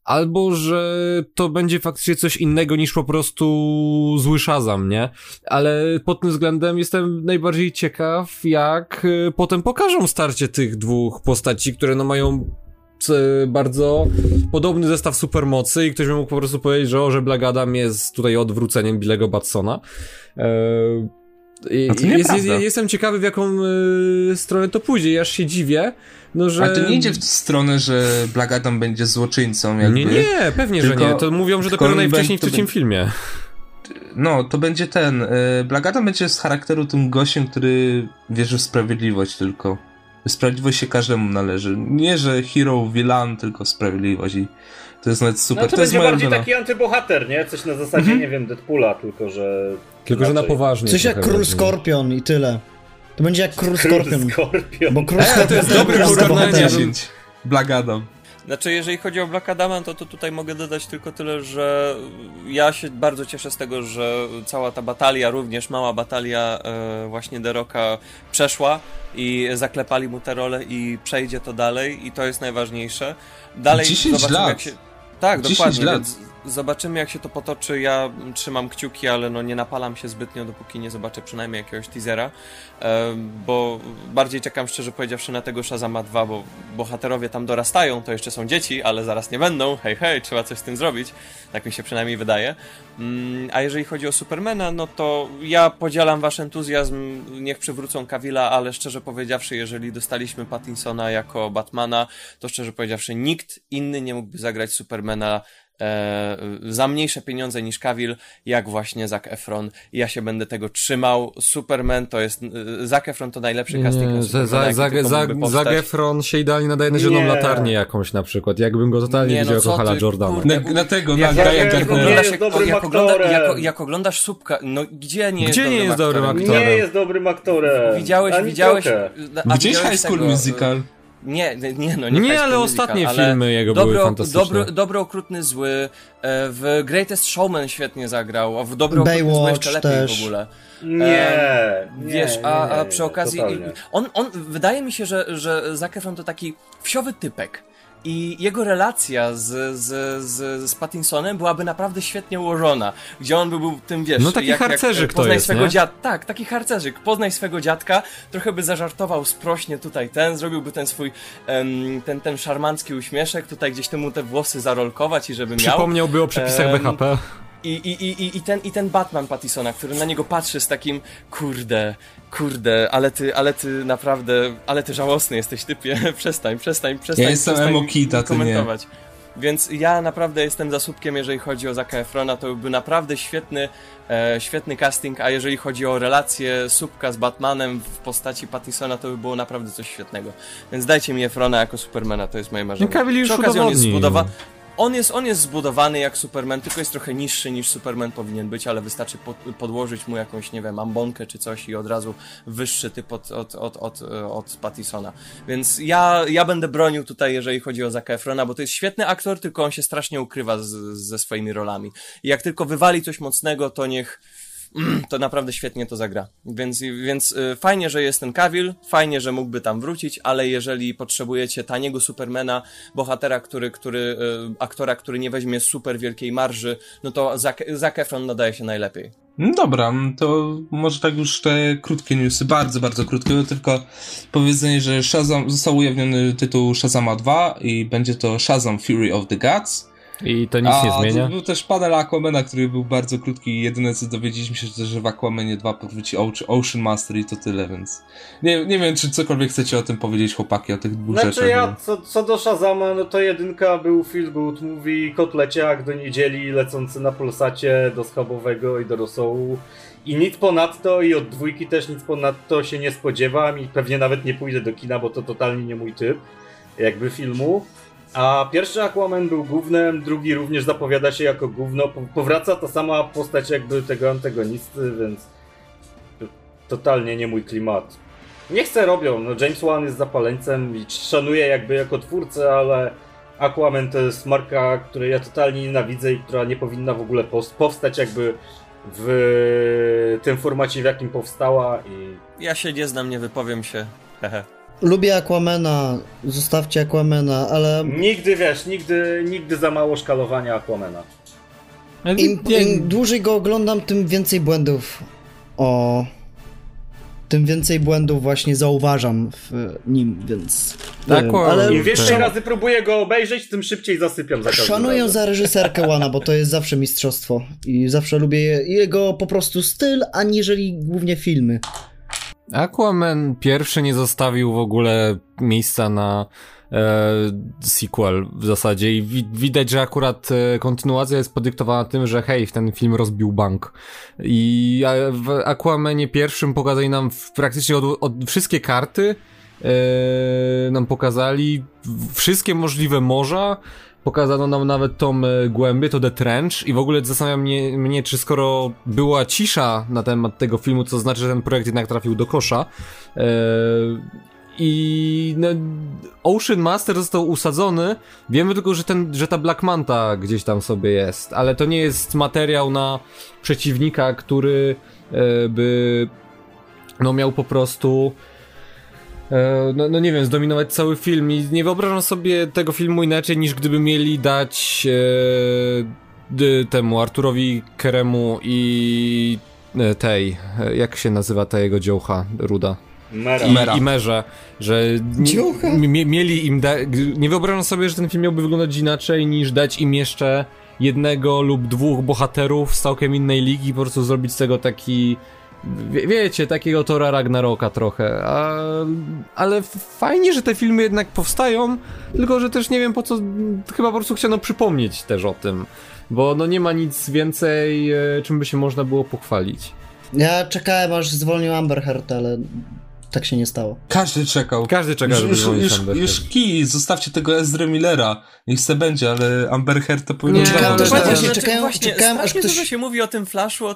albo że to będzie faktycznie coś innego niż po prostu zły Shazam, nie? Ale pod tym względem jestem najbardziej ciekaw, jak potem pokażą starcie tych dwóch postaci, które no mają bardzo podobny zestaw supermocy i ktoś by mógł po prostu powiedzieć, że Black Adam jest tutaj odwróceniem Billego Batsona. Jestem ciekawy, w jaką stronę to pójdzie, ja aż się dziwię, no, że... Ale to nie idzie w stronę, że Black Adam będzie złoczyńcą jakby. Nie, pewnie, że nie, to mówią, że dopiero najwcześniej w trzecim filmie. No, to będzie Black Adam będzie z charakteru tym gościem, który wierzy w sprawiedliwość tylko. Sprawiedliwość się każdemu należy. Nie, że hero, villain, tylko sprawiedliwość i to jest nawet super. No to będzie bardziej taki antybohater, nie? Coś na zasadzie, nie wiem, Deadpoola, tylko że na poważnie. Coś jak Król Skorpion i tyle. To będzie jak Król Skorpion. Bo Król Skorpion to jest dobry król na 10. Black Adam. Znaczy, jeżeli chodzi o Black Adama, to tutaj mogę dodać tylko tyle, że ja się bardzo cieszę z tego, że cała ta batalia, również mała batalia właśnie The Rocka przeszła i zaklepali mu tę rolę i przejdzie to dalej i to jest najważniejsze. Dalej 10 zobaczymy lat. Jak się... Tak, 10 dokładnie, lat. Więc zobaczymy jak się to potoczy, ja trzymam kciuki, ale no nie napalam się zbytnio, dopóki nie zobaczę przynajmniej jakiegoś teasera, bo bardziej czekam szczerze powiedziawszy na tego Shazama 2, bo bohaterowie tam dorastają, to jeszcze są dzieci, ale zaraz nie będą, hej, trzeba coś z tym zrobić, tak mi się przynajmniej wydaje. A jeżeli chodzi o Supermana, no to ja podzielam wasz entuzjazm, niech przywrócą Cavilla, ale szczerze powiedziawszy, jeżeli dostaliśmy Pattinsona jako Batmana, to szczerze powiedziawszy nikt inny nie mógłby zagrać Supermana za mniejsze pieniądze niż Cavill, jak właśnie Zac Efron. Ja się będę tego trzymał. Superman to jest... Zac Efron to najlepszy casting na Supermana, Zac Efron się idealnie nadaje na zieloną latarnię jakąś na przykład. Jakbym go totalnie widział jako Hala Jordana. Jak oglądasz Subka, no gdzie nie jest dobrym aktorem? Nie jest dobrym aktorem. Widziałeś... Gdzieś High School Musical. Nie, ale ostatnie filmy jego były fantastyczne. Dobro, okrutny, zły, w Greatest Showman świetnie zagrał, w Dobro, okrutny, zły jeszcze lepiej też. W ogóle. Nie, przy okazji... On, wydaje mi się, że Zac Efron to taki wsiowy typek. I jego relacja z Pattinsonem byłaby naprawdę świetnie ułożona, gdzie on był tym, wiesz... No taki harcerzyk to jest, nie? Tak, taki harcerzyk. Poznaj swego dziadka, trochę by zażartował sprośnie tutaj zrobiłby ten swój ten szarmancki uśmieszek, tutaj gdzieś temu te włosy zarolkować i żeby miał... Przypomniałby o przepisach BHP. I ten Batman Pattisona, który na niego patrzy z takim kurde, ale ty naprawdę, ale ty żałosny jesteś, typie, przestań. Ja jestem Emokita, ty nie. Więc ja naprawdę jestem za Słupkiem, jeżeli chodzi o Zaca Efrona, to byłby naprawdę świetny casting, a jeżeli chodzi o relację Słupka z Batmanem w postaci Pattisona, to by było naprawdę coś świetnego. Więc dajcie mi Efrona jako Supermana, to jest moje marzenie. Przy okazji on jest On jest zbudowany jak Superman, tylko jest trochę niższy niż Superman powinien być, ale wystarczy podłożyć mu jakąś, nie wiem, ambonkę czy coś i od razu wyższy typ od Pattisona. Więc ja będę bronił tutaj, jeżeli chodzi o Zaca Efrona, bo to jest świetny aktor, tylko on się strasznie ukrywa ze swoimi rolami. I jak tylko wywali coś mocnego, to niech... to naprawdę świetnie to zagra. Więc fajnie, że jest ten Cavill, fajnie, że mógłby tam wrócić, ale jeżeli potrzebujecie taniego Supermana, bohatera, aktora, który nie weźmie super wielkiej marży, no to Zac Efron nadaje się najlepiej. Dobra, to może tak już te krótkie newsy, bardzo, bardzo krótkie, tylko powiedzenie, że Shazam, został ujawniony tytuł Shazama 2 i będzie to Shazam Fury of the Gods. I to nic nie zmienia. Był też panel Aquamana, który był bardzo krótki i jedyne co dowiedzieliśmy się, to że w Aquamanie 2 powróci Ocean Master i to tyle, więc nie wiem, czy cokolwiek chcecie o tym powiedzieć, chłopaki, o tych dwóch rzeczach. Znaczy ja, co do Shazama, no to jedynka był feel good movie, kotleciak do niedzieli lecący na Polsacie do Schabowego i do Rosołu i nic ponadto, i od dwójki też nic ponadto się nie spodziewam i pewnie nawet nie pójdę do kina, bo to totalnie nie mój typ jakby filmu. A pierwszy Aquaman był gównem, drugi również zapowiada się jako gówno. Powraca ta sama postać jakby tego antagonisty, więc totalnie nie mój klimat. Niech se robią, no James Wan jest zapaleńcem i szanuję jakby jako twórcę, ale Aquaman to jest marka, której ja totalnie nienawidzę i która nie powinna w ogóle powstać jakby w tym formacie, w jakim powstała. Ja się nie znam, nie wypowiem się, hehe. Lubię Aquamana, zostawcie Aquamana, ale... Nigdy za mało szkalowania Aquamana. Im dłużej go oglądam, tym więcej błędów... Tym więcej błędów właśnie zauważam w nim, więc... Ale im więcej razy próbuję go obejrzeć, tym szybciej zasypiam za każdym razem. Szanuję za reżyserkę Wana, bo to jest zawsze mistrzostwo. I zawsze lubię jego po prostu styl, aniżeli głównie filmy. Aquaman pierwszy nie zostawił w ogóle miejsca na sequel w zasadzie i widać, że akurat kontynuacja jest podyktowana tym, że hej, ten film rozbił bank i w Aquamanie pierwszym pokazali nam praktycznie od wszystkie karty, nam pokazali wszystkie możliwe morza. Pokazano nam nawet tą głębię, to The Trench i w ogóle zastanawia mnie, czy skoro była cisza na temat tego filmu, co znaczy, że ten projekt jednak trafił do kosza. I Ocean Master został usadzony, wiemy tylko, że ta Black Manta gdzieś tam sobie jest, ale to nie jest materiał na przeciwnika, który by no miał po prostu... No nie wiem, zdominować cały film i nie wyobrażam sobie tego filmu inaczej niż gdyby mieli dać temu Arturowi Keremu i tej, jak się nazywa ta jego dziołcha ruda? Mera. I Merze, że mieli im dać, nie wyobrażam sobie, że ten film miałby wyglądać inaczej niż dać im jeszcze jednego lub dwóch bohaterów z całkiem innej ligi, po prostu zrobić z tego taki... Wiecie, takiego Thora Ragnaroka trochę, ale fajnie, że te filmy jednak powstają, tylko że też nie wiem po co, chyba po prostu chciano przypomnieć też o tym, bo no nie ma nic więcej, czym by się można było pochwalić. Ja czekałem, aż zwolnił Amber Heard, ale tak się nie stało. Każdy czekał, żeby zwolnić Amber Heard. Już kij, zostawcie tego Ezry Millera, niech se będzie, ale Amber Heard to powinno... Czekałem, aż ktoś... Dużo się mówi o tym Flashu,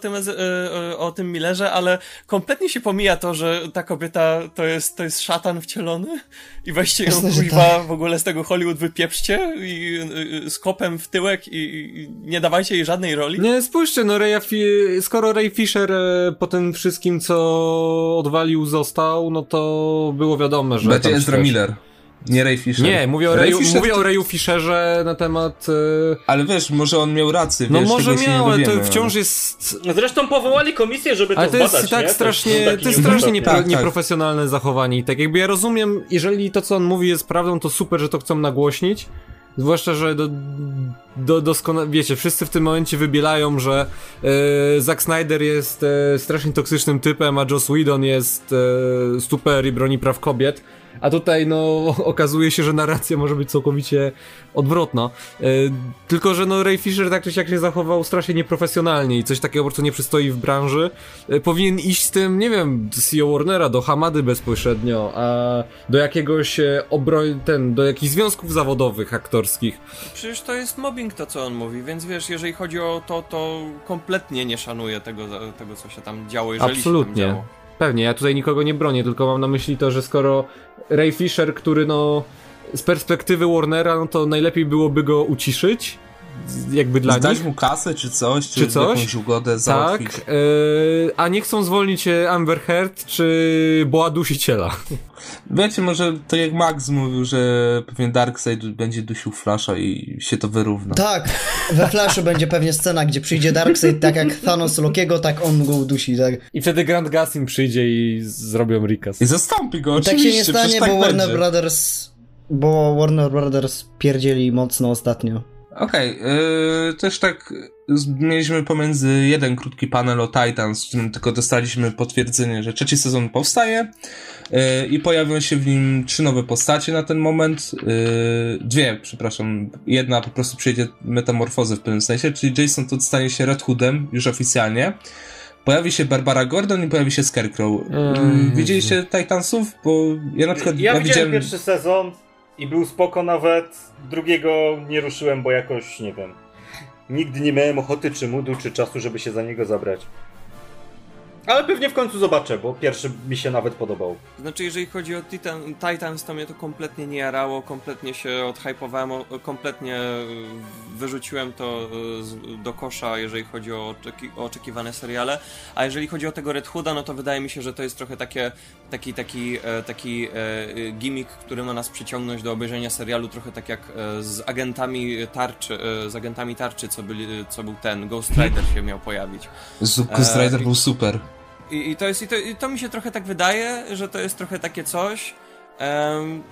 o tym Millerze, ale kompletnie się pomija to, że ta kobieta to jest szatan wcielony i weźcie ją w ogóle z tego Hollywood wypieprzcie i z kopem w tyłek i nie dawajcie jej żadnej roli. Nie, spójrzcie, no skoro Ray Fisher po tym wszystkim, co odwalił, został, no to było wiadomo, że... Będzie Ezra Miller, nie Ray Fisher. Nie, mówię o Rayu Fisherze na temat... Ale wiesz, może on miał rację, no wiesz, może miał, ale to wciąż jest... No zresztą powołali komisję, żeby to zbadać, ale to jest tak strasznie nieprofesjonalne zachowanie i tak jakby ja rozumiem, jeżeli to co on mówi jest prawdą, to super, że to chcą nagłośnić. Zwłaszcza, że doskonale, wiecie, wszyscy w tym momencie wybielają, że Zack Snyder jest strasznie toksycznym typem, a Joss Whedon jest super i broni praw kobiet. A tutaj, no, okazuje się, że narracja może być całkowicie odwrotna. Tylko, że no, Ray Fisher tak czy siak się zachował strasznie nieprofesjonalnie i coś takiego po prostu nie przystoi w branży. Powinien iść z tym, nie wiem, do CEO Warnera, do Hamady bezpośrednio, a do jakiegoś do jakichś związków zawodowych, aktorskich. Przecież to jest mobbing to, co on mówi, więc wiesz, jeżeli chodzi o to, to kompletnie nie szanuję tego co się tam działo, jeżeli absolutnie. Się tam działo. Pewnie, ja tutaj nikogo nie bronię, tylko mam na myśli to, że skoro Ray Fisher, który no z perspektywy Warnera, no to najlepiej byłoby go uciszyć, jakby dla zdać nich. Zdać mu kasę czy coś, czy coś? Jakąś ugodę załatwić. Tak, a nie chcą zwolnić Amber Heard czy Boa Dusiciela. Wiecie, może to jak Max mówił, że pewnie Darkseid będzie dusił Flasha i się to wyrówna. Tak, we Flashu będzie pewnie scena, gdzie przyjdzie Darkseid, tak jak Thanos Lokiego, tak on go udusi. Tak. I wtedy Grant Gustin przyjdzie i zrobią recast. I zastąpi go, oczywiście. Tak się nie stanie, tak bo Warner Brothers pierdzieli mocno ostatnio. Okej, też tak mieliśmy pomiędzy jeden krótki panel o Titans, w którym tylko dostaliśmy potwierdzenie, że trzeci sezon powstaje i pojawią się w nim 3 nowe postacie na ten moment. 2, przepraszam. Jedna po prostu przejdzie metamorfozę w pewnym sensie, czyli Jason Todd stanie się Red Hoodem już oficjalnie. Pojawi się Barbara Gordon i pojawi się Scarecrow. Widzieliście Titansów? Bo ja na przykład... Ja widziałem pierwszy sezon i był spoko nawet. Drugiego nie ruszyłem, bo jakoś, nie wiem, nigdy nie miałem ochoty, czy moodu, czy czasu, żeby się za niego zabrać. Ale pewnie w końcu zobaczę, bo pierwszy mi się nawet podobał. Znaczy, jeżeli chodzi o Titans, to mnie to kompletnie nie jarało, kompletnie się odhypowałem, kompletnie wyrzuciłem to do kosza, jeżeli chodzi o oczekiwane seriale. A jeżeli chodzi o tego Red Hooda, no to wydaje mi się, że to jest trochę taki gimmick, który ma nas przyciągnąć do obejrzenia serialu, trochę tak jak z agentami tarczy, co był ten Ghost Rider się miał pojawić. Ghost Rider był super. I to mi się trochę tak wydaje, że to jest trochę takie coś.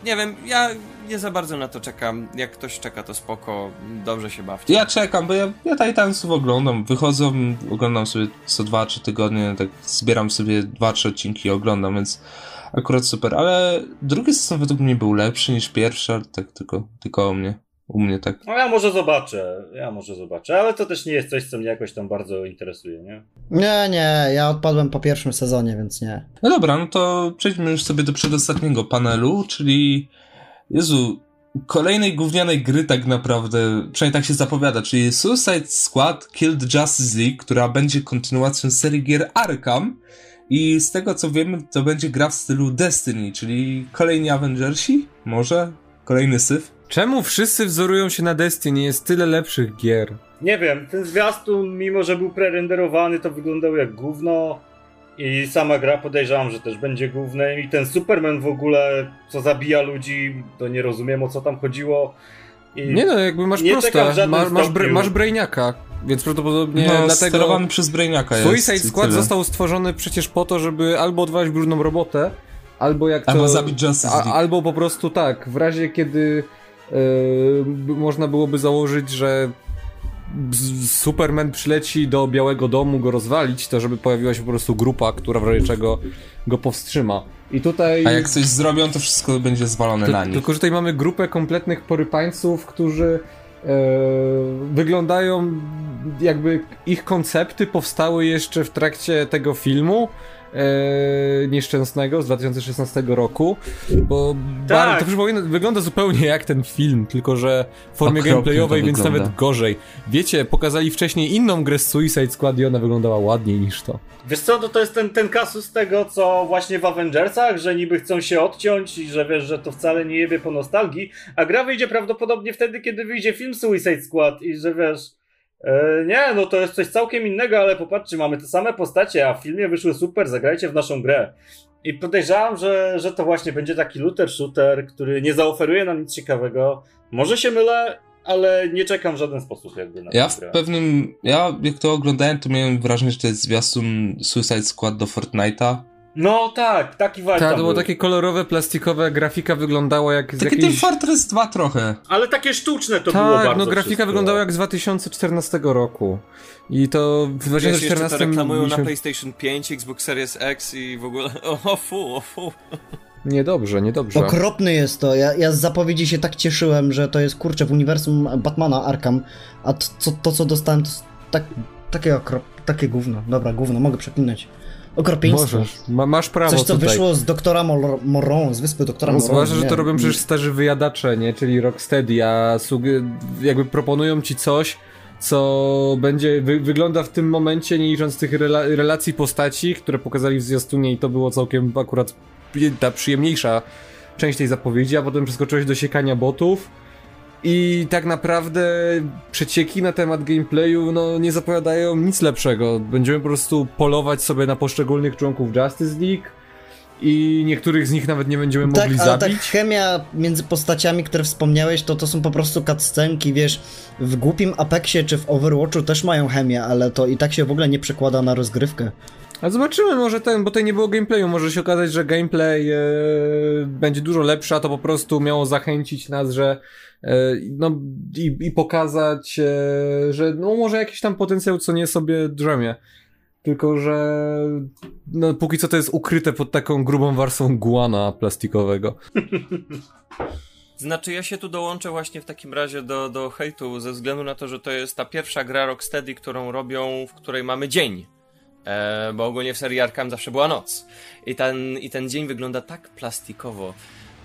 Nie wiem, ja nie za bardzo na to czekam. Jak ktoś czeka, to spoko, dobrze się bawcie. Ja czekam, bo ja Titansów oglądam. Wychodzą, oglądam sobie co 2-3 tygodnie, tak zbieram sobie 2-3 odcinki i oglądam, więc akurat super. Ale drugi sezon według mnie był lepszy niż pierwszy, ale tak tylko u mnie tak. No ja może zobaczę, ale to też nie jest coś, co mnie jakoś tam bardzo interesuje, nie? Nie, ja odpadłem po pierwszym sezonie, więc nie. No dobra, no to przejdźmy już sobie do przedostatniego panelu, czyli kolejnej gównianej gry tak naprawdę, przynajmniej tak się zapowiada, czyli Suicide Squad Killed Justice League, która będzie kontynuacją serii gier Arkham i z tego co wiemy, to będzie gra w stylu Destiny, czyli kolejni Avengersi, może? Kolejny syf? Czemu wszyscy wzorują się na Destiny? Jest tyle lepszych gier. Nie wiem, ten zwiastun, mimo że był prerenderowany, to wyglądał jak gówno i sama gra podejrzewam, że też będzie gównem i ten Superman w ogóle, co zabija ludzi, to nie rozumiem, o co tam chodziło. I nie no, jakby masz proste, masz Brainiaka, więc prawdopodobnie no, dlatego... sterowany przez Brainiaka jest. Suicide Squad został stworzony przecież po to, żeby albo odwalić brudną robotę, albo jak to... Albo zabić Justice League. Albo po prostu tak, w razie kiedy... można byłoby założyć, że Superman przyleci do Białego Domu go rozwalić, to żeby pojawiła się po prostu grupa, która w razie czego go powstrzyma. I tutaj... A jak coś zrobią, to wszystko będzie zwalone na nich. Tylko, że tutaj mamy grupę kompletnych porypańców, którzy wyglądają jakby ich koncepty powstały jeszcze w trakcie tego filmu nieszczęsnego z 2016 roku, bo tak. To przypomina, wygląda zupełnie jak ten film, tylko że w formie gameplayowej, więc wygląda nawet gorzej. Wiecie, pokazali wcześniej inną grę z Suicide Squad i ona wyglądała ładniej niż to. Wiesz co, to jest ten kasus tego, co właśnie w Avengersach, że niby chcą się odciąć i że wiesz, że to wcale nie jebie po nostalgii, a gra wyjdzie prawdopodobnie wtedy, kiedy wyjdzie film Suicide Squad i że wiesz... nie, no to jest coś całkiem innego, ale popatrzcie, mamy te same postacie, a w filmie wyszły super, zagrajcie w naszą grę. I podejrzewam, że to właśnie będzie taki looter-shooter, który nie zaoferuje nam nic ciekawego. Może się mylę, ale nie czekam w żaden sposób jakby na tę grę. Ja jak to oglądałem, to miałem wrażenie, że to jest zwiastun Suicide Squad do Fortnite'a. No tak, taki vibe. Tak, było takie kolorowe, plastikowe, grafika wyglądała jak z jakiejś... Taki Team Fortress 2 trochę. Ale takie sztuczne to było bardzo. Tak, no grafika wszystko wyglądała jak z 2014 roku. I to w 2014... Wiesz, to reklamują na PlayStation 5, Xbox Series X i w ogóle... O fu. Niedobrze. Okropny jest to. Ja z zapowiedzi się tak cieszyłem, że to jest, kurczę, w uniwersum Batmana Arkham, a co dostałem, to tak, takie gówno. Dobra, gówno, mogę przeklinać. Okropieństwo. Masz prawo coś, co tutaj wyszło z doktora Moreau, z wyspy doktora Moreau. Zwłaszcza, że to robią przecież starzy wyjadacze, nie? Czyli Rocksteady, a jakby proponują ci coś, co będzie wygląda w tym momencie, nie licząc tych relacji postaci, które pokazali w zwiastunie i to było całkiem akurat ta przyjemniejsza część tej zapowiedzi, a potem przeskoczyłeś do siekania botów I tak naprawdę przecieki na temat gameplayu no nie zapowiadają nic lepszego. Będziemy po prostu polować sobie na poszczególnych członków Justice League i niektórych z nich nawet nie będziemy mogli zabić. Tak, chemia między postaciami, które wspomniałeś, to są po prostu cutscenki, wiesz, w głupim Apexie czy w Overwatchu też mają chemię, ale to i tak się w ogóle nie przekłada na rozgrywkę. A zobaczymy, może bo tutaj nie było gameplayu, może się okazać, że gameplay będzie dużo lepszy, a to po prostu miało zachęcić nas, że no i pokazać, że no może jakiś tam potencjał, co nie sobie drzemie. Tylko że no póki co to jest ukryte pod taką grubą warstwą guana plastikowego. Znaczy ja się tu dołączę właśnie w takim razie do hejtu, ze względu na to, że to jest ta pierwsza gra Rocksteady, którą robią, w której mamy dzień. Bo ogólnie w serii Arkham zawsze była noc. I ten dzień wygląda tak plastikowo,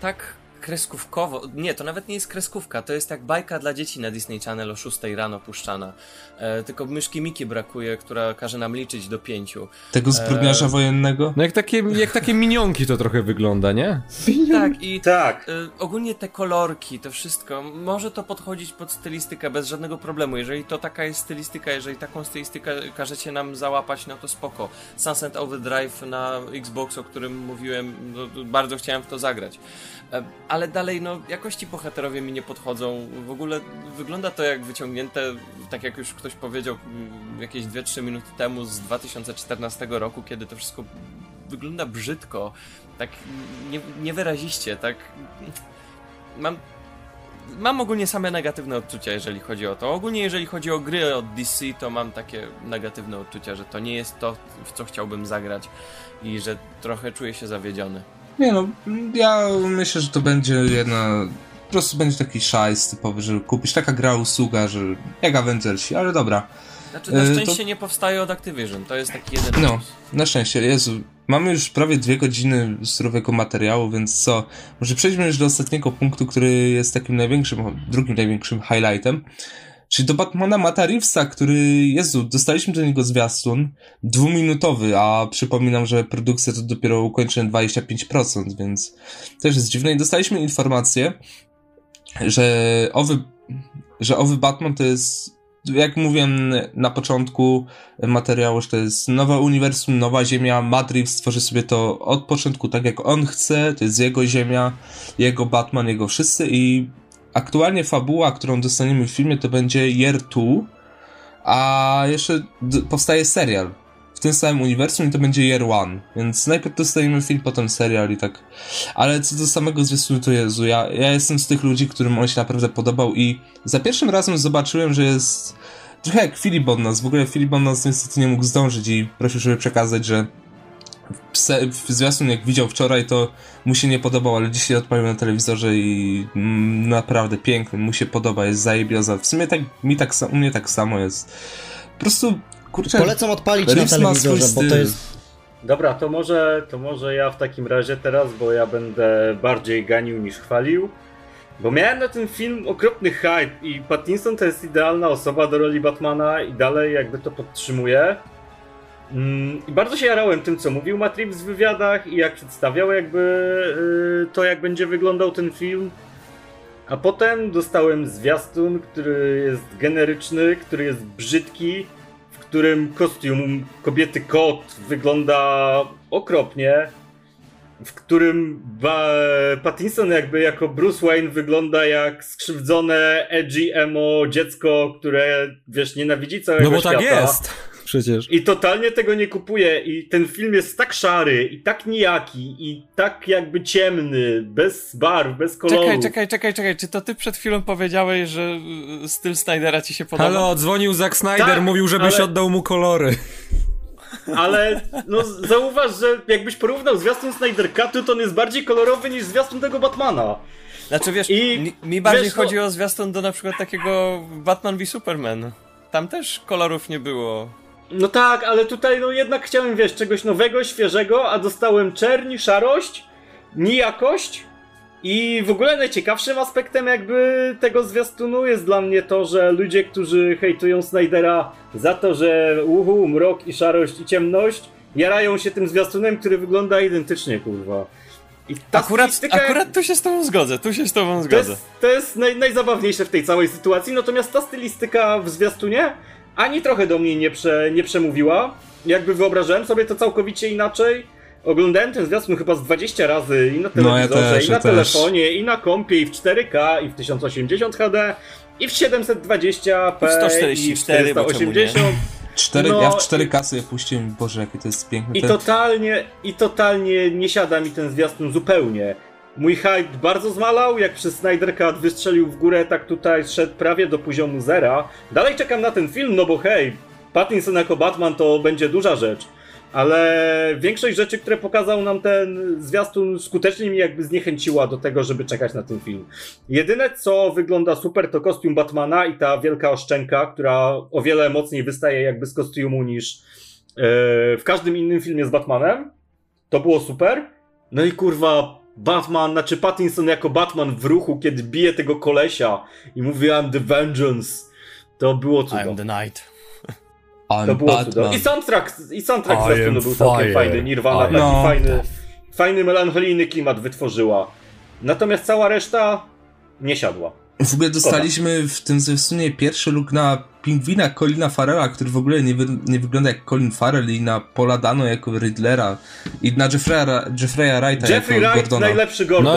tak kreskówkowo. Nie, to nawet nie jest kreskówka, to jest jak bajka dla dzieci na Disney Channel o 6 rano puszczana. Tylko myszki Miki brakuje, która każe nam liczyć do 5. Tego zbrodniarza wojennego? No jak takie minionki to trochę wygląda, nie? Tak, i tak. Ogólnie te kolorki, to wszystko, może to podchodzić pod stylistykę bez żadnego problemu. Jeżeli to taka jest stylistyka, jeżeli taką stylistykę każecie nam załapać, no to spoko. Sunset Overdrive na Xbox, o którym mówiłem, no, bardzo chciałem w to zagrać. Ale dalej, no, jakoś ci bohaterowie mi nie podchodzą. W ogóle wygląda to jak wyciągnięte, tak jak już ktoś powiedział jakieś 2-3 minuty temu, z 2014 roku, kiedy to wszystko wygląda brzydko, tak niewyraziście, tak... Mam ogólnie same negatywne odczucia, jeżeli chodzi o to. Ogólnie jeżeli chodzi o gry od DC, to mam takie negatywne odczucia, że to nie jest to, w co chciałbym zagrać i że trochę czuję się zawiedziony. Nie no, ja myślę, że to będzie po prostu będzie taki szajs typowy, że kupisz, taka gra usługa, że jak Avengersi, ale dobra. Znaczy na szczęście to... nie powstaje od Activision, to jest taki jeden... No, na szczęście, Jezu, mamy już prawie 2 godziny surowego materiału, więc co, może przejdźmy już do ostatniego punktu, który jest takim drugim największym highlightem, czyli do Batmana Matta Reevesa, który, Jezu, dostaliśmy do niego zwiastun 2-minutowy, a przypominam, że produkcja to dopiero ukończone 25%, więc też jest dziwne. I dostaliśmy informację, że owy Batman to jest, jak mówiłem na początku materiału, że to jest nowe uniwersum, nowa ziemia, Matt Reeves stworzy sobie to od początku tak jak on chce, to jest jego ziemia, jego Batman, jego wszyscy i... Aktualnie fabuła, którą dostaniemy w filmie, to będzie Year 2, a jeszcze powstaje serial w tym samym uniwersum i to będzie Year 1, więc najpierw dostaniemy film, potem serial i tak. Ale co do samego zwiastunu, to Jezu, ja jestem z tych ludzi, którym on się naprawdę podobał i za pierwszym razem zobaczyłem, że jest trochę jak Filibonnas. W ogóle Filibonnas niestety nie mógł zdążyć i prosił, żeby przekazać, że zwiastun jak widział wczoraj, to mu się nie podobał, ale dzisiaj odpalił na telewizorze i naprawdę piękny, mu się podoba, jest zajebioza. W sumie u mnie tak samo jest. Po prostu, kurczę... Polecam odpalić na telewizorze, bo to jest... Dobra, to może ja w takim razie teraz, bo ja będę bardziej ganił niż chwalił, bo miałem na ten film okropny hype i Pattinson to jest idealna osoba do roli Batmana i dalej jakby to podtrzymuje. I bardzo się jarałem tym, co mówił Matt Reeves w wywiadach i jak przedstawiał jakby to, jak będzie wyglądał ten film. A potem dostałem zwiastun, który jest generyczny, który jest brzydki, w którym kostium kobiety kot wygląda okropnie, w którym Pattinson jakby jako Bruce Wayne wygląda jak skrzywdzone, edgy, emo dziecko, które, wiesz, nienawidzi całego świata. No bo tak jest! Przecież. I totalnie tego nie kupuję i ten film jest tak szary i tak nijaki i tak jakby ciemny, bez barw, bez kolorów. Czekaj, czy to ty przed chwilą powiedziałeś, że styl Snydera ci się podoba? Halo, dzwonił Zack Snyder, tak, mówił, żebyś oddał mu kolory. Ale no zauważ, że jakbyś porównał zwiastun Snyder Cut'u, to on jest bardziej kolorowy niż zwiastun tego Batmana. Znaczy wiesz, mi bardziej chodzi o zwiastun do na przykład takiego Batman v Superman. Tam też kolorów nie było. No tak, ale tutaj no jednak chciałem, wiesz, czegoś nowego, świeżego, a dostałem czerni, szarość, nijakość i w ogóle najciekawszym aspektem jakby tego zwiastunu jest dla mnie to, że ludzie, którzy hejtują Snydera za to, że mrok i szarość i ciemność, jarają się tym zwiastunem, który wygląda identycznie, kurwa. I ta akurat tu się z tobą zgodzę, To jest najzabawniejsze w tej całej sytuacji, natomiast ta stylistyka w zwiastunie ani trochę do mnie nie przemówiła. Jakby wyobrażałem sobie to całkowicie inaczej. Oglądałem ten zwiastun chyba z 20 razy i na telewizorze, i na telefonie, i na kompie, i w 4K, i w 1080 HD, i w 720p, i w 480. 4, no, ja w 4K sobie puściłem, Boże, jakie to jest piękne. I totalnie nie siada mi ten zwiastun zupełnie. Mój hype bardzo zmalał, jak przez Snyder Cut wystrzelił w górę, tak tutaj szedł prawie do poziomu zera. Dalej czekam na ten film, no bo hej, Pattinson jako Batman to będzie duża rzecz. Ale większość rzeczy, które pokazał nam ten zwiastun, skutecznie mnie jakby zniechęciła do tego, żeby czekać na ten film. Jedyne, co wygląda super, to kostium Batmana i ta wielka oszczęka, która o wiele mocniej wystaje jakby z kostiumu niż w każdym innym filmie z Batmanem. To było super. No i kurwa, Pattinson jako Batman w ruchu, kiedy bije tego kolesia i mówi I'm the Vengeance. To było cudo. I'm the Night. To było cudowne. I soundtrack zresztą był całkiem fajny. Nirvana taki fajny melancholijny klimat wytworzyła. Natomiast cała reszta nie siadła. W ogóle dostaliśmy w tym zwiastunie pierwszy look na pingwina Colina Farrella, który w ogóle nie wygląda jak Colin Farrell, i na Paula Dano jako Riddlera, i na Jeffrey'a Wrighta jako Wright, Gordona. Najlepszy Gordon.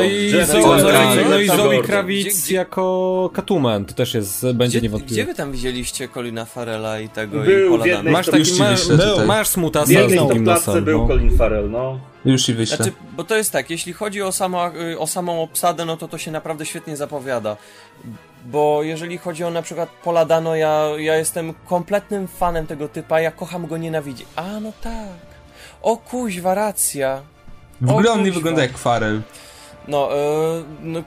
No i Zoe Kravitz jako Catwoman, to też jest, będzie niewątpliwie. Gdzie wy tam widzieliście Colina Farrella i tego i Paula Dano? Masz smutasa. W jednej to klatce był Colin Farrell, no. Już i wyślę. Znaczy, bo to jest tak, jeśli chodzi o samą obsadę, no to się naprawdę świetnie zapowiada. Bo jeżeli chodzi o na przykład Paula Dano, ja jestem kompletnym fanem tego typa, ja kocham go nienawidzić. A no tak. O kuźwa, racja. W ogóle on nie wygląda jak Farrell. No,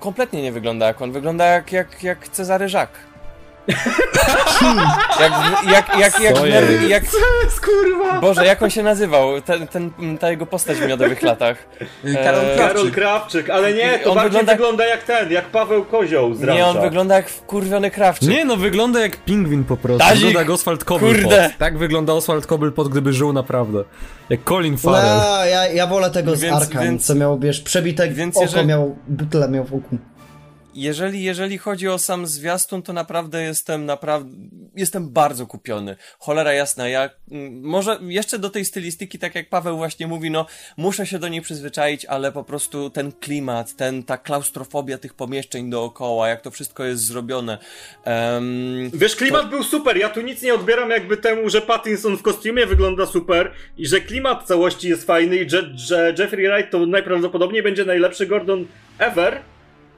kompletnie nie wygląda jak on. Wygląda jak Cezary Jacques. Boże, jak on się nazywał? Ta jego postać w Miodowych Latach. Karol Krawczyk, ale nie, to on bardziej wygląda jak ten, jak Paweł Kozioł z Ramsza. Nie, on wygląda jak wkurwiony Krawczyk. Nie, no wygląda jak pingwin po prostu. Tazik, wygląda jak Oswald Cobblepot. Tak wygląda Oswald Cobblepot, gdyby żył naprawdę. Jak Colin Farrell. No, ja wolę tego z Arkham, co miał, wiesz, przebitek oko, miał butle, miał wokół. Jeżeli chodzi o sam zwiastun, to naprawdę jestem bardzo kupiony. Cholera jasna, ja może jeszcze do tej stylistyki, tak jak Paweł właśnie mówi, no muszę się do niej przyzwyczaić, ale po prostu ten klimat, ta klaustrofobia tych pomieszczeń dookoła, jak to wszystko jest zrobione. Wiesz, klimat był super, ja tu nic nie odbieram jakby temu, że Pattinson w kostiumie wygląda super i że klimat całości jest fajny i że Jeffrey Wright to najprawdopodobniej będzie najlepszy Gordon ever.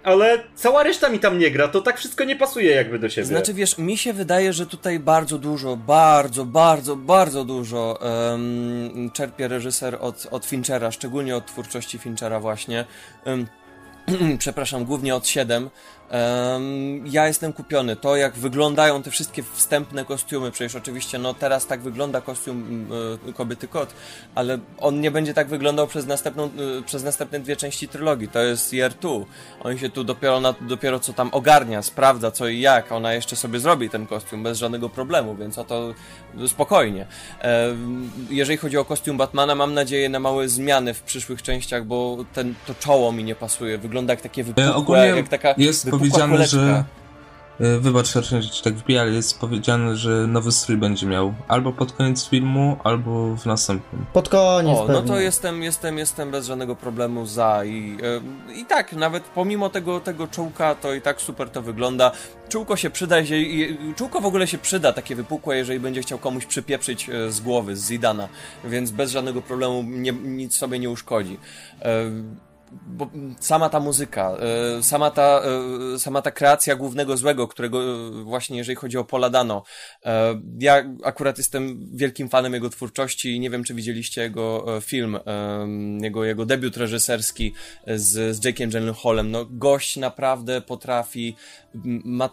Ale cała reszta mi tam nie gra, to tak wszystko nie pasuje jakby do siebie. Znaczy wiesz, mi się wydaje, że tutaj bardzo dużo czerpie reżyser od Finchera, szczególnie od twórczości Finchera właśnie. Przepraszam, głównie od 7. Ja jestem kupiony. To jak wyglądają te wszystkie wstępne kostiumy, przecież oczywiście no teraz tak wygląda kostium Kobiety Kot, ale on nie będzie tak wyglądał przez następne dwie części trylogii, to jest Year 2. On się tu dopiero co tam ogarnia, sprawdza co i jak, ona jeszcze sobie zrobi ten kostium bez żadnego problemu, więc o to spokojnie. Jeżeli chodzi o kostium Batmana, mam nadzieję na małe zmiany w przyszłych częściach, bo to czoło mi nie pasuje, wygląda jak takie wypukłe, jak taka... Powiedziano, że... Wybacz, że tak wbiję, ale jest powiedziane, że nowy strój będzie miał albo pod koniec filmu, albo w następnym. Pod koniec pewnie. No to jestem bez żadnego problemu za i tak, nawet pomimo tego czułka, to i tak super to wygląda. Czułko się przyda, czułko w ogóle się przyda, takie wypukłe, jeżeli będzie chciał komuś przypieprzyć z głowy, z Zidana, więc bez żadnego problemu nic sobie nie uszkodzi. Bo sama ta muzyka, sama ta kreacja głównego złego, którego właśnie jeżeli chodzi o Paula Dano, ja akurat jestem wielkim fanem jego twórczości i nie wiem, czy widzieliście jego film, jego debiut reżyserski z Jake'em Gyllenhaalem. No gość naprawdę potrafi,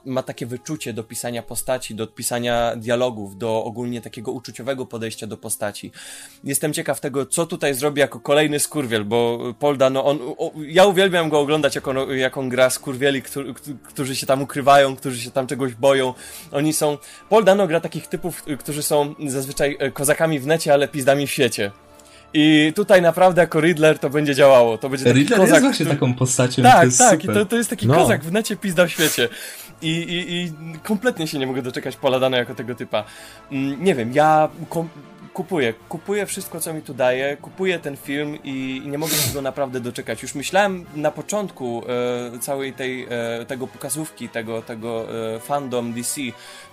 ma takie wyczucie do pisania postaci, do pisania dialogów, do ogólnie takiego uczuciowego podejścia do postaci. Jestem ciekaw tego, co tutaj zrobi jako kolejny skurwiel, bo Paul Dano, ja uwielbiam go oglądać, jak on gra skurwieli, którzy się tam ukrywają, którzy się tam czegoś boją. Paul Dano gra takich typów, którzy są zazwyczaj kozakami w necie, ale pizdami w świecie. I tutaj naprawdę jako Riddler to będzie działało. To będzie taki Riddler kozak, jest właśnie taką postacią. Tak, tak. I to jest taki kozak w necie pizda w świecie. I kompletnie się nie mogę doczekać Paladana jako tego typa. Nie wiem, ja kupuję wszystko, co mi tu daje, kupuję ten film i nie mogę się go naprawdę doczekać. Już myślałem na początku całej tej pokazówki, tego fandom DC,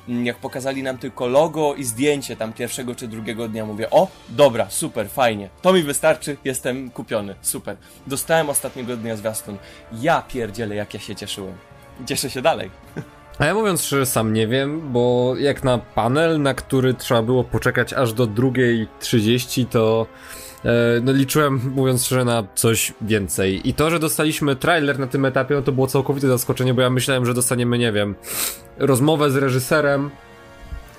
jak pokazali nam tylko logo i zdjęcie tam pierwszego czy drugiego dnia, mówię, o, dobra, super, fajnie, to mi wystarczy, jestem kupiony, super. Dostałem ostatniego dnia zwiastun. Ja pierdzielę, jak ja się cieszyłem. Cieszę się dalej. A ja, mówiąc szczerze, sam nie wiem, bo jak na panel, na który trzeba było poczekać aż do 2:30, to liczyłem, mówiąc szczerze, na coś więcej. I to, że dostaliśmy trailer na tym etapie, no to było całkowite zaskoczenie, bo ja myślałem, że dostaniemy, nie wiem, rozmowę z reżyserem,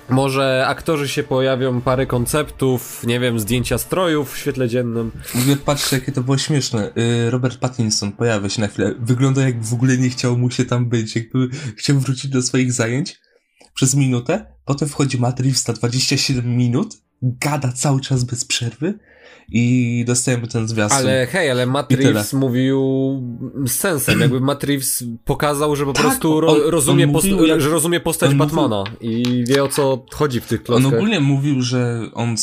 może aktorzy się pojawią, parę konceptów, nie wiem, zdjęcia strojów w świetle dziennym. Mówię, patrzcie, jakie to było śmieszne. Robert Pattinson pojawia się na chwilę. Wygląda, jakby w ogóle nie chciał mu się tam być, jakby chciał wrócić do swoich zajęć przez minutę. Potem wchodzi Matt Reeves na 27 minut, gada cały czas bez przerwy i dostajemy ten zwiastun. Ale hej, ale Matt Reeves mówił z sensem, jakby Matt Reeves pokazał, że po prostu rozumie postać Batmana i wie, o co chodzi w tych klockach. On ogólnie mówił, że on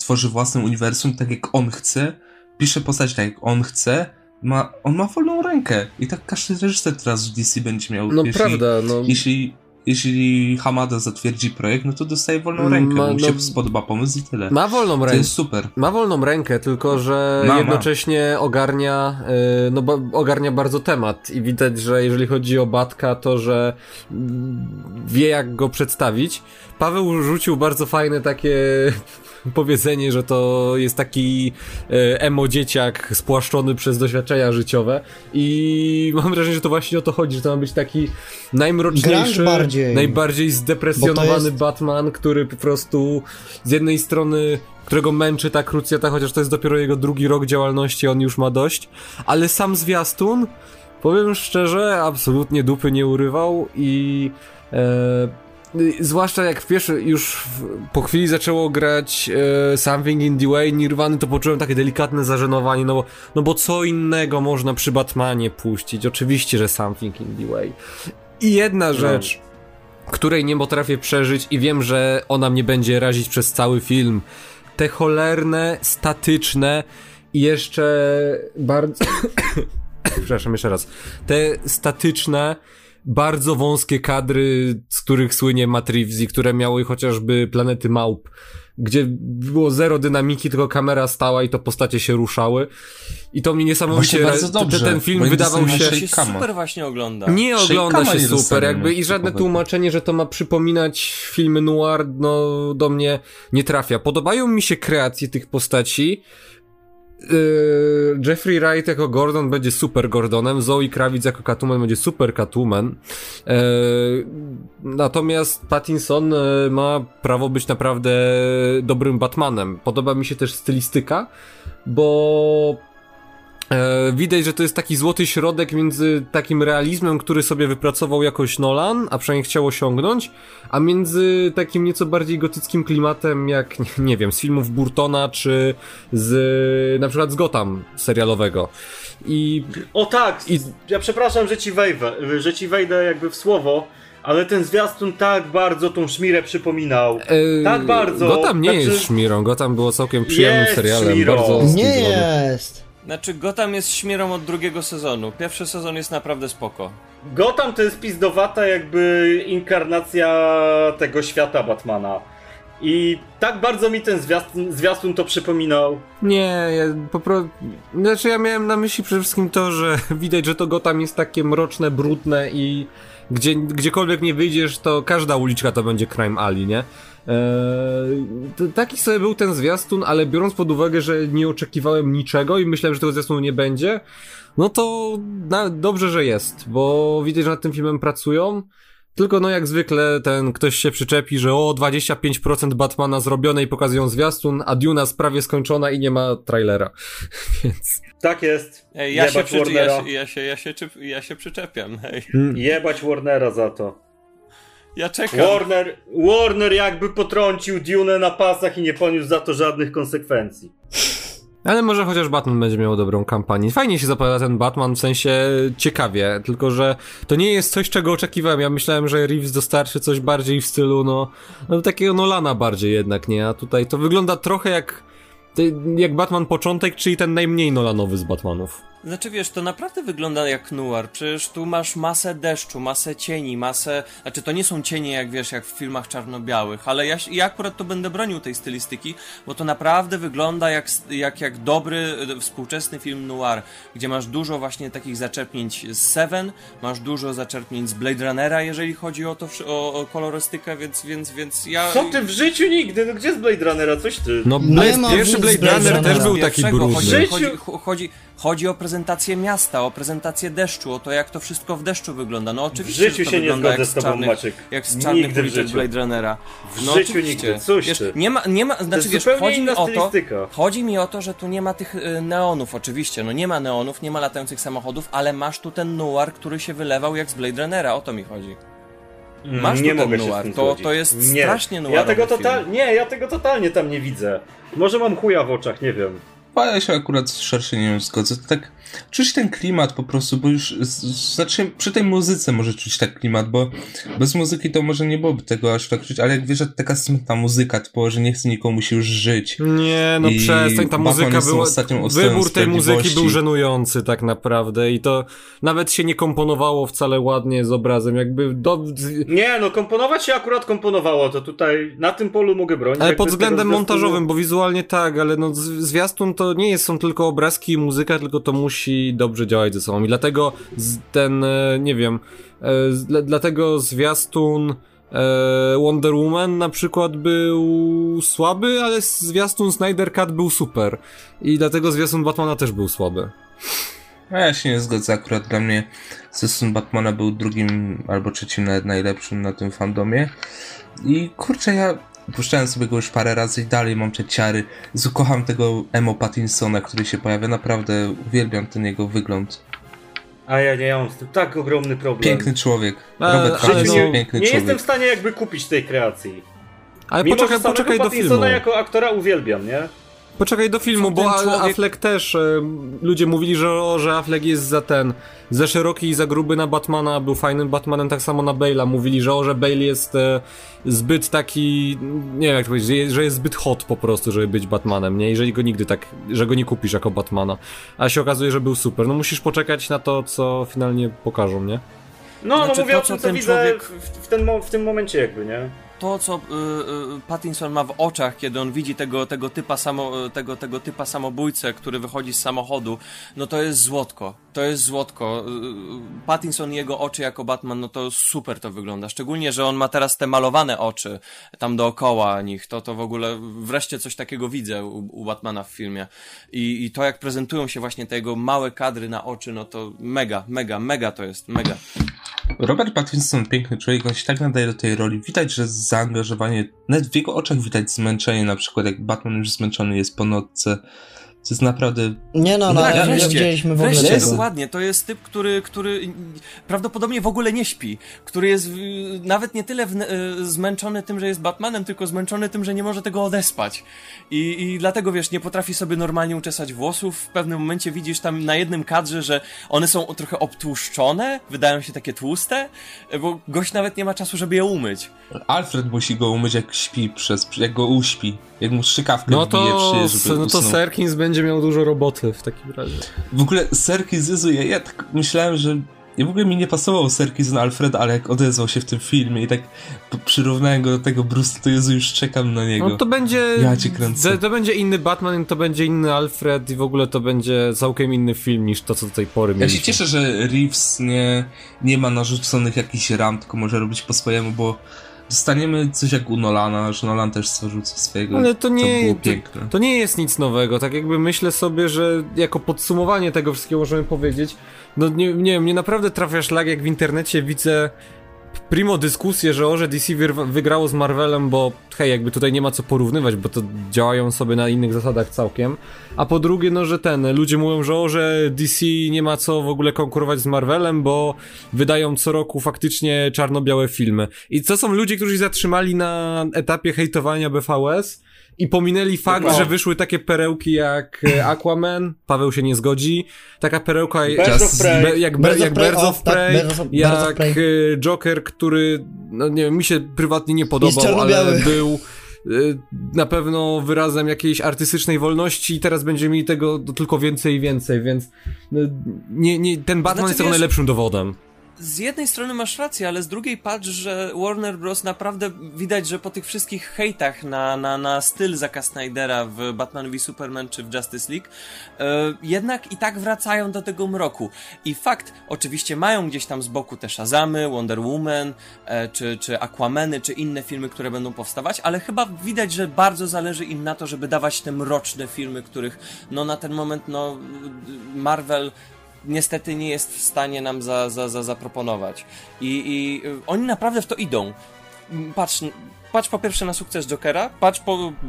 tworzy własne uniwersum tak, jak on chce, pisze postać tak, jak on chce, on ma wolną rękę i tak każdy reżyser teraz w DC będzie miał. No prawda, no. Jeśli Hamada zatwierdzi projekt, no to dostaje wolną rękę, mu się spodoba pomysł i tyle. Ma wolną rękę. To jest super. Ma wolną rękę, tylko że jednocześnie ogarnia, ogarnia bardzo temat i widać, że jeżeli chodzi o Batka, to że wie, jak go przedstawić. Paweł rzucił bardzo fajne takie powiedzenie, że to jest taki emo dzieciak spłaszczony przez doświadczenia życiowe i mam wrażenie, że to właśnie o to chodzi, że to ma być taki najmroczniejszy, najbardziej zdepresjonowany Batman, który po prostu z jednej strony, którego męczy ta krucjata, chociaż to jest dopiero jego drugi rok działalności, on już ma dość, ale sam zwiastun, powiem szczerze, absolutnie dupy nie urywał i zwłaszcza jak po chwili zaczęło grać Something in the Way Nirwany, to poczułem takie delikatne zażenowanie, no bo co innego można przy Batmanie puścić, oczywiście, że Something in the Way. I jedna rzecz, której nie potrafię przeżyć i wiem, że ona mnie będzie razić przez cały film, te cholerne, statyczne i przepraszam, jeszcze raz, te statyczne, bardzo wąskie kadry, z których słynie Matt Reeves i które miały chociażby Planety Małp, gdzie było zero dynamiki, tylko kamera stała i to postacie się ruszały. I to mnie niesamowicie... Bardzo dobrze, ten film wydawał się super właśnie ogląda. Nie ogląda się super, jakby i żadne tłumaczenie, że to ma przypominać filmy noir, no do mnie nie trafia. Podobają mi się kreacje tych postaci. Jeffrey Wright jako Gordon będzie super Gordonem, Zoe Kravitz jako Catwoman będzie super Catwoman, natomiast Pattinson ma prawo być naprawdę dobrym Batmanem. Podoba mi się też stylistyka, bo widać, że to jest taki złoty środek między takim realizmem, który sobie wypracował jakoś Nolan, a przynajmniej chciał osiągnąć, a między takim nieco bardziej gotyckim klimatem jak, nie wiem, z filmów Burtona, czy z na przykład z Gotham serialowego. I... O tak, ja przepraszam, że ci wejdę jakby w słowo, ale ten zwiastun tak bardzo tą szmirę przypominał. Tak bardzo. Gotham nie jest szmirą, Gotham było całkiem przyjemnym serialem. Szmirą. Bardzo nie jest. Znaczy, Gotham jest śmierą od drugiego sezonu. Pierwszy sezon jest naprawdę spoko. Gotham to jest pizdowata jakby inkarnacja tego świata Batmana. I tak bardzo mi ten zwiastun to przypominał. Nie, ja miałem na myśli przede wszystkim to, że widać, że to Gotham jest takie mroczne, brudne i gdziekolwiek nie wyjdziesz, to każda uliczka to będzie Crime Alley, nie? Taki sobie był ten zwiastun, ale biorąc pod uwagę, że nie oczekiwałem niczego i myślałem, że tego zwiastunu nie będzie, no to dobrze, że jest, bo widać, że nad tym filmem pracują, tylko no jak zwykle ten ktoś się przyczepi, że 25% Batmana zrobione i pokazują zwiastun, a Duna jest prawie skończona i nie ma trailera, więc... Tak jest. Ej, ja się przyczepiam. Hej. Jebać Warnera za to. Ja czekam. Warner jakby potrącił Dune na pasach i nie poniósł za to żadnych konsekwencji. Ale może chociaż Batman będzie miał dobrą kampanię. Fajnie się zapowiada ten Batman, w sensie ciekawie, tylko że to nie jest coś, czego oczekiwałem. Ja myślałem, że Reeves dostarczy coś bardziej w stylu, no takiego Nolana bardziej jednak, nie? A tutaj to wygląda trochę jak Batman początek, czyli ten najmniej Nolanowy z Batmanów. Znaczy wiesz, to naprawdę wygląda jak noir, przecież tu masz masę deszczu, masę cieni, masę... Znaczy to nie są cienie jak wiesz, jak w filmach czarno-białych, ale ja akurat to będę bronił tej stylistyki, bo to naprawdę wygląda jak dobry, współczesny film noir, gdzie masz dużo właśnie takich zaczerpnięć z Seven, masz dużo zaczerpnięć z Blade Runnera, jeżeli chodzi o to, o kolorystykę, więc ja... Co ty w życiu nigdy? No gdzie z Blade Runnera? Coś ty... No pierwszy Blade Runner też był taki brudny. Chodzi o prezentację miasta, o prezentację deszczu, o to jak to wszystko w deszczu wygląda. No oczywiście, w życiu że to się wygląda nie zgodzę z tobą, Maciek. Jak z czarnych uliczek Blade Runnera. No, w życiu nigdy, coś wiesz, nie ma, znaczy wiesz, chodzi mi o to, że tu nie ma tych neonów, oczywiście, no nie ma neonów, nie ma latających samochodów, ale masz tu ten noir, który się wylewał jak z Blade Runnera, o to mi chodzi. Masz nie mogę noir. Się z tym to jest nie. Strasznie noirowy ja tego totalnie tam nie widzę. Może mam chuja w oczach, nie wiem. Ja się akurat szerzej nie zgodzę. To tak, czuć ten klimat po prostu, bo już znaczy przy tej muzyce może czuć tak klimat, bo bez muzyki to może nie byłoby tego aż tak czuć, ale jak wiesz, że taka smutna muzyka, typowo, że nie chce nikomu się już żyć. Nie, no przestań, ta muzyka była, wybór tej muzyki był żenujący tak naprawdę i to nawet się nie komponowało wcale ładnie z obrazem, jakby... Nie, no komponować się akurat komponowało, to tutaj na tym polu mogę bronić. Ale pod względem montażowym, bo wizualnie tak, ale no zwiastun to nie są tylko obrazki i muzyka, tylko to musi dobrze działać ze sobą i dlatego dlatego zwiastun Wonder Woman na przykład był słaby, ale zwiastun Snyder Cut był super i dlatego zwiastun Batmana też był słaby. Ja się nie zgodzę, akurat dla mnie zwiastun Batmana był drugim albo trzecim nawet najlepszym na tym fandomie i kurczę, ja puszczałem sobie go już parę razy i dalej mam te ciary. Kocham tego emo Pattinsona, który się pojawia. Naprawdę uwielbiam ten jego wygląd. A ja mam z tym tak ogromny problem. Piękny człowiek. Robert Pattinson, piękny człowiek. Nie jestem w stanie jakby kupić tej kreacji. Ale mimo poczekaj do filmu. Jako aktora uwielbiam, nie? Poczekaj do filmu, bo Affleck też... ludzie mówili, że Affleck jest za szeroki i za gruby na Batmana, był fajnym Batmanem, tak samo na Bale'a. Mówili, że Bale jest zbyt taki... Nie wiem jak to powiedzieć, że jest zbyt hot po prostu, żeby być Batmanem, nie? Jeżeli go nigdy tak... Że go nie kupisz jako Batmana. A się okazuje, że był super. No musisz poczekać na to, co finalnie pokażą, nie? No, znaczy, no mówię to, o tym, co widzę człowiek... w tym momencie jakby, nie? To, co Pattinson ma w oczach, kiedy on widzi tego typa samobójcę, który wychodzi z samochodu, no to jest złotko. To jest złotko. Pattinson i jego oczy jako Batman, no to super to wygląda. Szczególnie, że on ma teraz te malowane oczy tam dookoła nich. To w ogóle wreszcie coś takiego widzę u Batmana w filmie. I to, jak prezentują się właśnie te jego małe kadry na oczy, no to mega, mega, mega to jest. Mega. Robert Pattinson, piękny człowiek, on się tak nadaje do tej roli. Widać, że zaangażowanie, nawet w jego oczach widać zmęczenie, na przykład jak Batman już zmęczony jest po nocce. To jest naprawdę... Nie no, tak, ale nie widzieliśmy w ogóle tego. Dokładnie, to jest typ, który prawdopodobnie w ogóle nie śpi, który jest nawet nie tyle zmęczony tym, że jest Batmanem, tylko zmęczony tym, że nie może tego odespać. I dlatego, wiesz, nie potrafi sobie normalnie uczesać włosów. W pewnym momencie widzisz tam na jednym kadrze, że one są trochę obtłuszczone, wydają się takie tłuste, bo gość nawet nie ma czasu, żeby je umyć. Alfred musi go umyć, jak śpi, jak go uśpi, jak mu strzykawkę wbije, żeby no to Serkins będzie miał dużo roboty w takim razie. W ogóle Serkis Jezu, ja tak myślałem, że w ogóle mi nie pasował Serkis na Alfreda, ale jak odezwał się w tym filmie i tak przyrównałem go do tego Bruce'a, to Jezu, już czekam na niego. No to będzie... Ja cię kręcę. To będzie inny Batman, to będzie inny Alfred i w ogóle to będzie całkiem inny film niż to, co do tej pory mieliśmy. Ja się cieszę, że Reeves nie ma narzuconych jakichś ram, tylko może robić po swojemu, bo dostaniemy coś jak u Nolana, że Nolan też zarzuca swojego. Ale to nie jest nic nowego, tak jakby myślę sobie, że jako podsumowanie tego wszystkiego możemy powiedzieć, no nie wiem, mnie naprawdę trafia szlak, jak w internecie widzę primo dyskusję, że DC wygrało z Marvelem, bo hej, jakby tutaj nie ma co porównywać, bo to działają sobie na innych zasadach całkiem. A po drugie, no, że ludzie mówią, że DC nie ma co w ogóle konkurować z Marvelem, bo wydają co roku faktycznie czarno-białe filmy. I to są ludzie, którzy się zatrzymali na etapie hejtowania BVS i pominęli fakt, że wyszły takie perełki jak Aquaman, Paweł się nie zgodzi, taka perełka jak Birds of Prey, jak Joker, który, no nie wiem, mi się prywatnie nie podobał, ale był na pewno wyrazem jakiejś artystycznej wolności i teraz będziemy mieli tego tylko więcej i więcej, więc ten Batman jest tego najlepszym dowodem. Z jednej strony masz rację, ale z drugiej patrz, że Warner Bros. Naprawdę widać, że po tych wszystkich hejtach na styl Zacka Snydera w Batman v Superman czy w Justice League, jednak i tak wracają do tego mroku. I fakt, oczywiście mają gdzieś tam z boku te Shazamy, Wonder Woman, czy Aquamany, czy inne filmy, które będą powstawać, ale chyba widać, że bardzo zależy im na to, żeby dawać te mroczne filmy, których no na ten moment no Marvel niestety nie jest w stanie nam zaproponować. I oni naprawdę w to idą. Patrz po pierwsze na sukces Jokera, patrz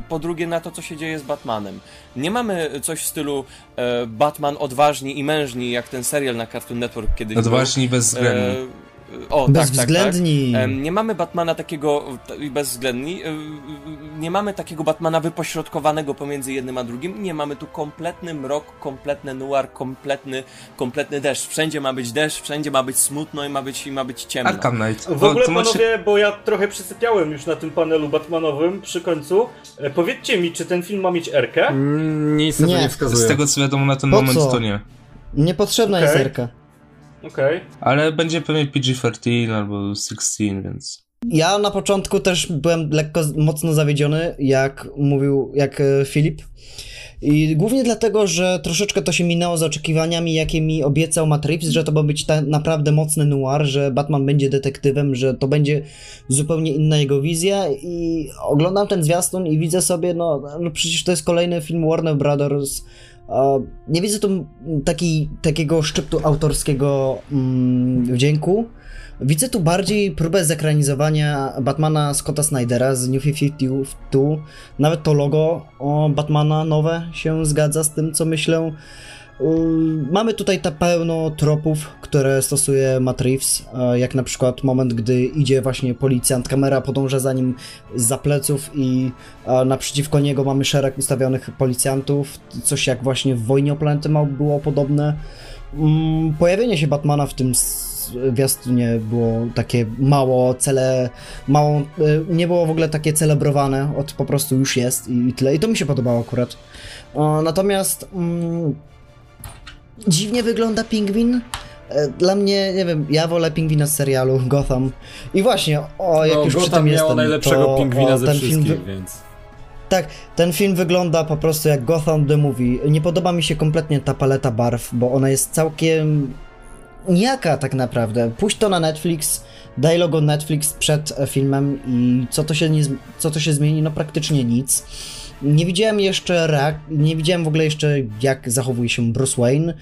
po drugie na to, co się dzieje z Batmanem. Nie mamy coś w stylu Batman odważni i mężni, jak ten serial na Cartoon Network kiedyś. Odważni bezwzględni. Bezwzględni. Tak, tak. Nie mamy Batmana takiego bezwzględni, nie mamy takiego Batmana wypośrodkowanego pomiędzy jednym a drugim, nie mamy tu kompletny mrok, kompletny noir, kompletny deszcz. Wszędzie ma być deszcz, wszędzie ma być smutno i ma być ciemno. Arkham Knight. W ogóle panowie, bo ja trochę przysypiałem już na tym panelu Batmanowym przy końcu. Powiedzcie mi, czy ten film ma mieć R-kę? Nic na to nie wskazuje. Z tego co wiadomo na ten moment to nie. Niepotrzebna jest R-ka. Okej. Ale będzie pewnie PG-13 albo 16, więc... Ja na początku też byłem mocno zawiedziony, jak mówił, jak Filip. I głównie dlatego, że troszeczkę to się minęło z oczekiwaniami, jakie mi obiecał Matt Reeves, że to ma być naprawdę mocny noir, że Batman będzie detektywem, że to będzie zupełnie inna jego wizja i oglądam ten zwiastun i widzę sobie, no przecież to jest kolejny film Warner Brothers. Nie widzę tu takiego szczyptu autorskiego wdzięku. Widzę tu bardziej próbę zekranizowania Batmana Scotta Snydera z New 52. Nawet to logo Batmana nowe się zgadza z tym, co myślę. Mamy tutaj pełno tropów, które stosuje Matt Reeves, jak na przykład moment, gdy idzie właśnie policjant, kamera podąża za nim zza pleców i naprzeciwko niego mamy szereg ustawionych policjantów, coś jak właśnie w Wojnie o Planety Małp było podobne. Pojawienie się Batmana w tym zwiastunie było takie nie było w ogóle takie celebrowane, po prostu już jest i tyle, i to mi się podobało akurat. Natomiast dziwnie wygląda Pingwin. Dla mnie, nie wiem, ja wolę Pingwina z serialu Gotham. I właśnie, jak już przy tym jestem, najlepszego Pingwina ze wszystkich, więc... Tak, ten film wygląda po prostu jak Gotham The Movie. Nie podoba mi się kompletnie ta paleta barw, bo ona jest całkiem... nijaka tak naprawdę. Puść to na Netflix, daj logo Netflix przed filmem i co to się zmieni? No praktycznie nic. Nie widziałem jeszcze nie widziałem w ogóle jeszcze, jak zachowuje się Bruce Wayne,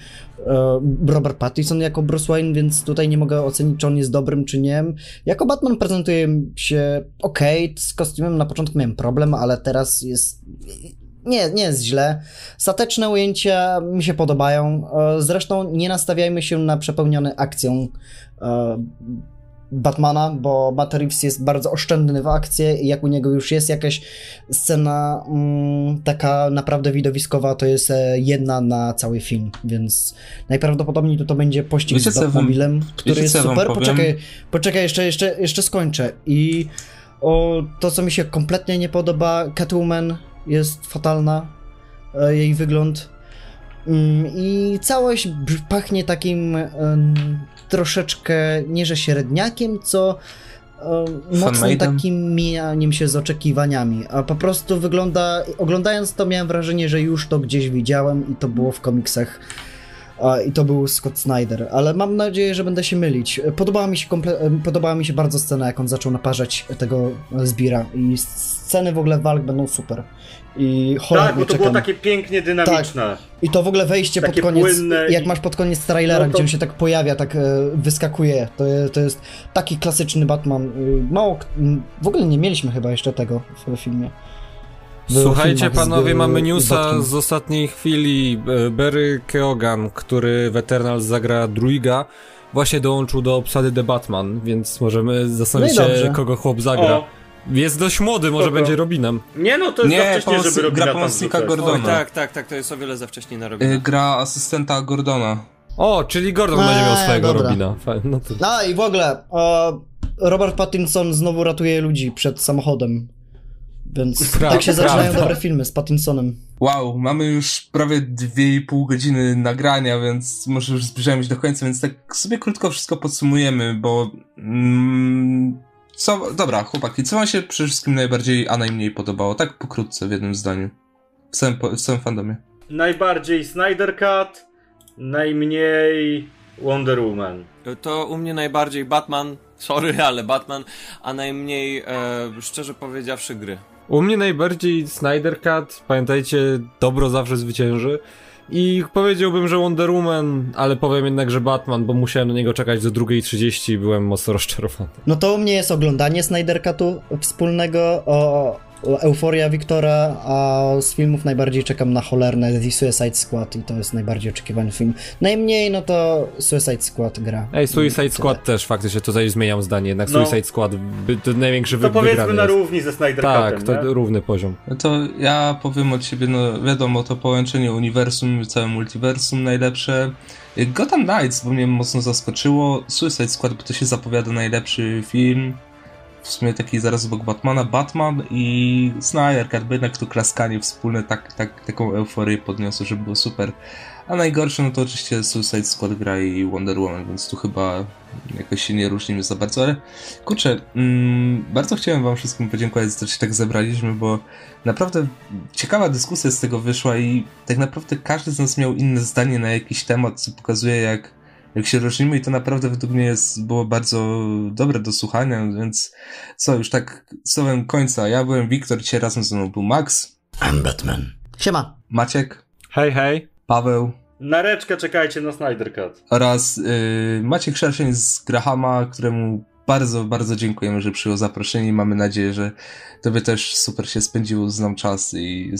Robert Pattinson jako Bruce Wayne, więc tutaj nie mogę ocenić, czy on jest dobrym, czy nie. Jako Batman prezentuje się okej, z kostiumem na początku miałem problem, ale teraz jest... Nie jest źle. Stateczne ujęcia mi się podobają. Zresztą nie nastawiajmy się na przepełniony akcją Batmana, bo Matt Reeves jest bardzo oszczędny w akcje i jak u niego już jest jakaś scena taka naprawdę widowiskowa, to jest jedna na cały film, więc najprawdopodobniej to będzie pościg z Batmobilem, który jest super. Poczekaj, jeszcze skończę. I to, co mi się kompletnie nie podoba, Catwoman jest fatalna, jej wygląd i całość pachnie takim troszeczkę, nie że średniakiem, co mocno takim mijaniem się z oczekiwaniami, a po prostu oglądając to miałem wrażenie, że już to gdzieś widziałem i to było w komiksach. I to był Scott Snyder, ale mam nadzieję, że będę się mylić. Podobała mi się bardzo scena, jak on zaczął naparzać tego zbira i sceny w ogóle walk będą super. I tak, bo to było takie pięknie dynamiczne. Tak. I to w ogóle wejście takie pod koniec, jak masz pod koniec trailera, no to... gdzie on się tak pojawia, tak wyskakuje. To jest taki klasyczny Batman. Mało, w ogóle nie mieliśmy chyba jeszcze tego w filmie. Słuchajcie panowie, mamy newsa z ostatniej chwili. Barry Keoghan, który w Eternals zagra Druiga, właśnie dołączył do obsady The Batman, więc możemy zastanowić się, kogo chłop zagra. O. Jest dość młody, może będzie Robinem. Nie no, to jest za wcześnie, żeby Robina gra pomocnika Gordona. Oj, tak, to jest o wiele za wcześnie na Robina. Gra asystenta Gordona. O, czyli Gordon będzie miał swojego Robina. Fajne, no to... No i w ogóle, Robert Pattinson znowu ratuje ludzi przed samochodem. Więc tak się zaczynają dobre filmy z Pattinsonem. Wow, mamy już prawie 2,5 godziny nagrania, więc może już zbliżamy się do końca, więc tak sobie krótko wszystko podsumujemy, bo... Dobra, chłopaki, co wam się przede wszystkim najbardziej, a najmniej podobało? Tak pokrótce, w jednym zdaniu. W samym fandomie. Najbardziej Snyder Cut, najmniej Wonder Woman. To u mnie najbardziej Batman, sorry, ale Batman, a najmniej, szczerze powiedziawszy, gry. U mnie najbardziej Snyder Cut, pamiętajcie, dobro zawsze zwycięży. I powiedziałbym, że Wonder Woman, ale powiem jednak, że Batman, bo musiałem na niego czekać do 2:30 i byłem mocno rozczarowany. No to u mnie jest oglądanie Snyder Cutu wspólnego, Euforia Wiktora, a z filmów najbardziej czekam na cholerne The Suicide Squad i to jest najbardziej oczekiwany film. Najmniej no to Suicide Squad gra. Ej, Suicide Squad też faktycznie, tutaj zmieniam zdanie, jednak no. Suicide Squad to największy wygrany. To powiedzmy na równi ze Snyder Cutem, tak, to równy poziom. No to ja powiem od siebie, no wiadomo, to połączenie uniwersum i całe multiversum najlepsze. Gotham Knights, bo mnie mocno zaskoczyło. Suicide Squad, bo to się zapowiada najlepszy film. W sumie taki zaraz obok Batmana, Batman i Snyder Cut, bo jednak to klaskanie wspólne taką euforię podniosło, że było super. A najgorsze no to oczywiście Suicide Squad gra i Wonder Woman, więc tu chyba jakoś się nie różnimy za bardzo, ale kurczę, bardzo chciałem wam wszystkim podziękować, że się tak zebraliśmy, bo naprawdę ciekawa dyskusja z tego wyszła i tak naprawdę każdy z nas miał inne zdanie na jakiś temat, co pokazuje jak się różnimy i to naprawdę według mnie było bardzo dobre do słuchania, więc co, już tak słowem końca. Ja byłem Wiktor, dzisiaj razem ze mną był Max. I'm Batman. Siema. Maciek. Hej, hej. Paweł. Nareczka, czekajcie na Snyder Cut. Oraz Maciek Szerszeń z Grahama, któremu bardzo, bardzo dziękujemy, że przyjął zaproszenie i mamy nadzieję, że tobie też super się spędziło z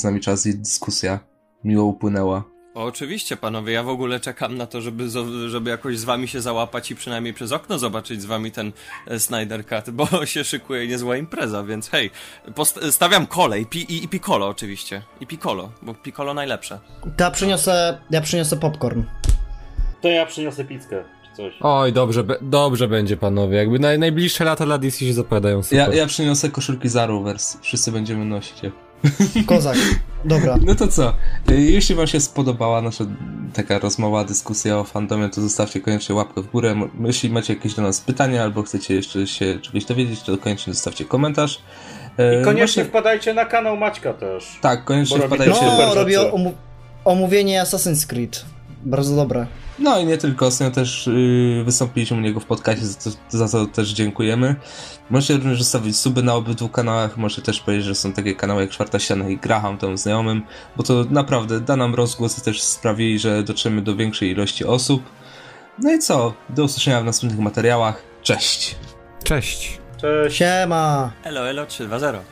nami czas i dyskusja miło upłynęła. Oczywiście, panowie, ja w ogóle czekam na to, żeby jakoś z wami się załapać i przynajmniej przez okno zobaczyć z wami ten Snyder Cut, bo się szykuje niezła impreza, więc hej, stawiam kolej i Piccolo oczywiście, i Piccolo, bo Piccolo najlepsze. To ja przyniosę popcorn. To ja przyniosę pizzkę. Coś. Oj, dobrze będzie, panowie. Jakby najbliższe lata dla DC się zapowiadają super. Ja przyniosę koszulki z Arrowverse. Wszyscy będziemy nosić je. Kozak. Dobra. No to co? Jeśli wam się spodobała nasza taka rozmowa, dyskusja o fandomie, to zostawcie koniecznie łapkę w górę. Jeśli macie jakieś do nas pytania albo chcecie jeszcze się czegoś dowiedzieć, to koniecznie zostawcie komentarz. I koniecznie wpadajcie na kanał Maćka też. Tak, koniecznie wpadajcie. No, robię omówienie Assassin's Creed. Bardzo dobre. No i nie tylko, ostatnio też wystąpiliśmy u niego w podcaście, za to też dziękujemy. Możecie również zostawić suby na obydwu kanałach, możecie też powiedzieć, że są takie kanały jak Czwarta Ściana i Graham temu znajomym, bo to naprawdę da nam rozgłos i też sprawi, że dotrzemy do większej ilości osób. No i co? Do usłyszenia w następnych materiałach. Cześć! Siema! Elo, elo 320.